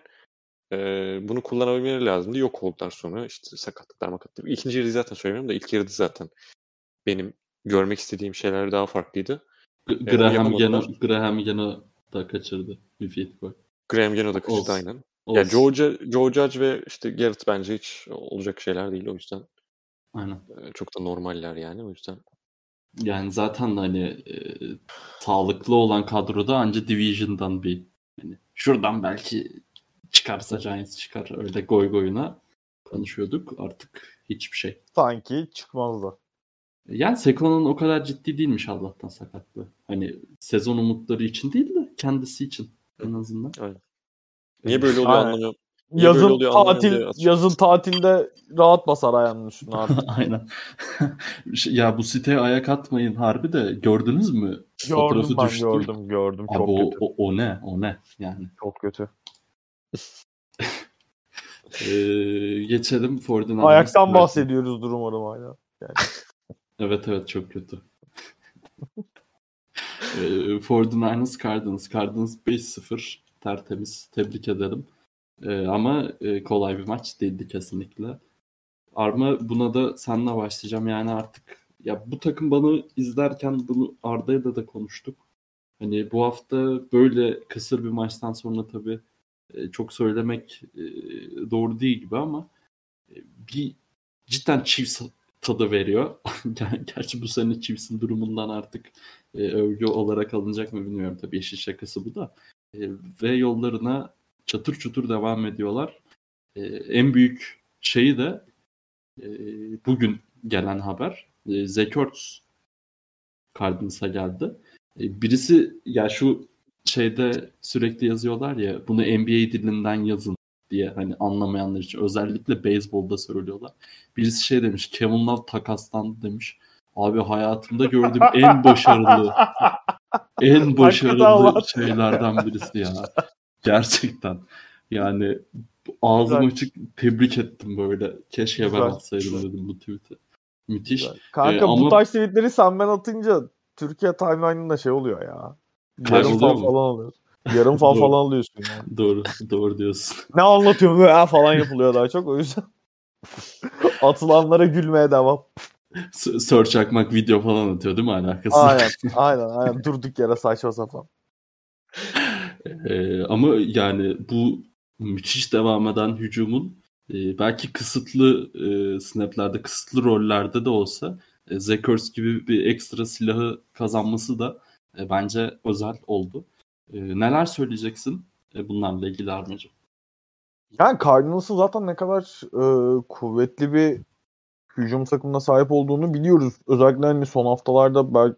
e, bunu kullanabilmeleri lazımdı. Yok oldular sonra işte sakatlıklar makatlıklar. İkinci yarı zaten söylemiyorum da ilk yarıda zaten benim görmek istediğim şeyler daha farklıydı. Graham Geno Graham Geno da kaçırdı. Müfiyet var. Graham Geno da kaçırdı Olsun. Aynen. Olsun. Yani Joe, Joe Judge ve işte Garrett bence hiç olacak şeyler değil o yüzden. Aynen. Çok da normaller yani o yüzden. Yani zaten hani e, sağlıklı olan kadroda anca Division'dan bir hani şuradan belki çıkarsa Giants çıkar öyle goy goyuna konuşuyorduk artık hiçbir şey. Sanki çıkmazdı. Yani Sekon'un o kadar ciddi değilmiş Allah'tan sakatlığı. Hani sezon umutları için değil de kendisi için en azından. Aynen. Niye böyle oluyor anlamıyorum. Niye yazın böyle oluyor, tatil anlamıyorum yazın tatilde rahat basar ayağının üstüne artık. Aynen. Ya bu siteye ayak atmayın harbi de gördünüz mü? Gördüm fotoğrafı ben düştüm. gördüm gördüm Abi çok o, kötü. O, o ne o ne yani. Çok kötü. ee, geçelim Ford'un. Ayaktan anladım. Bahsediyoruz durum umarım hala. Yani. Evet evet çok kötü. e, Ford'un Niners Cardinals. Cardinals beş sıfır tertemiz tebrik ederim. E, ama e, kolay bir maç değildi kesinlikle. Arma buna da seninle başlayacağım yani artık. Ya bu takım bana izlerken bunu Arda'yla da konuştuk. Hani bu hafta böyle kısır bir maçtan sonra tabii e, çok söylemek e, doğru değil gibi ama e, bir cidden çift tadı veriyor. Gerçi bu sene Chiefs'in durumundan artık e, övgü olarak alınacak mı bilmiyorum tabii işin şakası bu da. E, ve yollarına çatır çutur devam ediyorlar. E, en büyük şeyi de e, bugün gelen haber. E, Zach Ertz Cardinals'a geldi. E, birisi ya şu şeyde sürekli yazıyorlar ya bunu N B A dilinden yazın diye hani anlamayanlar için özellikle beyzbolda söylüyorlar. Birisi şey demiş, Kevin Love takaslandı demiş. Abi hayatımda gördüğüm en başarılı en başarılı şeylerden birisi ya. Gerçekten. Yani ağzım açık tebrik ettim böyle. Keşke güzel. Ben atsaydım dedim bu tweet'i. Müthiş. Güzel. Kanka ee, bu ama... tarz tweetleri sen ben atınca Türkiye timeline'ında şey oluyor ya. Yarım falan oluyor. Yarım falan falan alıyorsun yani. Doğru, doğru diyorsun. Ne anlatıyorum ya falan yapılıyor daha çok o yüzden. Atılanlara gülmeye devam. S- Sör çakmak video falan atıyor değil mi aynı arkasında? Aynen, aynen, aynen. Durduk yere saçma sapan. Ee, ama yani bu müthiş devam eden hücumun e, belki kısıtlı e, snaplerde, kısıtlı rollerde de olsa e, Zach Ertz gibi bir ekstra silahı kazanması da e, bence özel oldu. E, neler söyleyeceksin e, bunlarla ilgili Armacığım? Yani Cardinals'ın zaten ne kadar e, kuvvetli bir hücum takımına sahip olduğunu biliyoruz. Özellikle hani son haftalarda ben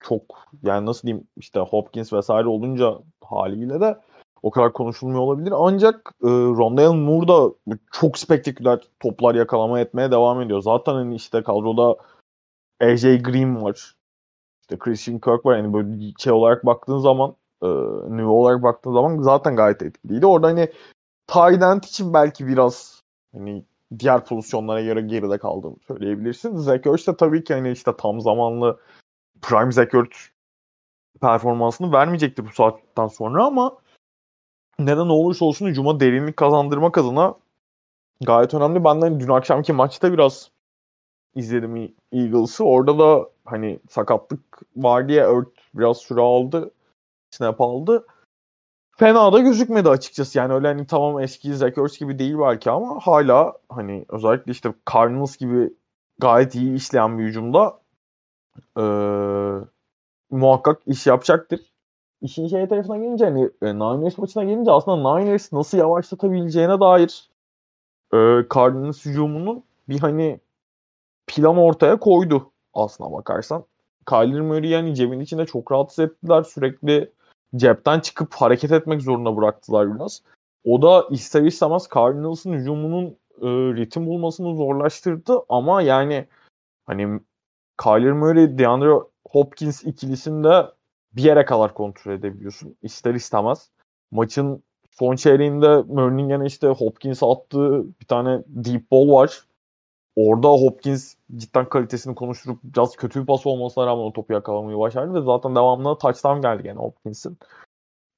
çok yani nasıl diyeyim işte Hopkins vesaire olunca haliyle de o kadar konuşulmuyor olabilir. Ancak e, Rondale Moore da çok spektaküler toplar yakalama etmeye devam ediyor. Zaten hani işte kadroda A J Green var. İşte Christian Kirk var. Yani böyle şey olarak baktığın zaman e, nüve olarak baktığın zaman zaten gayet etkiliydi. Orada hani tight end için belki biraz hani diğer pozisyonlara göre geride kaldığını söyleyebilirsin. Zach Ertz de tabii ki hani işte tam zamanlı prime Zach Ertz performansını vermeyecekti bu saatten sonra ama neden olursa olsun hücuma derinlik kazandırmak adına gayet önemli. Ben de hani dün akşamki maçta biraz izledim Eagles'ı. Orada da hani sakatlık var diye Ertz biraz süre aldı, snap aldı. Fena da gözükmedi açıkçası. Yani öyle hani tamam eski Zach Ertz gibi değil belki ama hala hani özellikle işte Cardinals gibi gayet iyi işleyen bir hücumda ee, muhakkak iş yapacaktır. İşin şey tarafına gelince hani Niners maçına gelince aslında Niners nasıl yavaşlatabileceğine dair e, Cardinals hücumunun bir hani plan ortaya koydu aslına bakarsan. Kyler Murray'i yani cebin içinde çok rahatsız ettiler. Sürekli cepten çıkıp hareket etmek zorunda bıraktılar biraz. O da ister istemez Cardinals'ın hücumunun e, ritim bulmasını zorlaştırdı ama yani hani Kyler Murray, DeAndre Hopkins ikilisinde bir yere kadar kontrol edebiliyorsun. İster istemez. Maçın son çeyreğinde Murray'nin gene işte Hopkins'e attığı bir tane deep ball var. Orada Hopkins cidden kalitesini konuşturup biraz kötü bir pas olmasına rağmen o topu yakalamayı başardı ve zaten devamında touchdown geldi gene Hopkins'in.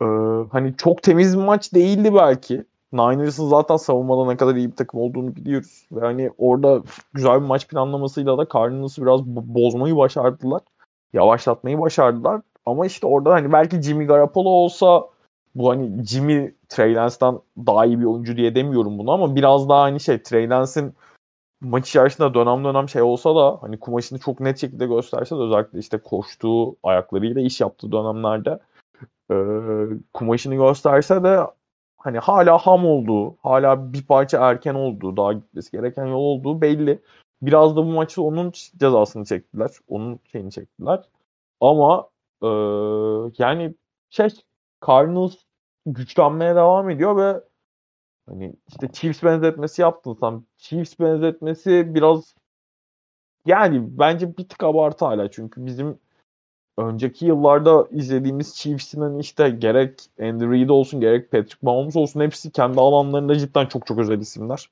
Ee, hani çok temiz bir maç değildi belki. Niners'ın zaten savunmada ne kadar iyi bir takım olduğunu biliyoruz. Ve hani orada güzel bir maç planlamasıyla da Cardinals'ı biraz bozmayı başardılar. Yavaşlatmayı başardılar. Ama işte orada hani belki Jimmy Garoppolo olsa bu hani Jimmy Trey Lance'dan daha iyi bir oyuncu diye demiyorum bunu ama biraz daha hani şey Trey Lance'in maç içerisinde dönem dönem şey olsa da hani kumaşını çok net şekilde gösterse de özellikle işte koştuğu ayaklarıyla iş yaptığı dönemlerde e, kumaşını gösterse de hani hala ham olduğu, hala bir parça erken olduğu, daha gitmesi gereken yol olduğu belli. Biraz da bu maçta onun cezasını çektiler. Onun şeyini çektiler. Ama e, yani şey Cardinals güçlenmeye devam ediyor ve hani işte Chiefs benzetmesi yaptın sen. Chiefs benzetmesi biraz yani bence bir tık abartı hala. Çünkü bizim önceki yıllarda izlediğimiz Chiefs'in hani işte gerek Andy Reid olsun gerek Patrick Mahomes olsun hepsi kendi alanlarında cidden çok çok özel isimler.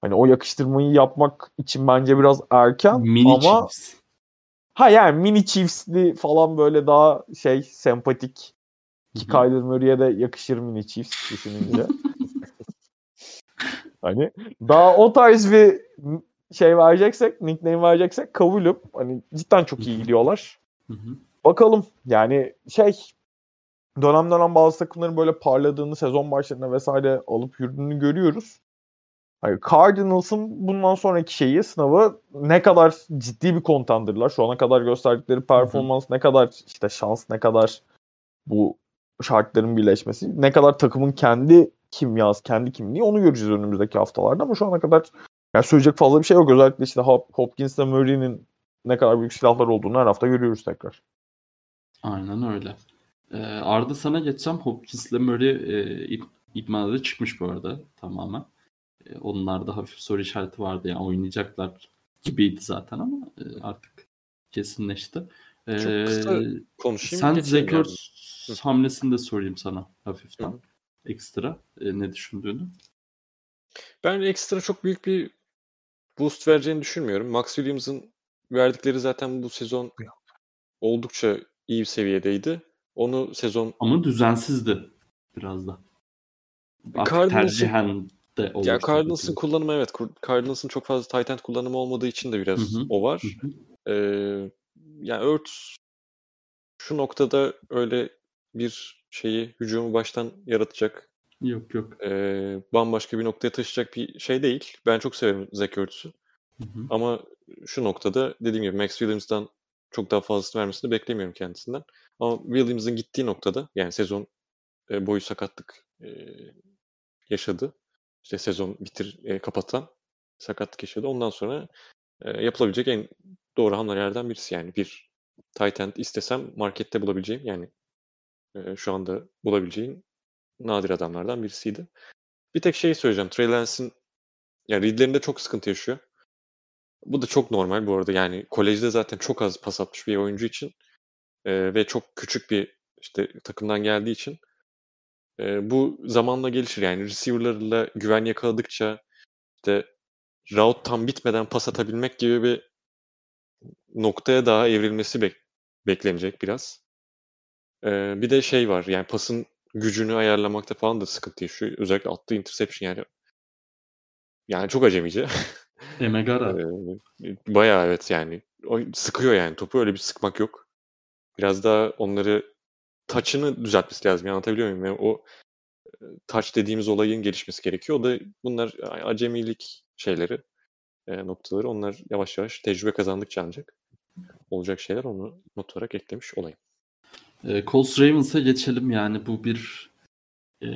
Hani o yakıştırmayı yapmak için bence biraz erken mini ama Chiefs. Ha yani mini Chiefs'li falan böyle daha şey sempatik ki Kyler Murray'e de yakışır mini Chiefs düşününce. Hani daha o tarz bir şey vereceksek, nickname vereceksek kabulüm. Hani cidden çok iyi gidiyorlar. Hı hı. Bakalım yani şey dönem dönem bazı takımların böyle parladığını, sezon başlarına vesaire alıp yürüdüğünü görüyoruz. Hani Cardinals'ın bundan sonraki şeyi, sınavı ne kadar ciddi bir contendırlar. Şu ana kadar gösterdikleri performans, hı hı. ne kadar işte şans, ne kadar bu şartların birleşmesi, ne kadar takımın kendi kimyası, kendi kimliği onu göreceğiz önümüzdeki haftalarda ama şu ana kadar yani söyleyecek fazla bir şey yok. Özellikle işte Hopkins ile Murray'nin ne kadar büyük silahlar olduğunu her hafta görüyoruz tekrar. Aynen öyle. Ee, Arda sana geçeceğim. Hopkins ile Murray e, idmanada çıkmış bu arada tamamen. E, onlarda hafif soru işareti vardı. Yani oynayacaklar gibiydi zaten ama e, artık kesinleşti. E, Çok kısa konuşayım. Sen Zach Ertz hamlesini de sorayım sana hafiften. Hı. Ekstra e, ne düşündüğünü? Ben ekstra çok büyük bir boost vereceğini düşünmüyorum. Max Williams'ın verdikleri zaten bu sezon oldukça iyi bir seviyedeydi. Onu sezon... Ama düzensizdi biraz da. Tercihen de olmuş. Ya Cardinals'ın kullanımı evet. Cardinals'ın çok fazla tight end kullanımı olmadığı için de biraz hı hı, o var. Hı hı. Ee, yani Ertz şu noktada öyle bir şeyi hücumu baştan yaratacak. Yok yok. E, bambaşka bir noktaya taşıyacak bir şey değil. Ben çok severim Zach Ertz'ü. Hı hı. Ama şu noktada dediğim gibi Max Williams'tan çok daha fazlasını vermesini beklemiyorum kendisinden. Ama Williams'ın gittiği noktada, yani sezon boyu sakatlık yaşadı. İşte sezon bitir kapatan sakatlık yaşadı. Ondan sonra yapılabilecek en doğru hamlelerden birisi. Yani bir tight end istesem markette bulabileceğim, yani şu anda bulabileceğim nadir adamlardan birisiydi. Bir tek şey söyleyeceğim. Trey Lance'in yani readlerinde çok sıkıntı yaşıyor. Bu da çok normal bu arada. Yani kolejde zaten çok az pas atmış bir oyuncu için e, ve çok küçük bir işte takımdan geldiği için e, bu zamanla gelişir. Yani receiver'larla güven yakaladıkça işte route tam bitmeden pas atabilmek gibi bir noktaya daha evrilmesi bek- beklenecek biraz. E, bir de şey var, yani pasın gücünü ayarlamakta falan da sıkıntı yaşıyor. Özellikle attığı interception yani yani çok acemice. Emegara. Bayağı evet yani. O sıkıyor yani topu. Öyle bir sıkmak yok. Biraz daha onları touch'ını düzeltmesi lazım. Yani anlatabiliyor muyum? Yani o touch dediğimiz olayın gelişmesi gerekiyor. O da bunlar acemilik şeyleri, noktaları. Onlar yavaş yavaş tecrübe kazandıkça ancak olacak şeyler. Onu not olarak eklemiş olayım. Colts Ravens'a geçelim. Yani bu bir e,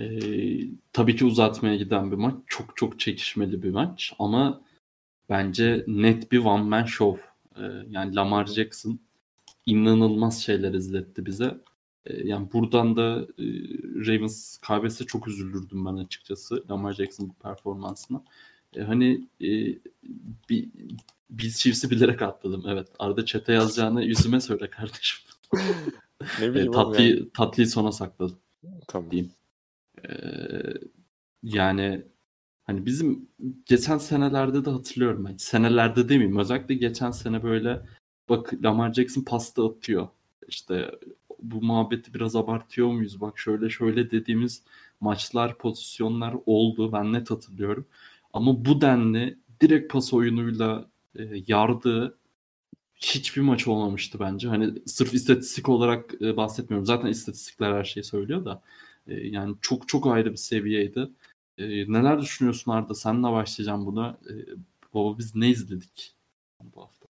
tabii ki uzatmaya giden bir maç. Çok çok çekişmeli bir maç. Ama bence net bir one man show. Ee, yani Lamar Jackson inanılmaz şeyler izletti bize. Ee, yani buradan da e, Ravens kaybetse çok üzülürdüm ben açıkçası. Lamar Jackson bu performansına. Ee, hani e, bir, biz Chiefs'i bilerek atladım. Evet, Arda çete yazacağını yüzüme söyle kardeşim. Ne bileyim ee, tatlıyı, yani. Tatlıyı sona sakladım. Tamam. Diyeyim. Ee, yani... Hani bizim geçen senelerde de hatırlıyorum ben. Senelerde demeyeyim. Özellikle geçen sene böyle bak Lamar Jackson pasta atıyor. İşte bu muhabbeti biraz abartıyor muyuz? Bak şöyle şöyle dediğimiz maçlar, pozisyonlar oldu. Ben net hatırlıyorum. Ama bu denli direkt pas oyunuyla e, yardığı hiçbir maç olmamıştı bence. Hani sırf istatistik olarak e, bahsetmiyorum. Zaten istatistikler her şeyi söylüyor da. E, yani çok çok ayrı bir seviyeydi. Ee, neler düşünüyorsun Arda? Seninle başlayacağım buna. Ee, baba biz ne izledik bu hafta?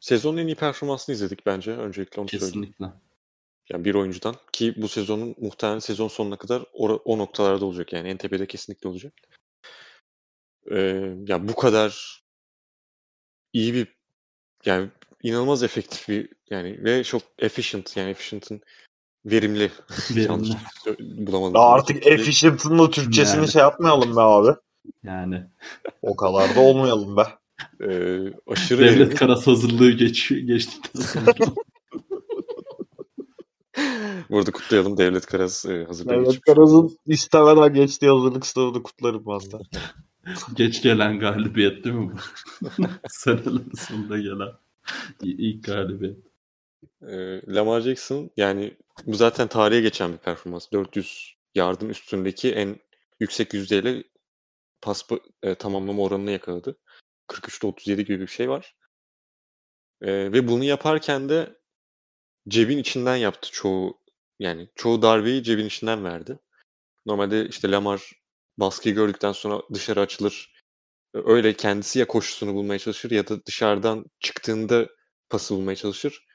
Sezonun en iyi performansını izledik bence. Öncelikle onu Kesinlikle. söyleyeyim. Kesinlikle. Yani bir oyuncudan ki bu sezonun muhtemelen sezon sonuna kadar or- o noktalarda olacak. Yani en tepede kesinlikle olacak. Ee, ya yani bu kadar iyi bir yani inanılmaz efektif bir yani ve çok efficient yani efficient'ın Verimli. Verimli. Bulamadım. Ya artık efficient'ın da Türkçesini yani. Şey yapmayalım be abi. Yani. O kadar da olmayalım be. Ee, aşırı Devlet Karaz hazırlığı geç, geçtikten sonra. Burada kutlayalım Devlet Karaz hazırlığı. Devlet Karaz'ın istemeden geçtiği hazırlık sınavını kutlarım valla. Geç gelen galibiyet değil mi bu? Senelerin sonunda gelen ilk galibiyet. Lamar Jackson yani bu zaten tarihe geçen bir performans. dört yüz yardın üstündeki en yüksek yüzdeyle pas e, tamamlama oranını yakaladı. kırk üçte otuz yedi gibi bir şey var. E, ve bunu yaparken de cebin içinden yaptı çoğu. Yani çoğu darbeyi cebin içinden verdi. Normalde işte Lamar baskıyı gördükten sonra dışarı açılır. Öyle kendisi ya koşusunu bulmaya çalışır ya da dışarıdan çıktığında pası bulmaya çalışır.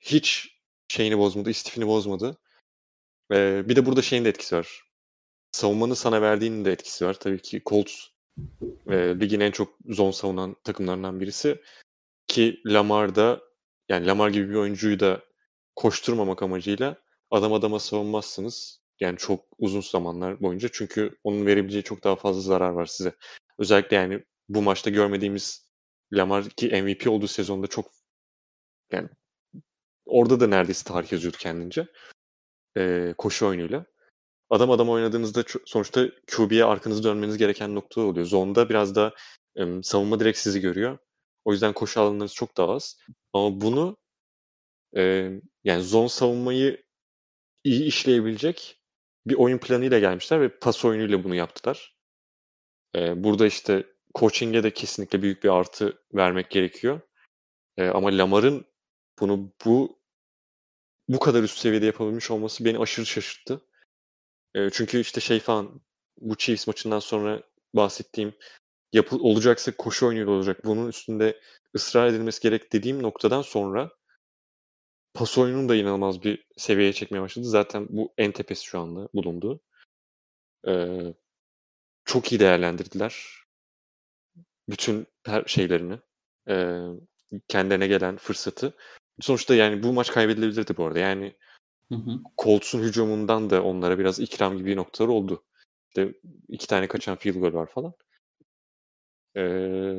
Hiç şeyini bozmadı, istifini bozmadı. Ee, bir de burada şeyin de etkisi var. Savunmanın sana verdiğinin de etkisi var. Tabii ki Colts e, ligin en çok zone savunan takımlarından birisi. Ki Lamar da, yani Lamar gibi bir oyuncuyu da koşturmamak amacıyla adam adama savunmazsınız. Yani çok uzun zamanlar boyunca. Çünkü onun verebileceği çok daha fazla zarar var size. Özellikle yani bu maçta görmediğimiz Lamar ki M V P olduğu sezonda çok yani orada da neredeyse tarih yazıyordu kendince. Ee, koşu oyunuyla. Adam adam oynadığınızda ço- sonuçta Q B'ye arkanızı dönmeniz gereken nokta oluyor. Zonda biraz da e, savunma direkt sizi görüyor. O yüzden koşu alanlarınız çok daha az. Ama bunu e, yani zon savunmayı iyi işleyebilecek bir oyun planıyla gelmişler ve pas oyunuyla bunu yaptılar. E, burada işte coaching'e de kesinlikle büyük bir artı vermek gerekiyor. E, ama Lamar'ın bunu bu bu kadar üst seviyede yapabilmiş olması beni aşırı şaşırttı. E, çünkü işte şey falan bu Chiefs maçından sonra bahsettiğim yapı, olacaksa koşu oynuyor olacak. Bunun üstünde ısrar edilmesi gerek dediğim noktadan sonra pas oyunun da inanılmaz bir seviyeye çekmeye başladı. Zaten bu en tepesi şu anda bulundu. Ee, çok iyi değerlendirdiler. Bütün her şeylerini. E, kendilerine gelen fırsatı. Sonuçta yani bu maç kaybedilebilirdi bu arada. Yani hı hı. Colts'un hücumundan da onlara biraz ikram gibi noktaları oldu. İşte iki tane kaçan field goal var falan. Ee,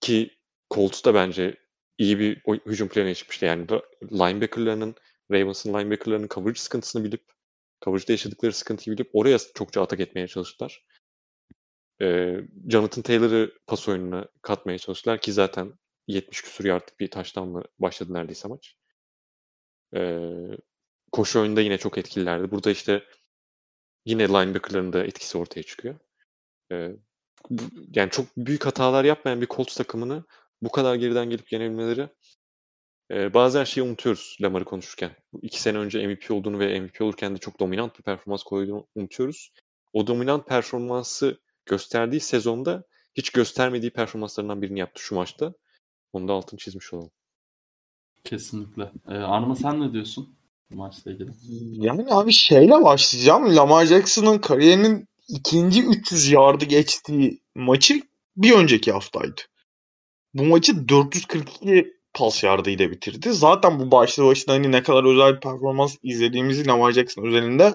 ki Colts da bence iyi bir hücum planına çıkmıştı. Yani linebacker'larının, Ravens'ın linebacker'larının coverage sıkıntısını bilip, coverage'da yaşadıkları sıkıntıyı bilip oraya çokça atak etmeye çalıştılar. Ee, Jonathan Taylor'ı pas oyununa katmaya çalıştılar ki zaten yetmiş küsur artık bir taştanla başladı neredeyse maç. Ee, koşu oyunda yine çok etkililerdi. Burada işte yine linebacker'ların da etkisi ortaya çıkıyor. Ee, bu, yani çok büyük hatalar yapmayan bir Colts takımını bu kadar geriden gelip yenebilmeleri e, bazen şeyi unutuyoruz Lamar'ı konuşurken. İki sene önce M V P olduğunu ve M V P olurken de çok dominant bir performans koyduğunu unutuyoruz. O dominant performansı gösterdiği sezonda hiç göstermediği performanslarından birini yaptı şu maçta. Onu da altını çizmiş olalım. Kesinlikle. Ee, Arma sen ne diyorsun bu maçla ilgili? Yani abi şeyle başlayacağım. Lamar Jackson'ın kariyerinin ikinci üç yüz yardı geçtiği maçı bir önceki haftaydı. Bu maçı dört yüz kırk iki pas yardıyla bitirdi. Zaten bu başlı başına hani ne kadar özel bir performans izlediğimizi Lamar Jackson özelinde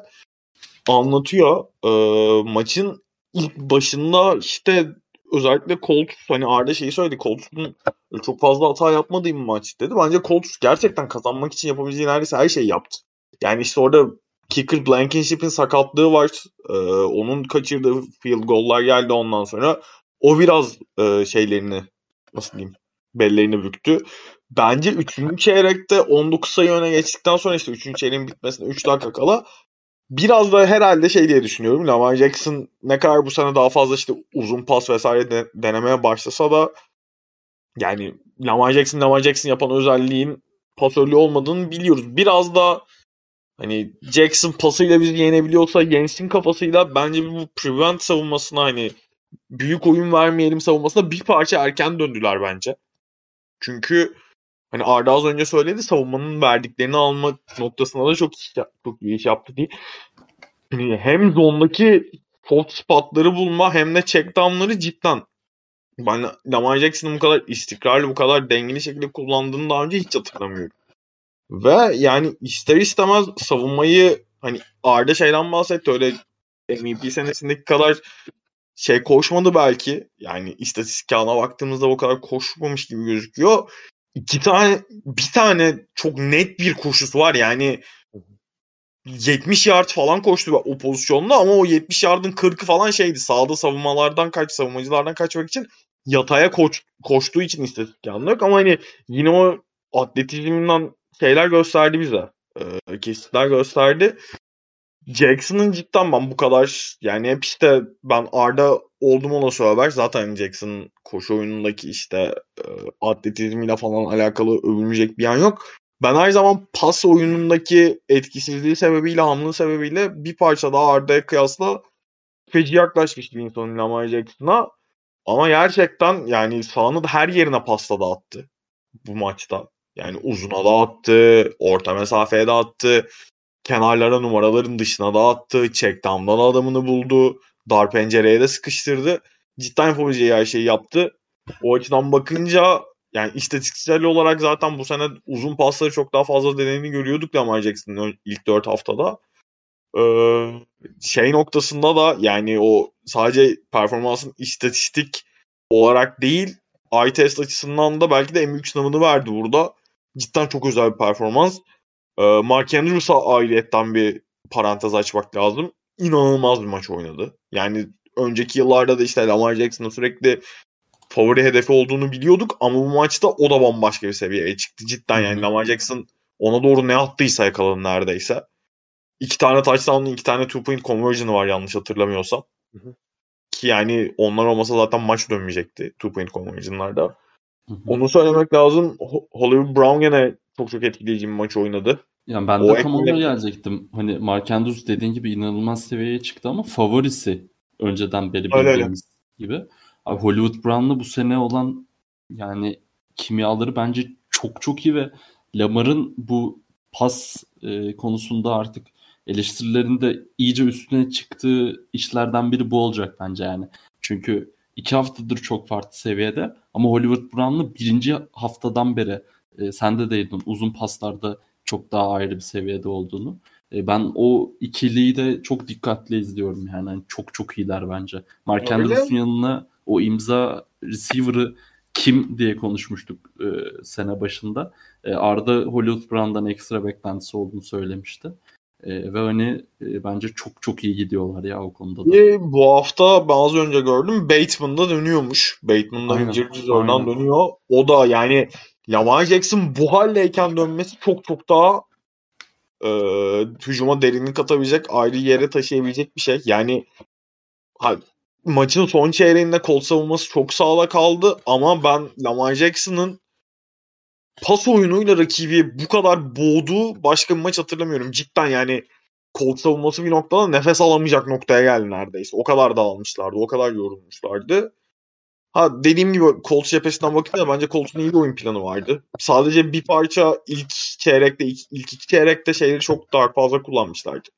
anlatıyor. Ee, maçın ilk başında işte özellikle Colts, hani Arda şeyi söyledi, Colts'un çok fazla hata yapmadığı bir maç dedi. Bence Colts gerçekten kazanmak için yapabileceği neredeyse her şeyi yaptı. Yani işte orada kicker Blankenship'in sakatlığı var. Ee, onun kaçırdığı field goal'lar geldi ondan sonra. O biraz e, şeylerini, nasıl diyeyim, bellerini büktü. Bence üçüncü çeyrekte on dokuz sayı öne geçtikten sonra işte üçüncü çeyreğin bitmesine üç dakika kala biraz da herhalde şey diye düşünüyorum. Lamar Jackson ne kadar bu sene daha fazla işte uzun pas vesaire de, denemeye başlasa da yani Lamar Jackson, Lamar Jackson yapan özelliğin pasörlüğü olmadığını biliyoruz. Biraz da hani Jackson pasıyla bizi yenebiliyorsa Jensen kafasıyla bence bu prevent savunmasına, hani büyük oyun vermeyelim savunmasına bir parça erken döndüler bence. Çünkü hani Arda az önce söyledi, savunmanın verdiklerini alma noktasında da çok iş yaptı, çok iyi iş yaptı diye. Yani hem zondaki soft spotları bulma hem de check downları cidden. Ben Lamar Jackson'ın bu kadar istikrarlı, bu kadar dengeli şekilde kullandığını daha önce hiç hatırlamıyorum. Ve yani ister istemez savunmayı, hani Arda şeyden bahsetti, öyle M V P senesindeki kadar şey koşmadı belki. Yani istatistik kağına baktığımızda o kadar koşmamış gibi gözüküyor. İki tane, bir tane çok net bir koşusu var yani yetmiş yard falan koştu o pozisyonda ama o yetmiş yardın kırkı falan şeydi, sağda savunmalardan kaç savunmacılardan kaçmak için yataya koş, koştuğu için istatistik yandık ama hani yine o atletizmden şeyler gösterdi bize, ee, kesitler gösterdi. Jackson'ın cidden ben bu kadar yani hep işte ben Arda oldum ona söyler. Zaten Jackson'ın koşu oyunundaki işte e, atletizmiyle falan alakalı övünecek bir yan yok. Ben her zaman pas oyunundaki etkisizliği sebebiyle, hamlığı sebebiyle bir parça daha Arda'ya kıyasla feci yaklaşmış bir insanın Lamar Jackson'a. Ama gerçekten yani sahanın her yerine pasta dağıttı bu maçta. Yani uzuna dağıttı, orta mesafeye dağıttı. Kenarlara, numaraların dışına dağıttı. Check down'da da adamını buldu. Dar pencereye de sıkıştırdı. Cidden yapabileceği her şeyi yaptı. O açıdan bakınca yani istatistiksel olarak zaten bu sene uzun pasları çok daha fazla denediğini görüyorduk Lamar Jackson'ın ilk dört haftada. Ee, şey noktasında da yani o sadece performansın istatistik olarak değil, eye test açısından da belki de en büyük sınavını verdi burada. Cidden çok özel bir performans. Mark Andrews'a ailetten bir parantez açmak lazım. İnanılmaz bir maç oynadı. Yani önceki yıllarda da işte Lamar Jackson'ın sürekli favori hedefi olduğunu biliyorduk ama bu maçta o da bambaşka bir seviyeye çıktı. Cidden yani Lamar Jackson ona doğru ne attıysa yakaladı neredeyse. İki tane touchdown'ın iki tane two point conversion'ı var yanlış hatırlamıyorsam. Hı hı. Ki yani onlar olmasa zaten maç dönmeyecekti two point conversion'larda. Onu söylemek lazım. Hollywood Brown gene çok çok etkileyici bir maç oynadı. Yani ben o de tam ona gelecektim. Hani Mark Andrews dediğin gibi inanılmaz seviyeye çıktı ama favorisi önceden belli bildiğimiz gibi. Abi Hollywood Brown'la bu sene olan yani kimyaları bence çok çok iyi ve Lamar'ın bu pas e, konusunda artık eleştirilerin de iyice üstüne çıktığı işlerden biri bu olacak bence yani. Çünkü iki haftadır çok farklı seviyede ama Hollywood Brown'la birinci haftadan beri e, sen de değildin uzun paslarda çok daha ayrı bir seviyede olduğunu. E, ben o ikiliyi de çok dikkatli izliyorum yani. yani çok çok iyiler bence. Mark Andrews'un yanına o imza receiver'ı kim diye konuşmuştuk e, sene başında. E, Arda Hollywood Brown'dan ekstra beklentisi olduğunu söylemişti. E, ve hani e, bence çok çok iyi gidiyorlar ya o konuda da. E, bu hafta ben az önce gördüm Bateman'da dönüyormuş. Bateman'da incirciz oradan dönüyor. O da yani Lamar Jackson bu haldeyken dönmesi çok çok daha e, hücuma derinlik atabilecek, ayrı yere taşıyabilecek bir şey. Yani hadi. Maçın son çeyreğinde kol savunması çok sağla kaldı ama ben Lamar Jackson'ın pas oyunuyla rakibi bu kadar boğduğu başka bir maç hatırlamıyorum. Cidden yani kol savunması bir noktada nefes alamayacak noktaya geldi neredeyse. O kadar dağılmışlardı, o kadar yorulmuşlardı. Ha dediğim gibi Colts cephesinden bakınca bence Colts'un iyi bir oyun planı vardı. Sadece bir parça ilk çeyrekte, ilk, ilk iki çeyrekte şeyleri çok daha fazla kullanmışlardı.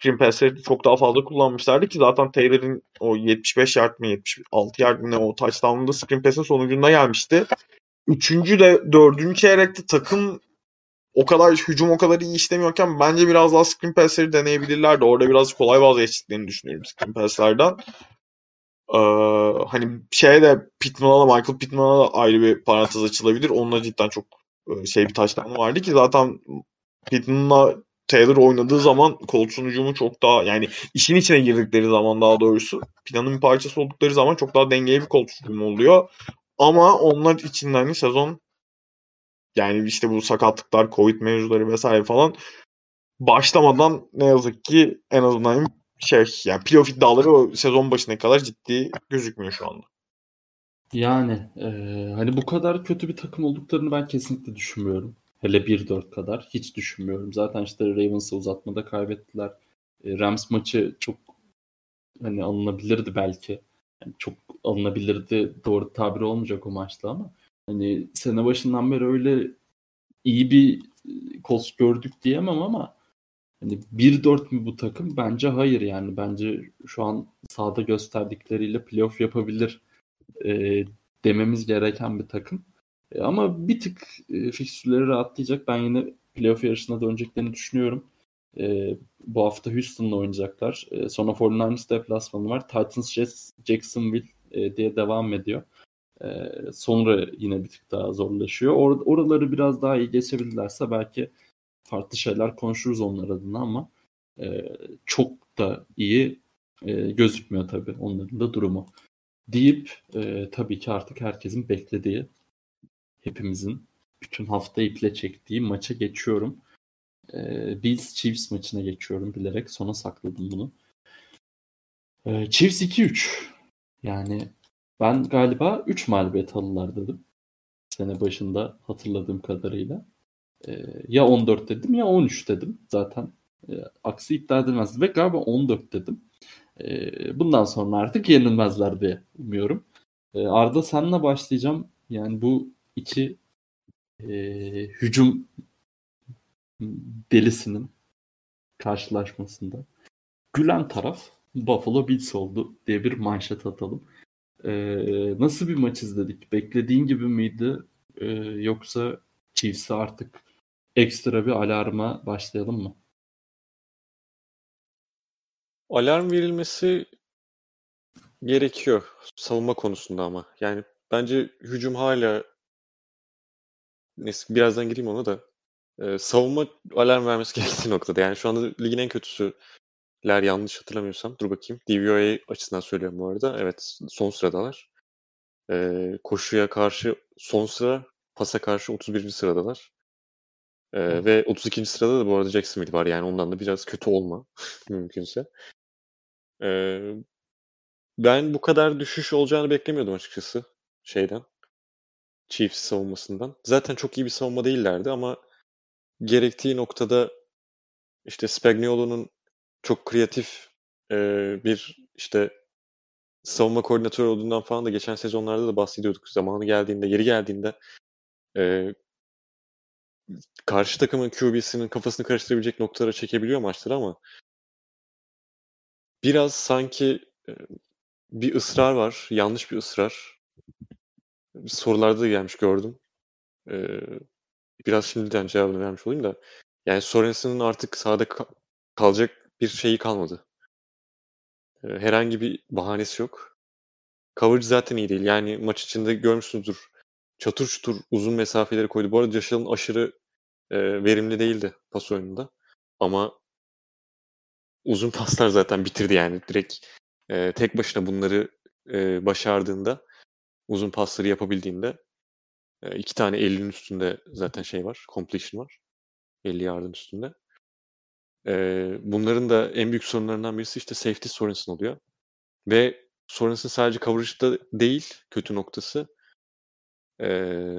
Screen pass'leri çok daha fazla kullanmışlardı ki zaten Taylor'ın o yetmiş beş yard mı yetmiş altı yard mı ne o touchdown'da screen pass'in sonucunda gelmişti. Üçüncü de dördüncü çeyrekte takım o kadar hücum o kadar iyi işlemiyorken bence biraz daha screen pass'leri deneyebilirlerdi. Orada biraz kolay vazgeçtiklerini düşünüyorum screen pass'lerden. Ee, hani şeye de Pittman'a da Michael Pittman'a da ayrı bir parantez açılabilir. Onunla cidden çok şey bir taştan vardı ki zaten Pittman'la Taylor oynadığı zaman Colts'un hücumu çok daha yani işin içine girdikleri zaman daha doğrusu planın bir parçası oldukları zaman çok daha dengeli bir Colts hücumu oluyor. Ama onlar içinden bir sezon yani işte bu sakatlıklar, Covid mevzuları vesaire falan başlamadan ne yazık ki en azından şey yani playoff iddiaları o sezon başına kadar ciddi gözükmüyor şu anda. Yani e, hani bu kadar kötü bir takım olduklarını ben kesinlikle düşünmüyorum. Hele bir dört kadar hiç düşünmüyorum. Zaten işte Ravens'ı uzatmada kaybettiler. E, Rams maçı çok hani alınabilirdi belki. Yani çok alınabilirdi doğru tabiri olmayacak o maçta ama hani sene başından beri öyle iyi bir Colts gördük diyemem ama yani bir dört mü bu takım? Bence hayır yani. Bence şu an sahada gösterdikleriyle playoff yapabilir e, dememiz gereken bir takım. E, ama bir tık e, fikstürleri rahatlayacak. Ben yine playoff yarışına döneceklerini düşünüyorum. E, bu hafta Houston'la oynayacaklar. E, sonra kırk dokuzlar deplasmanı var. Titans, Jets, Jacksonville e, diye devam ediyor. E, sonra yine bir tık daha zorlaşıyor. Or- oraları biraz daha iyi geçebilirlerse belki farklı şeyler konuşuruz onlar adına ama e, çok da iyi e, gözükmüyor tabii onların da durumu. Deyip e, tabii ki artık herkesin beklediği, hepimizin bütün hafta iple çektiği maça geçiyorum. E, Bills Chiefs maçına geçiyorum bilerek. Sona sakladım bunu. E, Chiefs iki üç. Yani ben galiba üç mağlubiyet alırlar dedim. Sene başında hatırladığım kadarıyla. Ya on dört dedim ya on üç dedim zaten. E, aksi iddia edilmezdi ve galiba on dört dedim. E, bundan sonra artık yenilmezler diye umuyorum. E, Arda senle başlayacağım. Yani bu iki e, hücum delisinin karşılaşmasında gülen taraf Buffalo Bills oldu diye bir manşet atalım. E, nasıl bir maç izledik? Beklediğin gibi miydi? E, yoksa Chiefs'e artık ekstra bir alarma başlayalım mı? Alarm verilmesi gerekiyor savunma konusunda ama. Yani bence hücum hala neyse birazdan gireyim ona da ee, savunma alarm vermesi gerektiği noktada. Yani şu anda ligin en kötüsüler yanlış hatırlamıyorsam. Dur bakayım. D V O A açısından söylüyorum bu arada. Evet son sıradalar. Ee, koşuya karşı son sıra, pasa karşı otuz birinci sıradalar. Ee, hmm. Ve otuz ikinci sırada da bu arada Jacksonville var. Yani ondan da biraz kötü olma mümkünse. Ee, ben bu kadar düşüş olacağını beklemiyordum açıkçası. Şeyden. Chiefs savunmasından. Zaten çok iyi bir savunma değillerdi ama gerektiği noktada işte Spagnuolo'nun çok kreatif e, bir işte savunma koordinatörü olduğundan falan da geçen sezonlarda da bahsediyorduk. Zamanı geldiğinde, geri geldiğinde e, karşı takımın Q B'sinin kafasını karıştırabilecek noktalara çekebiliyor maçları ama biraz sanki e, bir ısrar var. Yanlış bir ısrar. Sorularda da gelmiş gördüm. E, biraz şimdiden cevabını vermiş olayım da. Yani Sorensen'in artık sahada ka- kalacak bir şeyi kalmadı. Herhangi bir bahanesi yok. Coverage zaten iyi değil. Yani maç içinde görmüşsünüzdür. Çatır çutur uzun mesafeleri koydu. Bu arada Josh Allen aşırı e, verimli değildi pas oyununda. Ama uzun paslar zaten bitirdi yani. Direkt e, tek başına bunları e, başardığında, uzun pasları yapabildiğinde e, iki tane ellinin üstünde zaten şey var. Completion var. elli yardın üstünde. Bunların da en büyük sorunlarından birisi işte safety Sorensen oluyor. Ve Sorensen sadece coverage'da değil kötü noktası. Ee,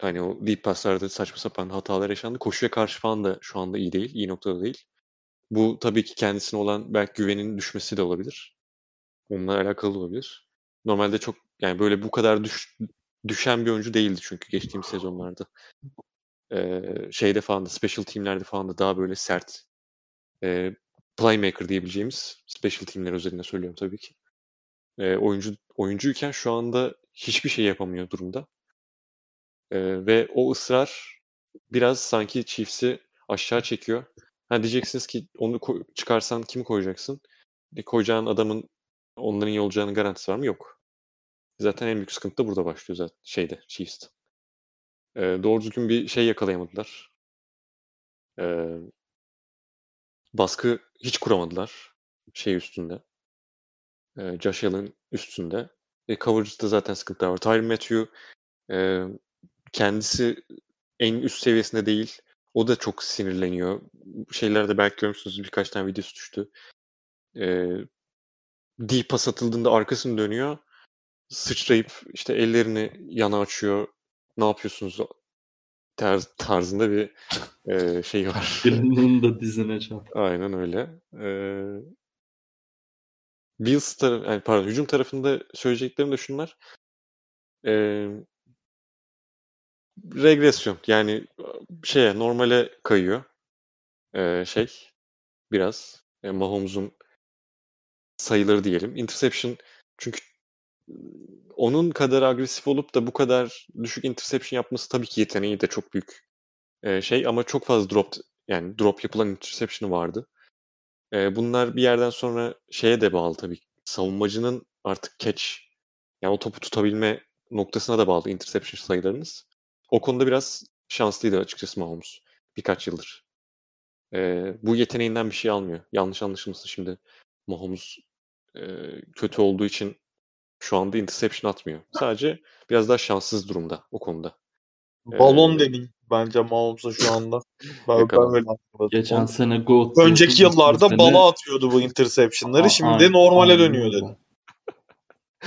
hani o deep pass'larda saçma sapan hatalar yaşandı. Koşuya karşı falan da şu anda iyi değil. İyi noktada değil. Bu tabii ki kendisine olan belki güvenin düşmesi de olabilir. Onunla alakalı olabilir. Normalde çok yani böyle bu kadar düş, düşen bir oyuncu değildi çünkü geçtiğimiz sezonlarda. Şeyde falan da, special teamlerde falan da daha böyle sert e, playmaker diyebileceğimiz, special teamler özelinde söylüyorum tabii ki. E, oyuncu oyuncuyken şu anda hiçbir şey yapamıyor durumda. E, ve o ısrar biraz sanki Chiefs'i aşağı çekiyor. Ha, diyeceksiniz ki onu koy, çıkarsan kimi koyacaksın? E, koyacağın adamın onların iyi olacağının garantisi var mı? Yok. Zaten en büyük sıkıntı da burada başlıyor zaten şeyde, Chiefs'te. E, doğru düzgün bir şey yakalayamadılar. E, baskı hiç kuramadılar. Şey üstünde. E, Josh Allen üstünde. E, coverage'da zaten sıkıntılar var. Tyrann Mathieu e, kendisi en üst seviyesinde değil. O da çok sinirleniyor. Şeylerde belki görmüşsünüz, birkaç tane videosu düştü. E, deep pass atıldığında arkasını dönüyor. Sıçrayıp işte ellerini yana açıyor. Ne yapıyorsunuz Ter- tarzında bir e, şey var. Birinin de dizine çarp. Aynen öyle. Ee, Bills tarafı, yani pardon hücum tarafında söyleyeceklerim de şunlar. Ee, regresyon yani şeye normale kayıyor. Ee, şey biraz e, Mahomes'un sayıları diyelim. Interception çünkü onun kadar agresif olup da bu kadar düşük interception yapması tabii ki yeteneği de çok büyük şey ama çok fazla drop yani drop yapılan interception'ı vardı. Bunlar bir yerden sonra şeye de bağlı tabii. Savunmacının artık catch yani o topu tutabilme noktasına da bağlı interception sayılarınız. O konuda biraz şanslıydı açıkçası Mahomes birkaç yıldır. Bu yeteneğinden bir şey almıyor. Yanlış anlaşılmasın şimdi Mahomes kötü olduğu için şu anda interception atmıyor. Sadece biraz daha şanssız durumda o konuda. Balon ee, dedin bence Mahomes'a şu anda. Ben, ben öyle anladım. Geçen sene Goat. Önceki yıllarda sene... bala atıyordu bu interceptionları. Aa, şimdi aynen, normale aynen dönüyor dedi.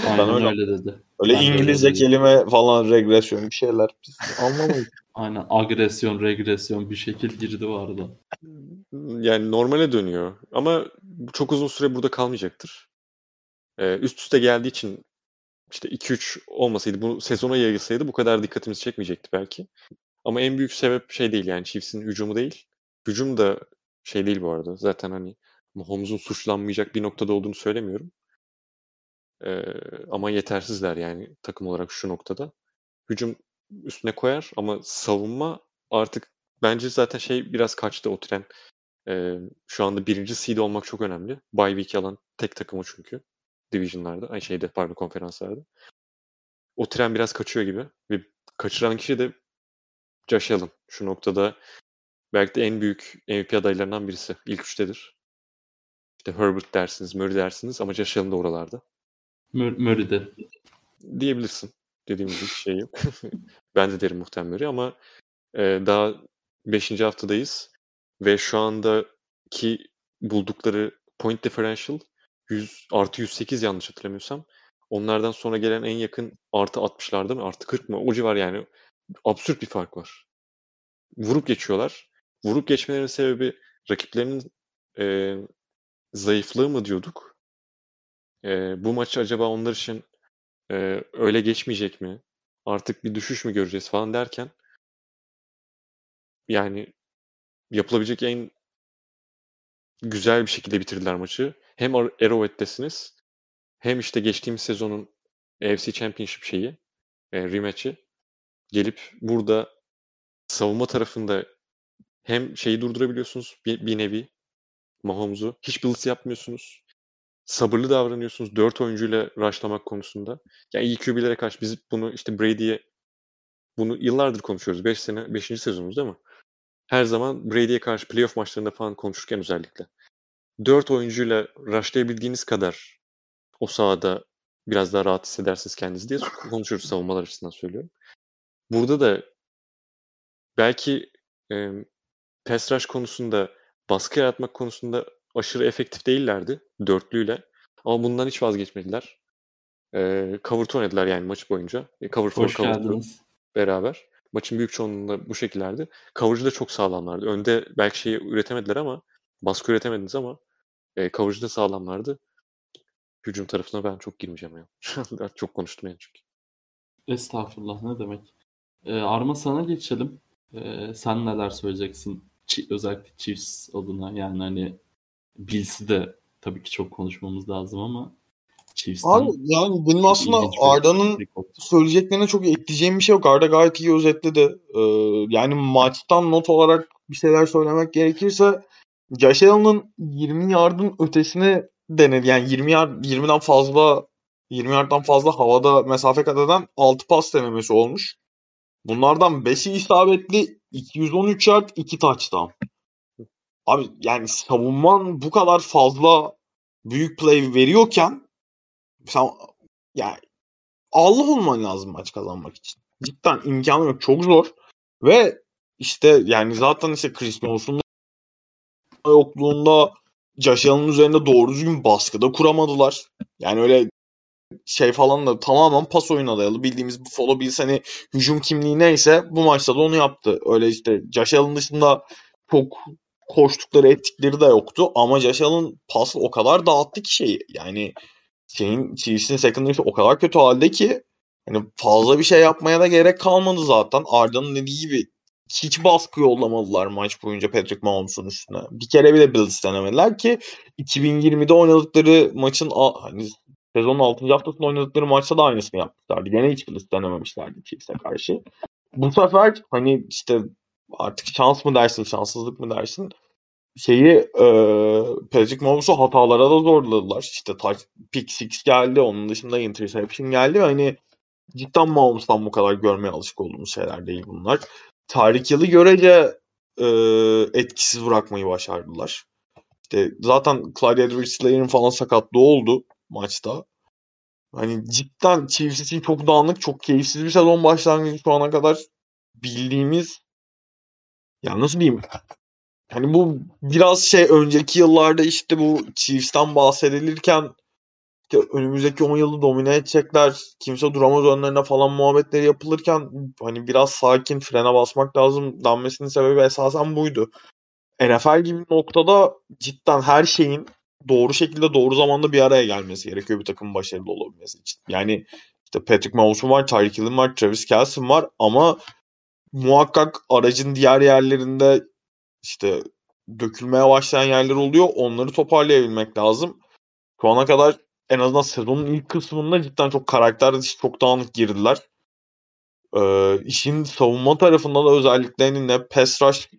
Aynen ben öyle, öyle dedi. Öyle ben İngilizce öyle kelime falan regresyon bir şeyler. Biz anlamayız. Aynen agresyon, regresyon bir şekil girdi vardı. Yani normale dönüyor. Ama çok uzun süre burada kalmayacaktır. Üst üste geldiği için işte iki üç olmasaydı, bu sezona yayılsaydı bu kadar dikkatimizi çekmeyecekti belki. Ama en büyük sebep şey değil yani Chiefs'in hücumu değil. Hücum da şey değil bu arada. Zaten hani Mahomes'un suçlanmayacak bir noktada olduğunu söylemiyorum. Ee, ama yetersizler yani takım olarak şu noktada. Hücum üstüne koyar ama savunma artık bence zaten şey biraz kaçtı o tren. Ee, şu anda birinci seed olmak çok önemli. Bye week alan tek takımı çünkü. Division'larda, aynı şeyde pardon konferanslarda. O tren biraz kaçıyor gibi. Ve kaçıran kişi de Josh Allen. Şu noktada belki de en büyük M V P adaylarından birisi. İlk üçtedir. İşte Herbert dersiniz, Murray dersiniz ama Josh Allen de oralarda. Mur- Murray'de. Diyebilirsin. Dediğim gibi şey yok. Ben de derim muhtemelen Murray ama e, daha beşinci haftadayız. Ve şu andaki buldukları point differential yüz artı yüz sekiz yanlış hatırlamıyorsam. Onlardan sonra gelen en yakın artı altmışlarda mı? Artı kırk mı? O civar yani. Absürt bir fark var. Vurup geçiyorlar. Vurup geçmelerinin sebebi rakiplerinin e, zayıflığı mı diyorduk? E, bu maçı acaba onlar için e, öyle geçmeyecek mi? Artık bir düşüş mü göreceğiz falan derken yani yapılabilecek en güzel bir şekilde bitirdiler maçı. Hem Arrowhead'desiniz hem işte geçtiğimiz sezonun A F C Championship şeyi e, rematch'i gelip burada savunma tarafında hem şeyi durdurabiliyorsunuz bir, bir nevi Mahomes'u. Hiç blitz yapmıyorsunuz. Sabırlı davranıyorsunuz dört oyuncuyla rushlamak konusunda. Yani iyi Q B'lere karşı biz bunu işte Brady'ye bunu yıllardır konuşuyoruz. beş sene beşinci sezonumuz değil mi? Her zaman Brady'ye karşı playoff maçlarında falan konuşurken özellikle. dört oyuncuyla rushlayabildiğiniz kadar o sahada biraz daha rahat hissedersiniz kendinizi diye konuşuyoruz, savunmalar açısından söylüyorum. Burada da belki e, pass rush konusunda, baskı yaratmak konusunda aşırı efektif değillerdi dörtlüyle. Ama bundan hiç vazgeçmediler. E, cover two oynadılar yani maç boyunca. E, cover four, cover two beraber. Maçın büyük çoğunluğunda bu şekillerdi. Coverage'ı da çok sağlamlardı. Önde belki şeyi üretemediler ama baskı üretemediniz ama e, coverage'ı da sağlamlardı. Hücum tarafına ben çok girmeyeceğim ya. Çok konuştum yani çünkü. Estağfurullah, ne demek. Ee, Arma, sana geçelim. Ee, sen neler söyleyeceksin? Ç- özellikle Chiefs adına yani hani Bills'i de tabii ki çok konuşmamız lazım ama Chiefs'ten... Abi yani benim aslında Arda'nın söyleyeceklerine çok ekleyeceğim bir şey yok. Arda gayet iyi özetledi. Ee, yani maçtan not olarak bir şeyler söylemek gerekirse Josh Allen'ın yirmi yardın ötesini denedi. Yani yirmi yard, yirmiden fazla yirmi yardtan fazla havada mesafe kat eden altı pas denemesi olmuş. Bunlardan beşi isabetli, iki yüz on üç yard, iki touchdown. Abi yani savunman bu kadar fazla büyük play veriyorken sen yani Allah olman lazım maç kazanmak için. Cidden imkanı yok. Çok zor. Ve işte yani zaten işte Chris Carson yokluğunda Josh Allen'ın üzerinde doğru düzgün baskıda kuramadılar. Yani öyle şey falan da tamamen pas oyuna dayalı. Bildiğimiz bu follow Bills hani hücum kimliği neyse bu maçta da onu yaptı. Öyle işte Josh Allen dışında çok koştukları ettikleri de yoktu. Ama Josh Allen pası o kadar dağıttı ki şeyi. Yani şeyin Chiefs'in secondary'si o kadar kötü halde ki hani fazla bir şey yapmaya da gerek kalmadı zaten. Arda'nın dediği gibi hiç baskı yollamadılar maç boyunca Patrick Mahomes'un üstüne. Bir kere bile Bills denemediler ki iki bin yirmide oynadıkları maçın hani sezonun altıncı haftasında oynadıkları maçta da aynısını yaptılardı. Gene hiç Bills denememişlerdi Chiefs'e karşı. Bu sefer hani işte artık şans mı dersin, şanssızlık mı dersin? Şeyi e, Patrick Mahomes'u hatalara da zorladılar. İşte touch, pick six geldi. Onun dışında interception geldi ve hani cidden Mahomes'tan bu kadar görmeye alışık olduğumuz şeyler değil bunlar. Tarık Yıl'ı görece e, etkisiz bırakmayı başardılar. İşte zaten Clyde Edwards-Helaire'in falan sakatlığı oldu maçta. Hani cidden Chiefs için çok dağınık, çok keyifsiz bir sezon başlangıcı şu ana kadar bildiğimiz. Ya nasıl diyeyim? Hani bu biraz şey önceki yıllarda işte bu Chiefs'ten bahsedilirken işte önümüzdeki on yılı domine edecekler, kimse duramaz önlerine falan muhabbetleri yapılırken hani biraz sakin, frene basmak lazım denmesinin sebebi esasen buydu. N F L gibi bir noktada cidden her şeyin doğru şekilde doğru zamanda bir araya gelmesi gerekiyor bir takımın başarılı olabilmesi için. Yani işte Patrick Mahomes'un var, Tyreek Hill'in var, Travis Kelce'nin var ama muhakkak aracın diğer yerlerinde işte dökülmeye başlayan yerler oluyor. Onları toparlayabilmek lazım. Şu ana kadar en azından sezonun ilk kısmında cidden çok karakter dışı, çok dağınık girdiler. Ee, işin savunma tarafında da özellikle ne pass rush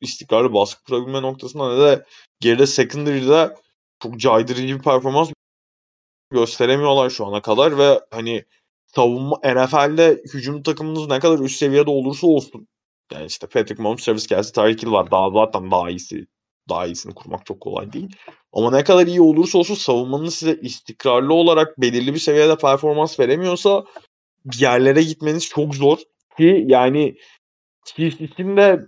istikrarlı baskı kurabilme noktasında ne de geride secondary'de çok caydırıcı bir performans gösteremiyorlar şu ana kadar ve hani savunma N F L'de hücum takımınız ne kadar üst seviyede olursa olsun. Yani işte Patrick Mahomes, Travis Kelce, Tyreek Hill var. Daha zaten daha iyisi. Daha iyisini kurmak çok kolay değil. Ama ne kadar iyi olursa olsun savunmanın size istikrarlı olarak belirli bir seviyede performans veremiyorsa bir yerlere gitmeniz çok zor. Ki yani Chiefs için de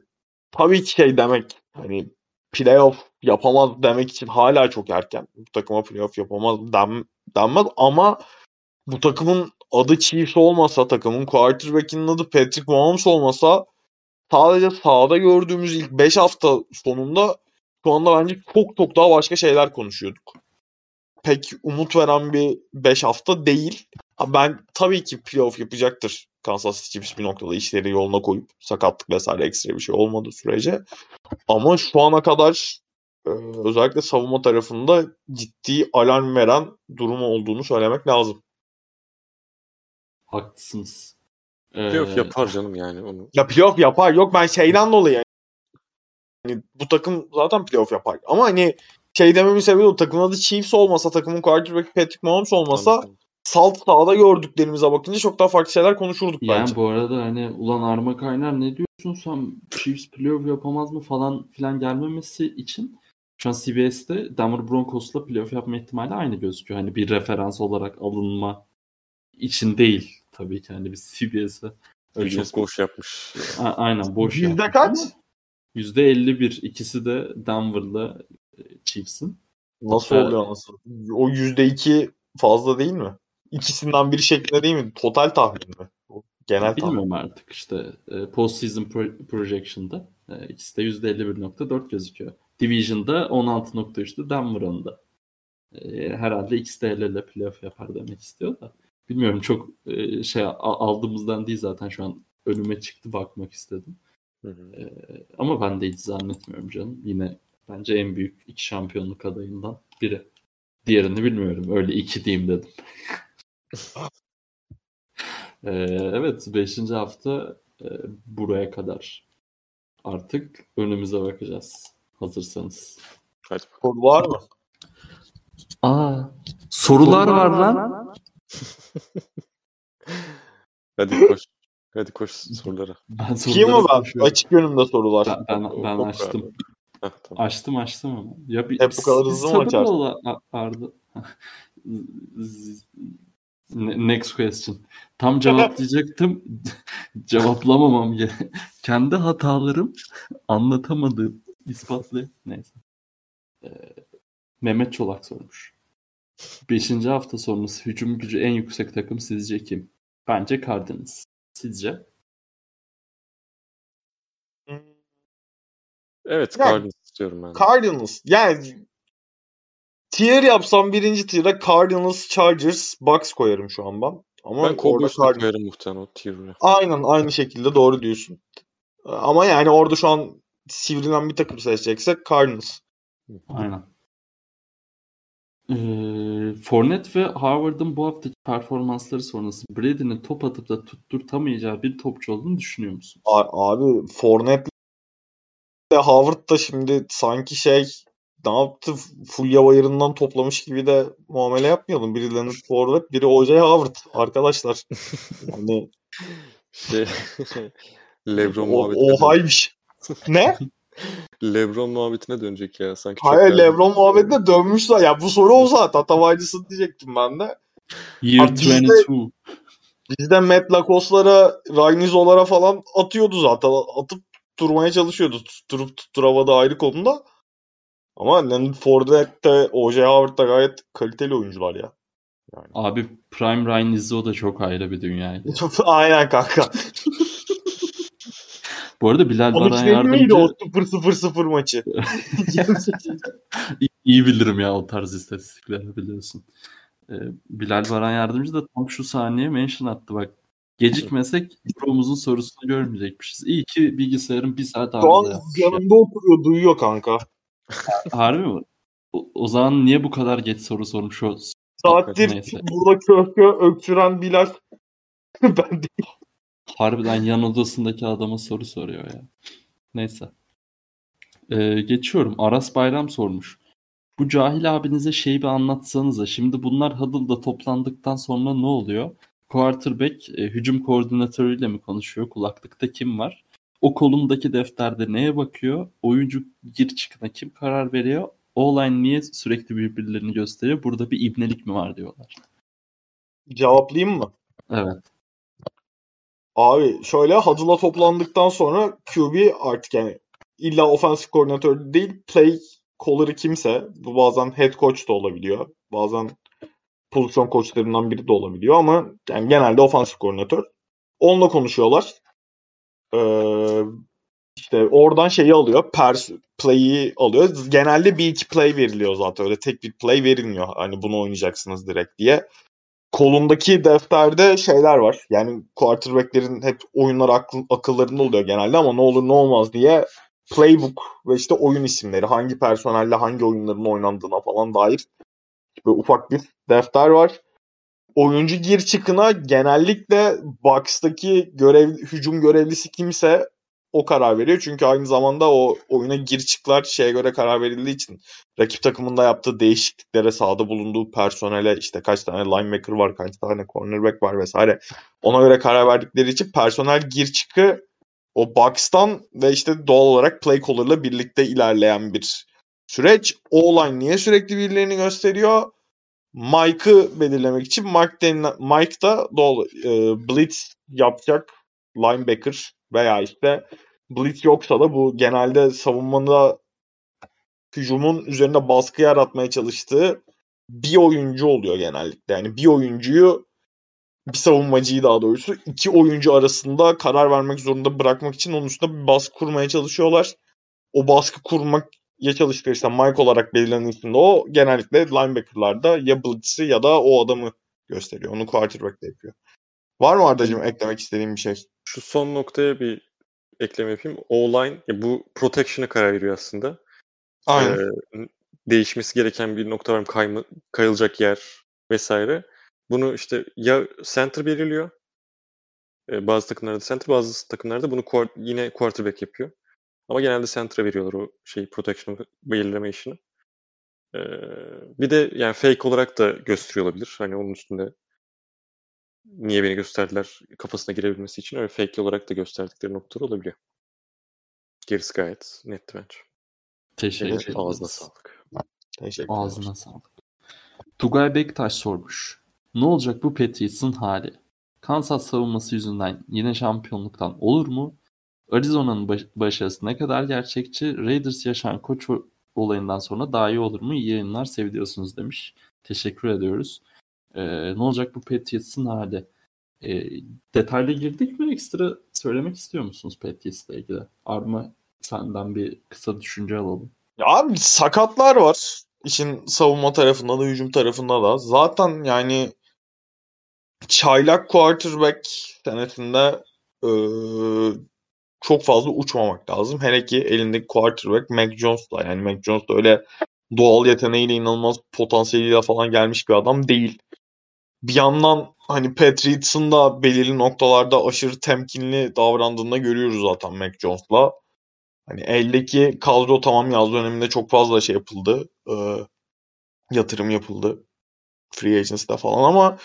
tabii ki şey demek hani playoff yapamaz demek için hala çok erken. Bu takıma playoff yapamaz den, denmez ama bu takımın adı Chiefs olmasa, takımın quarterback'inin adı Patrick Mahomes olmasa sadece sahada gördüğümüz ilk beş hafta sonunda şu anda bence çok çok daha başka şeyler konuşuyorduk. pek umut veren bir beş hafta değil. Ben tabii ki playoff yapacaktır Kansas City Chiefs bir noktada, işleri yoluna koyup sakatlık vesaire ekstra bir şey olmadığı sürece. Ama şu ana kadar e, özellikle savunma tarafında ciddi alarm veren durumu olduğunu söylemek lazım. Haklısınız. Ee... Playoff yapar canım yani onu. Ya playoff yapar. Yok ben şeyden dolayı yani. yani bu takım zaten playoff yapar. Ama hani şey dememin sebebi o, takımın adı Chiefs olmasa, takımın quarterback'i Patrick Mahomes olmasa evet. Salt sahada gördüklerimize bakınca çok daha farklı şeyler konuşurduk yani bence. Yani bu arada hani ulan Arma Kaynar ne diyorsun sen, Chiefs playoff yapamaz mı falan filan gelmemesi için şu an C B S'de Denver Broncos'la playoff yapma ihtimali aynı gözüküyor. Hani bir referans olarak alınma için değil tabii ki, hani biz C B S'e öyle çok boş yapmış. A- aynen boş yapmış. Yüzde kaç? Yüzde elli bir. İkisi de Denver'la Chiefs'in. Nasıl Hatta... oluyor nasıl? O yüzde iki fazla değil mi? İkisinden biri şeklinde değil mi? Total tahmin mi? Genel tahmin. Bilmiyorum artık işte. Postseason pro- projection'da ikisi de yüzde elli bir virgül dört gözüküyor. Division'da on altı virgül üç'tü Denver'ında. Herhalde ikisi de el ele playoff yapar demek istiyor da. Bilmiyorum, çok şey aldığımızdan değil zaten, şu an önüme çıktı bakmak istedim. Hı hı. Ama ben de hiç zannetmiyorum canım. Yine bence en büyük iki şampiyonluk adayından biri. Diğerini bilmiyorum. Öyle iki diyeyim dedim. ee, evet, beşinci hafta e, buraya kadar. Artık önümüze bakacağız. Hazırsanız. Soru var mı? Aa, sorular var lan. lan. Hadi koş. Hadi koş sorulara. Ben sorulara Kim o ben? Açık önümde sorular. Ben, ben, ben açtım. Abi. Heh, tamam. Açtım açtım ama. Ya bir, hep bu kadar hızlı mı açarsın? Next question. Tam cevaplayacaktım. Cevaplamamam. Kendi hatalarım anlatamadığım ispatlı. Neyse. Ee, Mehmet Çolak sormuş. Beşinci hafta sonrası hücum gücü en yüksek takım sizce kim? Bence Cardinals. Sizce? Evet, yani, Cardinals istiyorum ben. Cardinals. Yani tier yapsam birinci tier'e Cardinals, Chargers, Bucks koyarım şu an ben. Ama ben Cobles'u koyarım muhtemelen o tier'e. Aynen, aynı şekilde doğru diyorsun. Ama yani orada şu an sivrilen bir takım seçeceksek Cardinals. Aynen. Ee, Fournette ve Howard'ın bu haftaki performansları sonrası Brady'nin top atıp da tutturtamayacağı bir topçu olduğunu düşünüyor musun? Abi Fournette Howard da şimdi sanki şey ne yaptı, fulya bayırından toplamış gibi de muamele yapmayalım. Biri Leonard Fournette, biri O J Howard arkadaşlar. Yani şey, LeBron muhabbetine. Ohaymış. Ne? LeBron muhabbetine dönecek ya sanki. Hayır, çok LeBron yani. Muhabbetine dönmüşler. Ya bu soru o zaten. Atavaycısı diyecektim ben de. Year yirmi iki. Bizde Matt Lacos'lara, Raynizo'lara falan atıyordu zaten. Atıp durmaya çalışıyordu. Tutturup tutturamadı ayrı konuda. Ama Leonard Fournette'de, O J Howard'da gayet kaliteli oyuncular ya. Yani. Abi Prime Ryan Izzo da çok ayrı bir dünyaydı. Aynen kanka. Bu arada Bilal Baran yardımcı. O sıfır sıfır maçı. İyi bilirim ya o tarz istatistikleri biliyorsun. Bilal Baran yardımcı da tam şu saniye mention attı bak. Gecikmesek promuzun sorusunu görmeyecekmişiz. İyi ki bilgisayarın bir saat arıza yapmış. Yanımda oturuyor, duyuyor kanka. Harbi mi? O, o zaman niye bu kadar geç soru sormuş o? Saattir burada köhkö öksüren Bilal. Ben değil. Harbiden yan odasındaki adama soru soruyor ya. Neyse. Ee, geçiyorum. Aras Bayram sormuş. Bu cahil abinize şeyi bir anlatsanıza. Şimdi bunlar huddle'da toplandıktan sonra ne oluyor? Quarterback e, hücum koordinatörüyle mi konuşuyor? Kulaklıkta kim var? O kolundaki defterde neye bakıyor? Oyuncu gir çıkına kim karar veriyor? O-line niye sürekli birbirlerini gösteriyor? Burada bir ibnelik mi var diyorlar. Cevaplayayım mı? Evet. Abi şöyle, huddle'a toplandıktan sonra Q B artık yani illa offensive koordinatör değil, play caller'ı kimse. Bu bazen head coach da olabiliyor. Bazen pozisyon koçlarından biri de olabiliyor ama yani genelde ofansif koordinatör. Onunla konuşuyorlar. Ee, İşte oradan şeyi alıyor. Pers play'i alıyor. Genelde bir iki play veriliyor zaten. Öyle tek bir play verilmiyor. Hani bunu oynayacaksınız direkt diye. Kolundaki defterde şeyler var. Yani quarterback'lerin hep oyunlar akl, akıllarında oluyor genelde ama ne olur ne olmaz diye playbook ve işte oyun isimleri, hangi personelle hangi oyunların oynandığına falan dair böyle ufak bir defter var. Oyuncu gir çıkına genellikle box'taki görev, hücum görevlisi kimse o karar veriyor. Çünkü aynı zamanda o oyuna gir çıklar şeye göre karar verildiği için rakip takımında yaptığı değişikliklere, sahada bulunduğu personele, işte kaç tane linebacker var, kaç tane cornerback var vesaire ona göre karar verdikleri için personel gir çıkı o box'tan ve işte doğal olarak play caller'la birlikte ilerleyen bir süreç. O-line niye sürekli birilerini gösteriyor? Mike'ı belirlemek için Mike, denilen, Mike da doğal e, blitz yapacak linebacker veya işte blitz yoksa da bu genelde savunmada hücumun üzerinde baskı yaratmaya çalıştığı bir oyuncu oluyor genellikle. Yani bir oyuncuyu, bir savunmacıyı daha doğrusu iki oyuncu arasında karar vermek zorunda bırakmak için onun üstünde bir baskı kurmaya çalışıyorlar. O baskı kurmak ya çalıştıkları işte Mike olarak belirlenen isimde o genellikle linebacker'larda ya blitz'i ya da o adamı gösteriyor. Onu quarterback'te yapıyor. Var mı Arda'cığım eklemek istediğim bir şey? Şu son noktaya bir ekleme yapayım. O-line ya bu protection'a karar veriyor aslında. Aynen. Ee, değişmesi gereken bir nokta var mı? Kayma, kayılacak yer vesaire. Bunu işte ya center belirliyor. Ee, bazı takımlarda center, bazı takımlarda bunu quart- yine quarterback yapıyor. Ama genelde center'a veriyorlar o şey protection belirleme işini. Ee, bir de yani fake olarak da gösteriyor olabilir. Hani onun üstünde niye beni gösterdiler kafasına girebilmesi için öyle fake olarak da gösterdikleri noktalar olabiliyor. Gerisi gayet netti bence. Teşekkür ederim. Ağzına sağlık. Teşekkür ederim. Ağzına sağlık. Tugay Bektaş sormuş. Ne olacak bu Patriots'ın hali? Kansas savunması yüzünden yine şampiyonluktan olur mu? Arizona'nın baş- başarısı ne kadar gerçekçi? Raiders yaşayan koç olayından sonra daha iyi olur mu? İyi yayınlar, seviyorsunuz demiş. Teşekkür ediyoruz. Ee, ne olacak bu Patriots'ın hali? Ee, detaylı girdik mi? Ekstra söylemek istiyor musunuz Patriots'la ilgili? Arma, senden bir kısa düşünce alalım. Ya abi sakatlar var. İşin savunma tarafında da hücum tarafında da. Zaten yani çaylak quarterback senetinde ee, çok fazla uçmamak lazım. Hele ki elindeki quarterback Mac Jones da. Yani Mac Jones da öyle doğal yeteneğiyle, inanılmaz potansiyeliyle falan gelmiş bir adam değil. Bir yandan hani Patriots'ın da belirli noktalarda aşırı temkinli davrandığını görüyoruz zaten Mac Jones'la. Hani eldeki kadro tamam, yaz döneminde çok fazla şey yapıldı. E, yatırım yapıldı. Free agency'de falan ama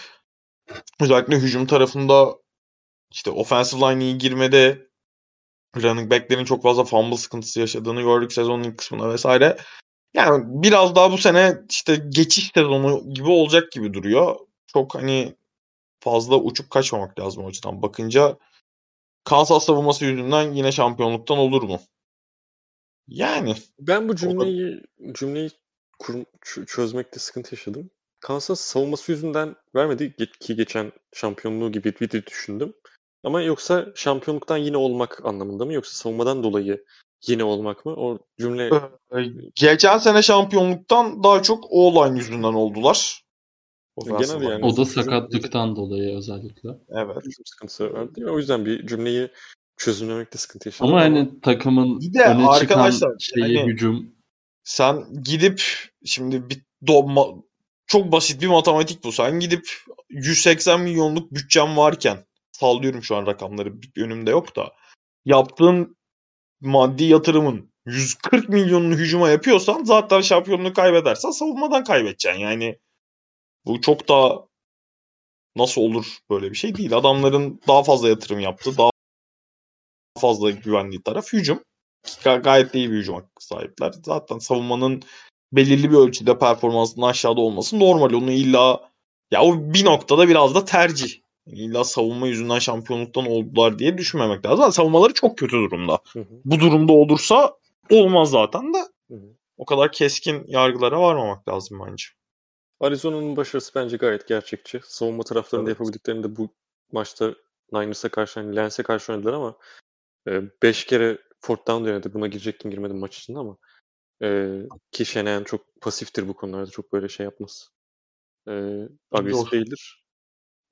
özellikle hücum tarafında işte offensive line iyi girmedi. Running back'lerin çok fazla fumble sıkıntısı yaşadığını gördük sezonun ilk kısmında vesaire. Yani biraz daha bu sene işte geçiş sezonu gibi olacak gibi duruyor. Çok hani fazla uçup kaçmamak lazım o açıdan bakınca. Kansas savunması yüzünden yine şampiyonluktan olur mu? Yani. Ben bu cümleyi da... cümleyi kurum, çözmekte sıkıntı yaşadım. Kansas savunması yüzünden vermedi ki geçen şampiyonluğu gibi bir düşündüm. Ama yoksa şampiyonluktan yine olmak anlamında mı? Yoksa savunmadan dolayı yine olmak mı? O cümle... Geçen sene şampiyonluktan daha çok O-line yüzünden oldular. O, yani o da sakatlıktan dolayı özellikle. Evet. Sıkıntısı var değil mi? O yüzden bir cümleyi çözümlemekte sıkıntı yaşadım. Ama hani takımın de, öne çıkan şeyi hani, hücum... Sen gidip şimdi bir do- çok basit bir matematik bu. Sen gidip yüz seksen milyonluk bütçem varken, sallıyorum şu an rakamları önümde yok da, yaptığın maddi yatırımın yüz kırk milyonunu hücuma yapıyorsan zaten şampiyonluğu kaybedersen savunmadan kaybedeceksin. Yani bu çok daha nasıl olur böyle bir şey değil. Adamların daha fazla yatırım yaptı. Daha fazla güvenli taraf hücum. Gayet iyi bir hücuma sahipler. Zaten savunmanın belirli bir ölçüde performansının aşağıda olması normal. Onu illa ya o bir noktada biraz da tercih. İlla savunma yüzünden şampiyonluktan oldular diye düşünmemek lazım. Yani savunmaları çok kötü durumda. Hı hı. Bu durumda olursa olmaz zaten de. Hı hı. O kadar keskin yargılara varmamak lazım bence. Arizona'nın başarısı bence gayet gerçekçi. Savunma taraflarında evet, yapabildiklerini de bu maçta Niners'a karşı, hani Lens'e karşı oynadılar ama beş kere Fourth down denedi. Buna girecektim, girmedim maç içinde ama e, ki Shanahan çok pasiftir bu konularda. Çok böyle şey yapmaz. E, agresif değildir.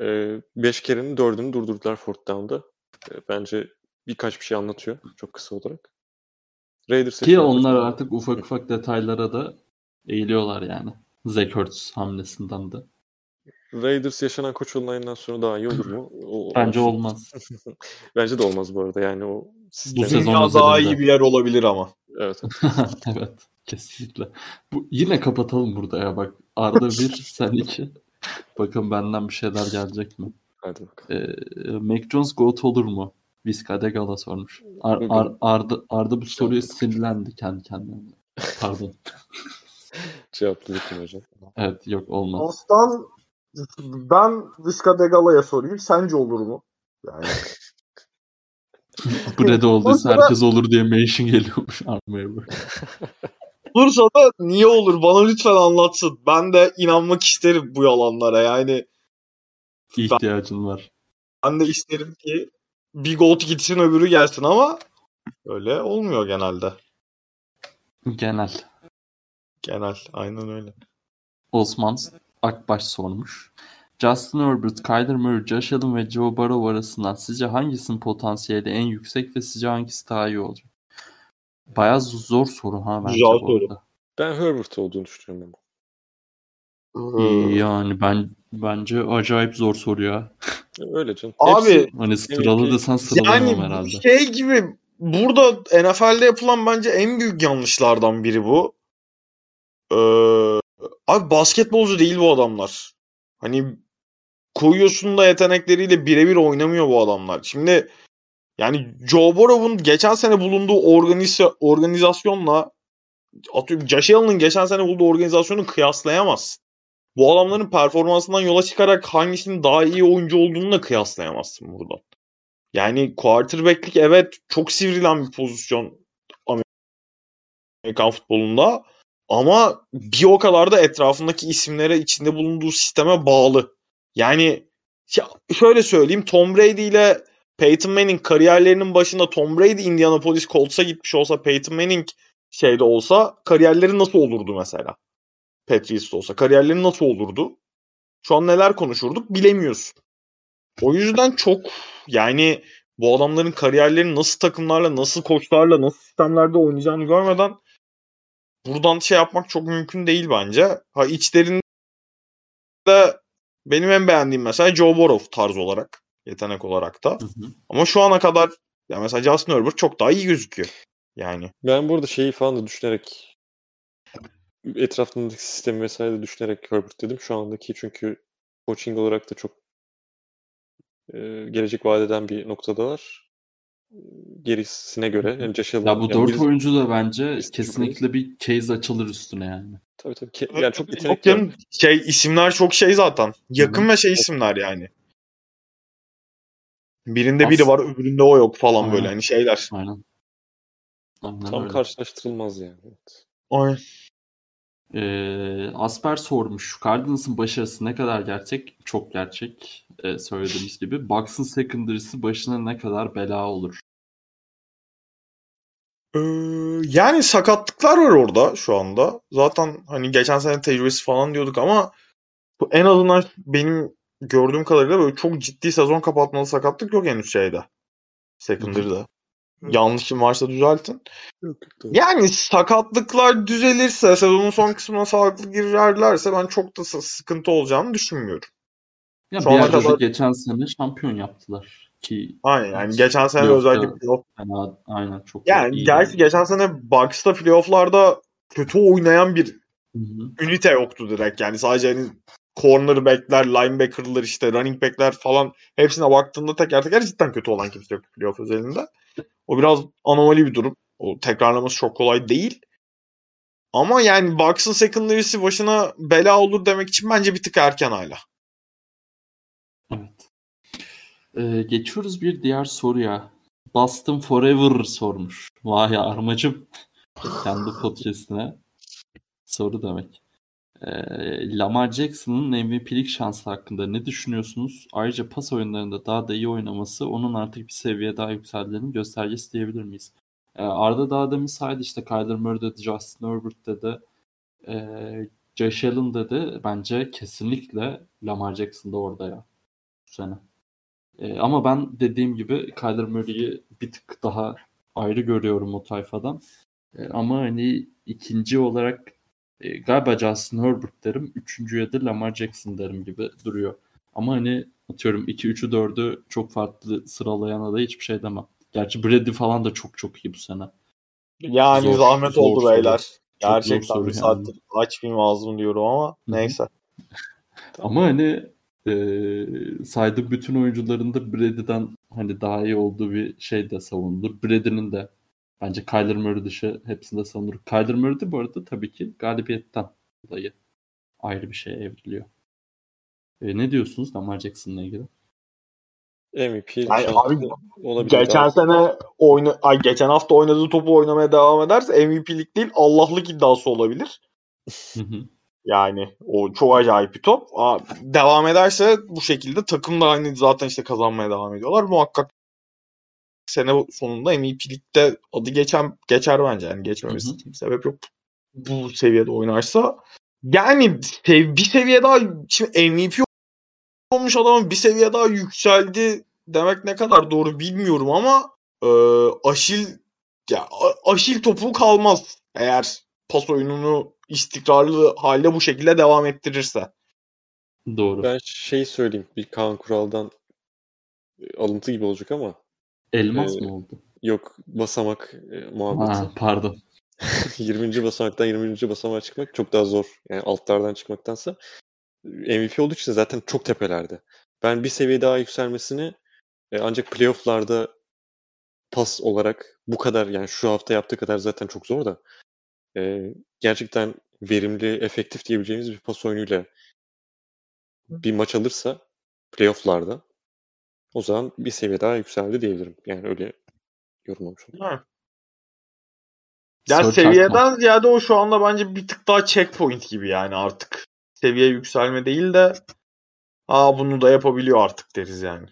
E, beş kerenin dördünü durdurdular fourth down'da. E, bence birkaç bir şey anlatıyor. Çok kısa olarak. Raiders ki onlar da artık ufak ufak detaylara da eğiliyorlar yani. Zach Ertz hamlesinden de. Raiders yaşanan koç olayından sonra daha iyi olur mu? O, Bence olmaz. olmaz. Bence de olmaz bu arada. Yani o bu sezon daha üzerinde iyi bir yer olabilir ama. Evet. Evet, kesinlikle. Bu yine kapatalım burada ya bak. Arda bir, sen iki. Bakın benden bir şeyler gelecek mi? Hadi bakalım. Ee, Mac Jones goat olur mu? Vizcade Gala sormuş. Ar, ar, Arda Arda bu soruyu sinirlendi kendi kendine. Pardon. Cevapladık mı hocam? Evet, yok olmaz. Aslan ben Vizcade Gala'ya sorayım. Sence olur mu? Yani. Bu ne de olduysa herkes olur diye mention geliyormuş Arma'ya böyle. Olursa da niye olur? Bana lütfen anlatsın. Ben de inanmak isterim bu yalanlara yani. İhtiyacın ben, var. Ben de isterim ki bir gold gitsin öbürü gelsin ama öyle olmuyor genelde. Genel. Genel. Aynen öyle. Osman Akbaş sormuş. Justin Herbert, Kyler Murray, Josh Allen ve Joe Burrow arasından sizce hangisinin potansiyeli en yüksek ve sizce hangisi daha iyi olacak? Bayağı zor soru ha bence bu arada. Ben Herbert olduğunu düşünüyorum. Yani ben bence acayip zor soru ya. Öyle canım. Abi hepsi, hani sıralı da sen sıralamam yani herhalde. Yani şey gibi burada N F L'de yapılan bence en büyük yanlışlardan biri bu. Ee, abi basketbolcu değil bu adamlar. Hani koyuyorsun da yetenekleriyle birebir oynamıyor bu adamlar. Şimdi yani Joe Burrow'un geçen sene bulunduğu organize, organizasyonla atıyorum Josh Allen'ın geçen sene bulunduğu organizasyonu kıyaslayamazsın. Bu adamların performansından yola çıkarak hangisinin daha iyi oyuncu olduğunu da kıyaslayamazsın buradan. Yani quarterback'lik evet çok sivrilen bir pozisyon Amerikan futbolunda ama bir o kadar da etrafındaki isimlere, içinde bulunduğu sisteme bağlı. Yani şöyle söyleyeyim, Tom Brady ile Peyton Manning kariyerlerinin başında Tom Brady Indianapolis Colts'a gitmiş olsa, Peyton Manning şeyde olsa kariyerleri nasıl olurdu mesela? Patriots'ta olsa kariyerleri nasıl olurdu? Şu an neler konuşurduk bilemiyorsun. O yüzden çok yani bu adamların kariyerlerini nasıl takımlarla, nasıl koçlarla, nasıl sistemlerde oynayacağını görmeden buradan şey yapmak çok mümkün değil bence. Ha içlerinde benim en beğendiğim mesela Joe Burrow tarz olarak, yetenek olarak da. Hı hı. Ama şu ana kadar ya mesela Justin Herbert çok daha iyi gözüküyor. Yani ben burada şeyi falan da düşünerek, etrafındaki sistemi vesaire de düşünerek Herbert dedim. Şu andaki çünkü coaching olarak da çok e, gelecek vaat eden bir noktadalar. Gerisine göre. Yani ya bu dört yani oyuncu da bence kesinlikle bir case açılır üstüne yani. Tabii tabii. Ke- yani çok yetenekli. Çok şey, isimler çok şey zaten. Yakın Hı-hı. ve şey isimler yani. Birinde As- biri var öbüründe o yok falan Aynen. böyle hani şeyler. Aynen. Aynen Tam öyle. Karşılaştırılmaz yani. Evet. Aynen. Ee, Asper sormuş. Cardinals'ın başarısı ne kadar gerçek? Çok gerçek. Ee, söylediğimiz gibi. Bucks'ın secondary'si başına ne kadar bela olur? Ee, yani sakatlıklar var orada şu anda. Zaten hani geçen sene tecrübesi falan diyorduk ama bu en azından benim gördüğüm kadarıyla böyle çok ciddi sezon kapatmalı sakatlık yok henüz şeyde. Secondary'de. Yanlışım varsa düzeltin. Yani sakatlıklar düzelirse, sezonun son kısmına sağlıklı girerlerse ben çok da sıkıntı olacağını düşünmüyorum. Ya şu bir yerde kadar... geçen sene şampiyon yaptılar ki. Aynen yani geçen sene özellikle playoff. Yani, aynen çok. Yani gerçi geçen sene Bucks'ta playoff'larda kötü oynayan bir Hı-hı. ünite yoktu direkt yani sadece hani cornerback'ler, linebacker'lar işte running back'ler falan hepsine baktığında teker teker cidden kötü olan kimse yok playoff özelinde. O biraz anomali bir durum. O tekrarlaması çok kolay değil. Ama yani Bucks'ın secondary'si başına bela olur demek için bence bir tık erken hala. Evet. Ee, geçiyoruz bir diğer soruya. Boston Forever sormuş. Vay Armacım. Kendi podcast'ine. Soru demek. Ee, Lamar Jackson'ın M V P'lik şansı hakkında ne düşünüyorsunuz? Ayrıca pas oyunlarında daha da iyi oynaması onun artık bir seviye daha yükseldiğinin göstergesi diyebilir miyiz? Arda daha demin saydı işte Kyler Murray dedi, Justin Herbert dedi, ee, Josh Allen dedi. Bence kesinlikle Lamar Jackson da orada ya bu sene. Ee, ama ben dediğim gibi Kyler Murray'i bir tık daha ayrı görüyorum o tayfadan. Ee, ama hani ikinci olarak e, galiba Justin Herbert derim. Üçüncüye de Lamar Jackson derim gibi duruyor. Ama hani atıyorum iki üçü dördü çok farklı sıralayana da hiçbir şey demem. Gerçi Brady falan da çok çok iyi bu sene. Yani zor, zahmet zor oldu beyler. Gerçekten bir saattir yani. Aç film ağzım diyorum ama Hı-hı. neyse. Ama hani e, saydığım bütün oyuncuların da Brady'den hani daha iyi olduğu bir şey de savunulur. Brady'nin de bence Kyler Murray dışı hepsinde savunulur. Kyler Murray de bu arada tabii ki galibiyetten dolayı ayrı bir şeye evriliyor. E, ne diyorsunuz Lamar Jackson'la ilgili? M V P yani abi, olabilir. Geçen abi. sene oyna, ay geçen hafta oynadığı topu oynamaya devam ederse M V P'lik değil Allah'lık iddiası olabilir. Yani o çok acayip bir top. Aa, devam ederse bu şekilde takım da aynı zaten işte kazanmaya devam ediyorlar. Muhakkak sene sonunda M V P'likte adı geçen geçer bence. Yani geçmemesi için sebep yok. Bu seviyede oynarsa yani bir seviye daha şimdi M V P olmuş adamın bir seviye daha yükseldi demek ne kadar doğru bilmiyorum ama e, Aşil ya Aşil topu kalmaz eğer pas oyununu istikrarlı halde bu şekilde devam ettirirse. Doğru. Ben şey söyleyeyim bir Kaan Kural'dan alıntı gibi olacak ama elmas e, mı oldu? Yok basamak e, muhabbeti. Ha, pardon. yirminci basamaktan yirminci basamağa çıkmak çok daha zor. Yani altlardan çıkmaktansa. M V P olduğu için zaten çok tepelerde. Ben bir seviye daha yükselmesini e, ancak playoff'larda pas olarak bu kadar yani şu hafta yaptığı kadar zaten çok zor da e, gerçekten verimli, efektif diyebileceğimiz bir pas oyunuyla bir maç alırsa playoff'larda o zaman bir seviye daha yükseldi diyebilirim. Yani öyle yorumlamış oldum. Ya Sör seviyeden çarpma. Ziyade o şu anda bence bir tık daha checkpoint gibi yani artık. Seviye yükselme değil de aa bunu da yapabiliyor artık deriz yani.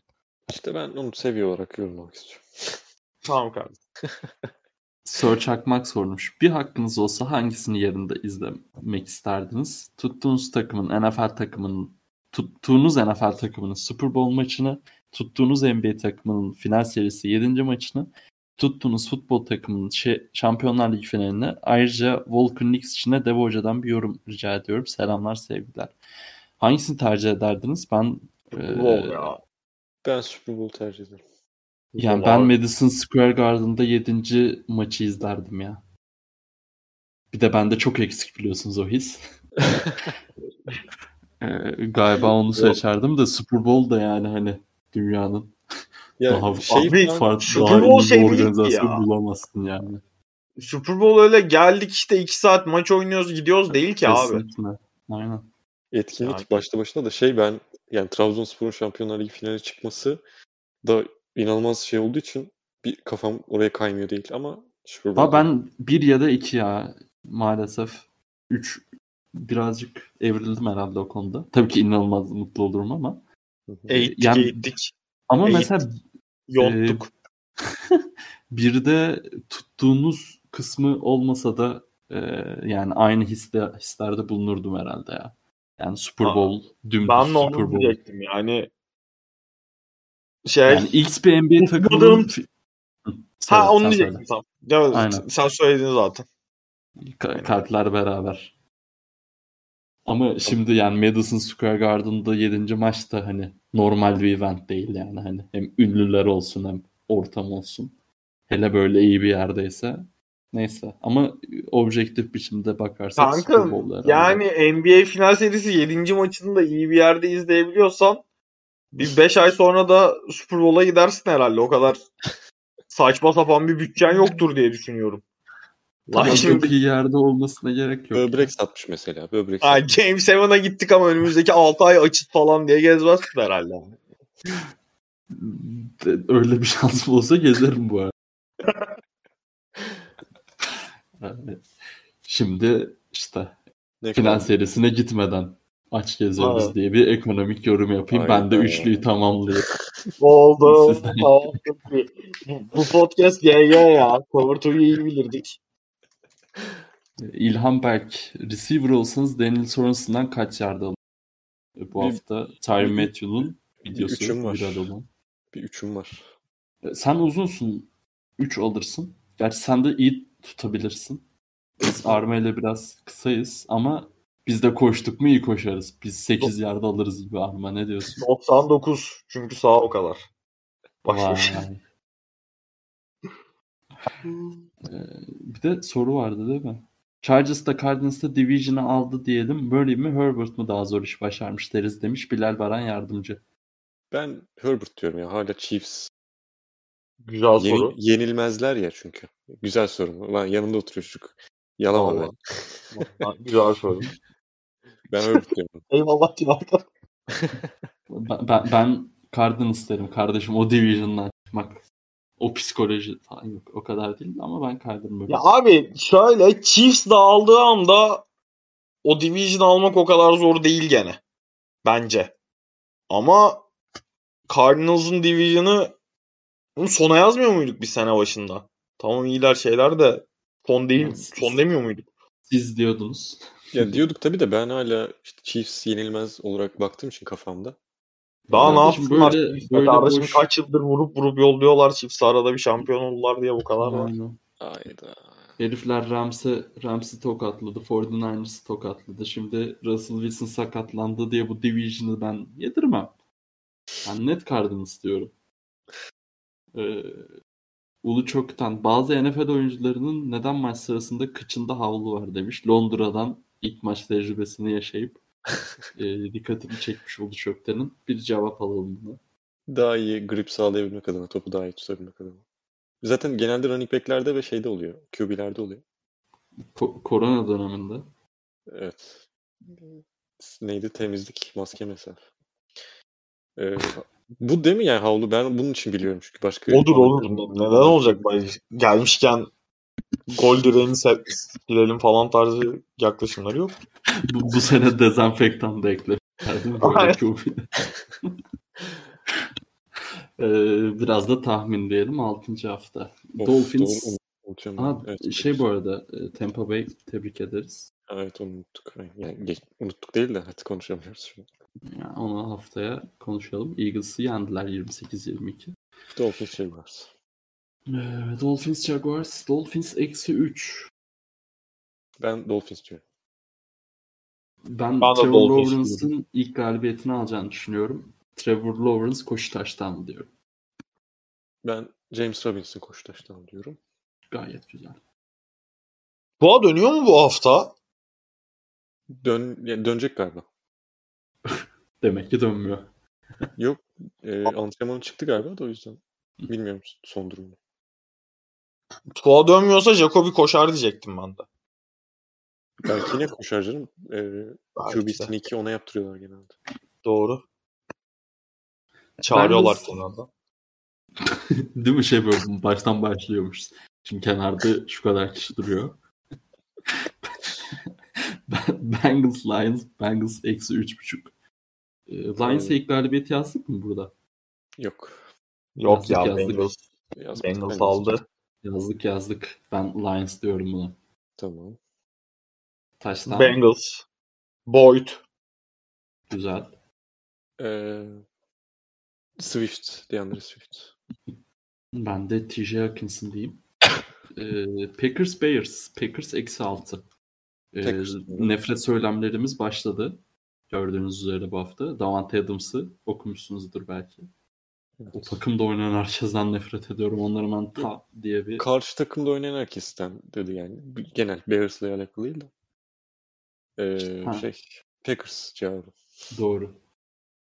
İşte ben onu seviye olarak yorumlamak istiyorum. Tamam kardeşim. Sör Çakmak sormuş. Bir hakkınız olsa hangisini yerinde izlemek isterdiniz? Tuttuğunuz takımın N F L takımının tuttuğunuz N F L takımının Super Bowl maçını, tuttuğunuz N B A takımının final serisi yedinci maçını, tuttuğunuz futbol takımının şey, Şampiyonlar Ligi finaline ayrıca Volkan Knicks için de Devo Hoca'dan bir yorum rica ediyorum. Selamlar sevgiler. Hangisini tercih ederdiniz? Ben e, ben Super Bowl tercih ederim. Yani ben abi. Madison Square Garden'da yedinci maçı izlerdim ya. Bir de bende çok eksik biliyorsunuz o his. e, galiba onu seçerdim de Super Bowl da yani hani dünyanın yani daha şey, abi, farklı Super Bowl şey organizasyon ya. Bulamazsın yani. Super Bowl öyle geldik işte iki saat maç oynuyoruz gidiyoruz değil ki kesinlikle. Abi. Aynen. Etkinlik yani. Başta başına da şey ben yani Trabzonspor'un Şampiyonlar Ligi finale çıkması da inanılmaz şey olduğu için bir kafam oraya kaymıyor değil ama Super Bowl. Ben bir ya da iki ya maalesef üç birazcık evrildim herhalde o konuda. Tabii ki inanılmaz mutlu olurum ama. Eğittik yani, eğittik. Ama eğit, mesela yolduk. E, bir de tuttuğunuz kısmı olmasa da e, yani aynı hisle, hislerde bulunurdum herhalde ya. Yani Super Bowl, dümdüz Super Bowl. Ben de onu diyecektim yani. Şey, yani X bir N B A takımının... Ha onu diyecektim tamam. Ya, sen söyledin zaten. Ka- kartlar beraber. Ama şimdi yani Madison Square Garden'da yedinci maçta hani normal bir event değil yani hani hem ünlüler olsun hem ortam olsun. Hele böyle iyi bir yerdeyse neyse ama objektif biçimde bakarsak Super Bowl'lar. Yani N B A final serisi yedinci maçını da iyi bir yerde izleyebiliyorsan bir beş ay sonra da Super Bowl'a gidersin herhalde. O kadar saçma sapan bir bütçen yoktur diye düşünüyorum. Tabii şimdi... bir yerde olmasına gerek yok. Böbrek satmış mesela. Böbrek. Ha, Game seven'a gittik ama önümüzdeki altı ay açık falan diye gezmezsin herhalde. Öyle bir şansım olsa gezerim bu arada. Şimdi işte ne final kaldı? Serisine gitmeden aç gezeriz evet. diye bir ekonomik yorum yapayım. Aynen. Ben de üçlüyü tamamlayayım. Oldu. Bu podcast ya ya ya. Cover two'yu iyi bilirdik. İlhan Berk, receiver olsanız Daniel Sorenson'dan kaç yarda alın? Bu bir, hafta Tyre Matthew'nun videosu. Bir üçüm var. Bir üçüm var. Sen uzunsun. Üç alırsın. Gerçi sen de iyi tutabilirsin. Biz Arma ile biraz kısayız ama biz de koştuk mu iyi koşarız. Biz sekiz yarda alırız gibi Arma. Ne diyorsun? doksan dokuz çünkü sağ o kadar. Başka bir de soru vardı değil mi? Chargers'da Cardinals'da Division'ı aldı diyelim. Böyle mi Herbert mı daha zor iş başarmış deriz demiş Bilal Baran yardımcı. Ben Herbert diyorum ya. Hala Chiefs. Güzel Yeni, soru. Yenilmezler ya çünkü. Güzel soru. Lan yanında oturuyor çocuk. Yalan ben. Güzel soru. Ben Herbert diyorum. Eyvallah Civar'dan. ben, ben, ben Cardinals derim kardeşim. O Division'dan çıkmak. O psikoloji falan yok. O kadar değil ama ben kaydırmıyorum. Ya abi şöyle Chiefs dağıldığı anda o division almak o kadar zor değil gene. Bence. Ama Cardinals'ın division'ı bunu sona yazmıyor muyduk bir sene başında? Tamam iyiler şeyler de son değil. Siz, son demiyor muyduk? Siz diyordunuz. Ya diyorduk tabii de ben hala işte Chiefs yenilmez olarak baktığım için kafamda. Daha ne yapsınlar? Kardeşim boş... kaç yıldır vurup vurup yolluyorlar. Çiftse arada bir şampiyon oldular diye bu kadar var. Hayda. Herifler Rams'ı Rams'ı tokatladı. kırk dokuzars'ı tokatladı. Şimdi Russell Wilson sakatlandı diye bu division'ı ben yedirmem. Ben net Cardinals diyorum. Ee, Ulu Çok'tan bazı N F L oyuncularının neden maç sırasında kıçında havlu var demiş. Londra'dan ilk maç tecrübesini yaşayıp e, dikkatimi çekmiş oldu Çöpten'in. Bir cevap alalım buna. Daha iyi grip sağlayabilmek adına, topu daha iyi tutabilmek adına. Zaten genelde running back'lerde ve şeyde oluyor, Q B'lerde oluyor. Ko- korona döneminde. Evet. Neydi? Temizlik, maske mesela. Ee, bu değil mi yani havlu? Ben bunun için biliyorum çünkü başka... Odur olur. Neden olacak? Gelmişken... Gol direğini silelim falan tarzı yaklaşımları yok. bu, bu sene dezenfektan da ekledim. ee, biraz da tahmin diyelim. altıncı hafta. Of, Dolphins. Doğru, Aa, evet, şey evet. Bu arada Tampa Bay tebrik ederiz. Evet onu unuttuk. Yani, unuttuk değil de artık konuşamıyoruz şimdi. Yani onu haftaya konuşalım. Eagles'ı yendiler yirmi sekiz yirmi iki. Dolphins şey varsa. Dolphins Jaguars. Dolphins eksi üç. Ben Dolphins diyorum. Ben, ben Trevor Lawrence'ın diyorum. İlk galibiyetini alacağını düşünüyorum. Trevor Lawrence Koşutaş'tan diyorum. Ben James Robinson Koşutaş'tan diyorum. Gayet güzel. Boğa dönüyor mu bu hafta? Dön, yani dönecek galiba. Demek ki dönmüyor. Yok. E, antrenmanı çıktı galiba da o yüzden. Bilmiyorum son durumu. Tua dönmüyorsa Jacobi koşar diyecektim ben de. Belki yine koşar canım. Q B'sini iki ona yaptırıyorlar genelde. Doğru. Çağırıyorlar kenardan. Değil mi şey böyle baştan başlıyormuş. Şimdi kenarda şu kadar kişi duruyor. Bengals Lions. Bengals eksi üç buçuk. Lions'a ilk galibiyeti yazdık mı burada? Yok. Yok yazdık, ya Bengals. Bengals aldı. Yazdık yazdık. Ben Lions diyorum buna. Tamam. Taştan. Bengals. Boyd. Güzel. Ee, Swift. DeAndre Swift. Ben de T J Hawkinson diyeyim. ee, Packers Bears. Packers eksi altı. Ee, nefret söylemlerimiz başladı. Gördüğünüz üzere bu hafta. Davante Adams'ı okumuşsunuzdur belki. Evet. O takımda oynayan herkesten nefret ediyorum. Onların ben ta diye bir... Karşı takımda oynayan herkesten dedi yani. Genel Bears'la alakalıydı. Ee, şey, Packers cevabı. Doğru.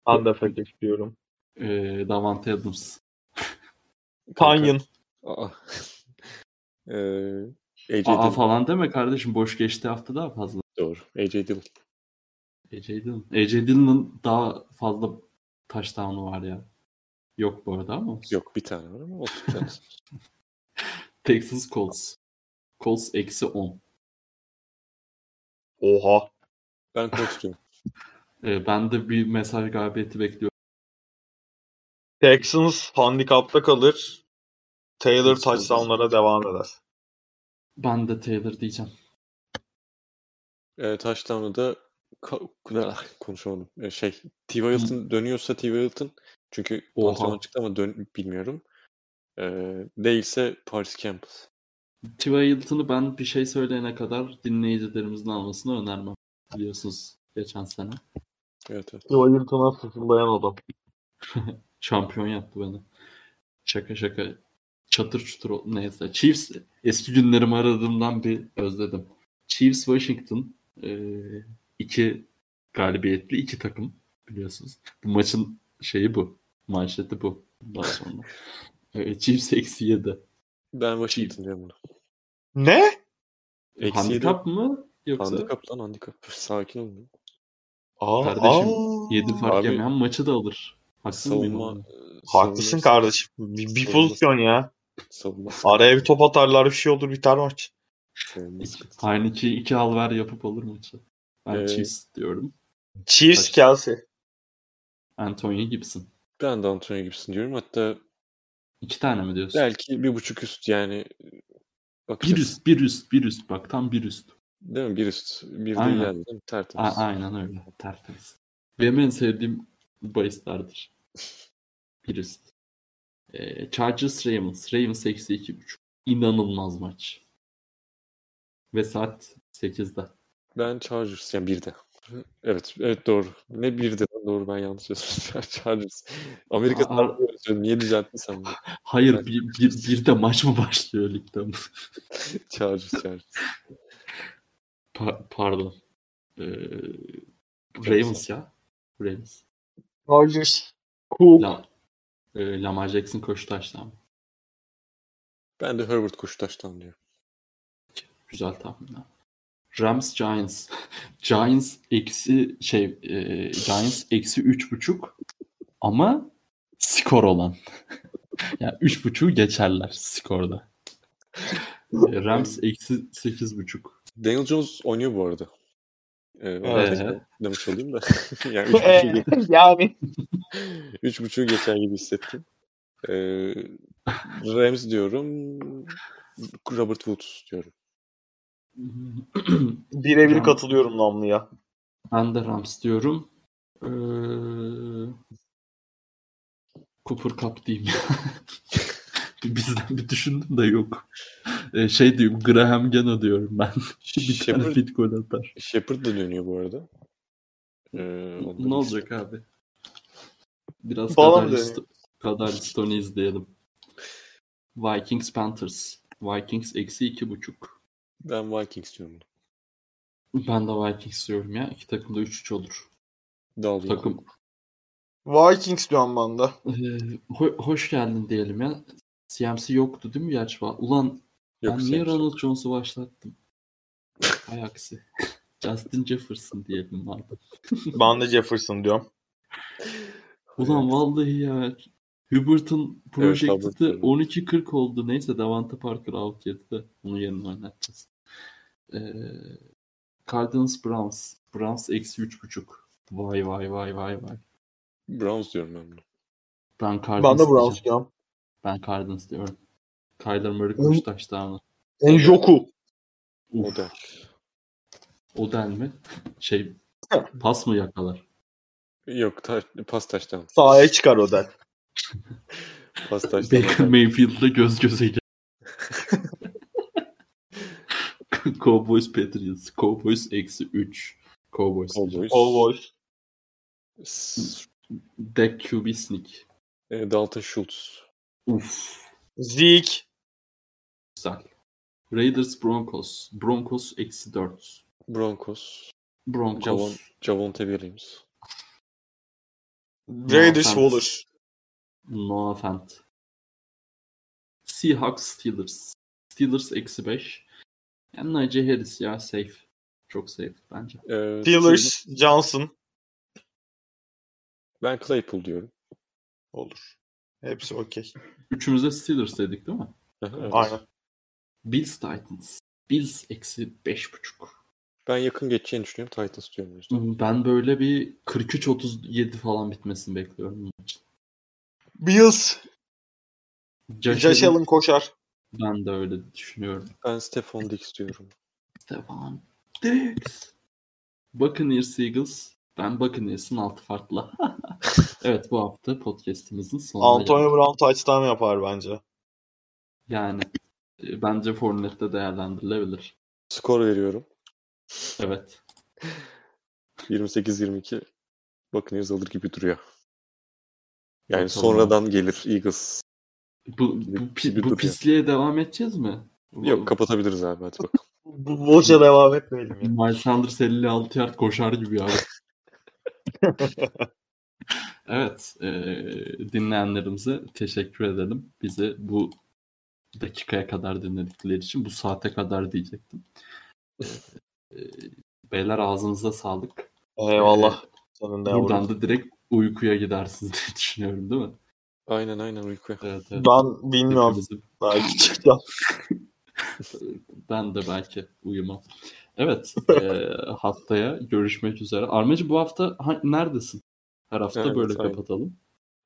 Ben de Packers diyorum. Ee, Davante Adams. Tanyan. Aa. ee, Aa falan deme kardeşim. Boş geçti hafta daha fazla. Doğru. A J Dillon. A J Dillon. A J Dillon'un daha fazla touchdown'u var ya. Yok bu arada ama olsun. Yok bir tane var ama olsun. Texas Colts. Colts eksi on. Oha. Ben Colts diyorum. E, ben de bir mesaj galibiyeti bekliyorum. Texans handikapta kalır. Taylor touchdown'lara devam eder. Ben de Taylor diyeceğim. E, touchdown'u da ka- konuşamadım. E, şey, T Y. Hilton dönüyorsa T Y. Hilton, çünkü pantolon çıktı ama dön- bilmiyorum. E, değilse Paris Campbell. T Y. Hilton'u ben bir şey söyleyene kadar dinleyicilerimizin almasını önermem. Biliyorsunuz geçen sene. Evet, evet. T Y. Hilton'a sıfırlayan adam. Şampiyon yaptı beni. Şaka şaka. Çatır çutur. Neyse. Chiefs eski günlerimi aradığımdan bir özledim. Chiefs Washington iki galibiyetli iki takım biliyorsunuz. Bu maçın şeyi bu. Manşeti bu. Daha sonra. Chiefs eksi yedi. Ben Washington diyorum bunu. Ne? Handikap mı? Yoksa... Handikap lan handikap. Sakin olun. Aa, kardeşim aa, yedi fark abi. Yemeyen maçı da alır. Haksız mıyım? Haklısın kardeşim. Bir, bir pozisyon ya. Savunma. Araya bir top atarlar, bir şey olur, biter maç. Aynı iki, iki al ver yapıp olur maçı. Ben evet. Chiefs diyorum. Chiefs Taş... Kelsey. Antonio Gibson. Ben de Antonio Gibson diyorum. Hatta iki tane mi diyorsun? Belki bir buçuk üst yani. Bakacağız. Bir üst, bir üst, bir üst. Bak tam bir üst. Değil mi? Bir üst. Bir aynen. Değil yani. Değil tertemiz. A- aynen öyle. Tertemiz. Benim en sevdiğim bahislerdir. Bir üst. Ee, Chargers Ravens. Ravens eksi iki buçuk. İnanılmaz maç. Ve saat sekizde. Ben Chargers yani birde. Evet, evet doğru. Ne birde doğru ben yanlış yazmışım. Chargers. Amerika'da Ar- böyle söylüyorum. Niye düzelttiysem? Hayır, yani. bir, bir, bir de maç mı başlıyor ligde? Chargers, Chargers. Pa- pardon. Ee, Ravens ya. Ravens. Chargers. Cool. La- e, Lamar Jackson koştaştan. Ben de Herbert koştaştan diyorum. Güzel tahminler. Rams Giants. Giants eksi şey e, Giants eksi üç buçuk ama skor olan. Yani üç buçuğu geçerler skorda. E, Rams eksi sekiz buçuk. Daniel Jones oynuyor bu arada. Ee, evet. Demiş olayım da. Yani üç buçuğu yani. Üç buçuğu geçer gibi hissettim. Ee, Rams diyorum. Robert Woods diyorum. Birebir Rams. Katılıyorum Namlı'ya. Ben de Rams diyorum. Ee, Cooper Cup diyeyim ya. Bizden bir düşündüm de yok. Ee, şey diyorum, Graham Gano diyorum ben. Bir Shepherd, tane fit gol atar. Shepherd da dönüyor bu arada. Ee, ne olacak işte. Abi? Biraz kadar Stone'u izleyelim. Vikings Panthers. Vikings eksi iki buçuk. Ben Vikings diyorum. Ben de Vikings diyorum ya. İki takım da üç üç olur. Dalga. Takım. Vikings diyorum ben de. Ee, ho- hoş geldin diyelim ya. C M C yoktu değil mi gerçi? Ulan yok, ben niye Ronald Jones'u başlattım? Hay aksi. Justin Jefferson diyelim abi. Ben de Jefferson diyorum. Ulan vallahi ya. Hubert'ın projekti evet, on iki kırk oldu. Neyse Davante Parker out yedi. Onun yerine oynatacağız. Ee, Cardinals Browns. Browns eksi üç buçuk. Vay vay vay vay vay. Browns diyorum ben bunu. Ben Cardinals. Ben de Browns diyorum. Ben Cardinals diyorum. Kyler Murray Kuştaş daha mı? Enjoku. Odell. Odell mi? Şey pas mı yakalar? Yok ta- pas taştan. Sahaya çıkar Odell. Baker Mayfield'la göz göze gel. Cowboys Patriots. Cowboys eksi üç. Cowboys. Cowboys. Cowboys. Dak Q B sneak. E, Dalton Schultz. Uf. Zeke. Güzel. Raiders Broncos. Broncos eksi dört. Broncos. Broncos. Javon, Javonte Williams. Raiders Waller. No offense. Seahawks Steelers. Steelers eksi beş. Yani Najee Harris ya safe. Çok safe bence. Ee, Steelers, Steelers Johnson. Ben Claypool diyorum. Olur. Hepsi okey. Üçümüz de Steelers dedik değil mi? Evet. Aynen. Bills Titans. Bills eksi beş buçuk. Ben yakın geçeceğini düşünüyorum. Titans diyorum. Yüzden. Ben böyle bir kırk üç otuz yedi falan bitmesini bekliyorum. Bills. Josh Allen koşar. Ben de öyle düşünüyorum. Ben Stephon Diggs diyorum. Stephon Diggs. Buccaneers Eagles. Ben Buccaneers'ın altı farklı. Evet, bu hafta podcast'imizin sonuna Antonio Brown touchdown yapar bence. Yani bence Fortnite'da değerlendirilebilir. Skor veriyorum. Evet. yirmi sekiz yirmi iki Buccaneers alır gibi duruyor. Yani evet, sonradan tamam. Gelir Eagles. Bu, bu, pi, bu pisliğe devam edeceğiz mi? Yok, kapatabiliriz abi, hadi bakalım. Bu boşa devam etmeyelim. Yani. Miles Sanders elli altı yard koşar gibi abi. Evet. E, dinleyenlerimize teşekkür edelim. Bizi bu dakikaya kadar dinledikleri için, bu saate kadar diyecektim. E, e, beyler ağzınıza sağlık. Eyvallah. E, buradan da direkt uykuya gidersiniz diye düşünüyorum, değil mi? Aynen aynen uykuya. Evet, evet. Ben bilmiyorum. Hepimizin... Belki çıkacağım. Ben de belki uyumam. Evet. E, haftaya görüşmek üzere. Armacı, bu hafta ha, neredesin? Her hafta evet, böyle aynen. Kapatalım.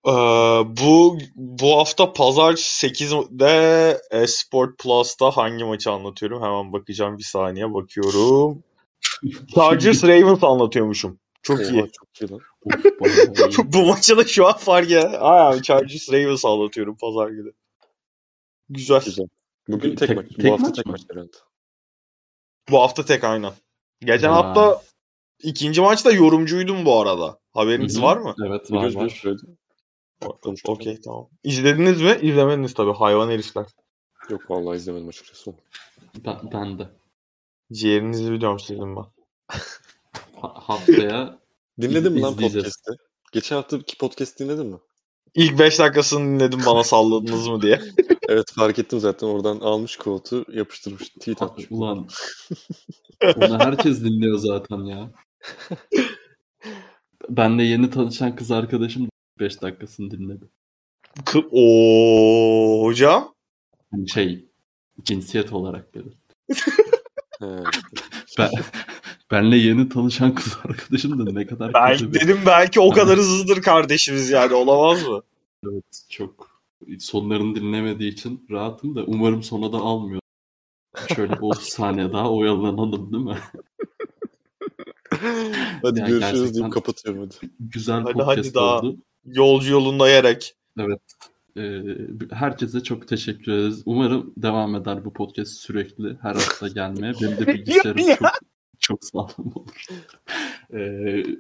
Ee, bu bu hafta pazar sekizde Esport Plus'ta hangi maçı anlatıyorum? Hemen bakacağım, bir saniye bakıyorum. Chargers Ravens anlatıyormuşum. Çok Oha, iyi. Çok iyi. Bu maçı da şu an fark ya. Aa, Chargers Ravens anlatıyorum pazar günü. Güzel. Güzel. Bugün tek, tek maç. Tek bu hafta maç tek maç herhalde. Bu hafta tek aynen. Geçen ha. hafta ikinci maçta yorumcuydum bu arada. Haberiniz Hı-hı. var mı? Evet var. Göz var. Göz Okey tamam. İzlediniz mi? İzlemediniz tabii. Hayvan herifler. Yok vallahi izlemedim açıkçası. Ben, ben de. Ciğerinizi biliyorum sizin ben. Ha- haftaya dinledin mi lan podcast'ı? Geçen haftaki podcast'ı dinledin mi? İlk beş dakikasını dinledim, bana salladınız mı diye. Evet fark ettim zaten, oradan almış quote'u yapıştırmış. Tweet atmış. Ulan. Onu herkes dinliyor zaten ya. Ben de yeni tanışan kız arkadaşım beş dakikasını dinledi. K- Oo hocam. Şey cinsiyet olarak dedi. ben, benle yeni tanışan kız arkadaşım da ne kadar ben, kötü. Dedim bir... belki o kadar hızlıdır kardeşimiz yani, olamaz mı? Evet çok. Sonlarını dinlemediği için rahatım da, umarım sona da almıyor. Şöyle otuz saniye daha oyalanalım değil mi? Hadi yani görüşürüz deyip kapatıyorum hadi. Güzel hadi, podcast hadi oldu. Yolcu yolunda yerek. Evet. E, herkese çok teşekkür ederiz. Umarım devam eder bu podcast sürekli. Her hafta gelmeye. Benim de bilgisayarım çok, çok sağlam olur. E,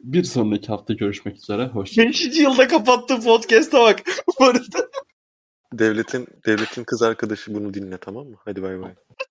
bir sonraki hafta görüşmek üzere. Hoşçakalın. beşinci yılda kapattığım podcast'a bak. Bu arada. Devletin, devletin kız arkadaşı bunu dinle, tamam mı? Hadi bay bay.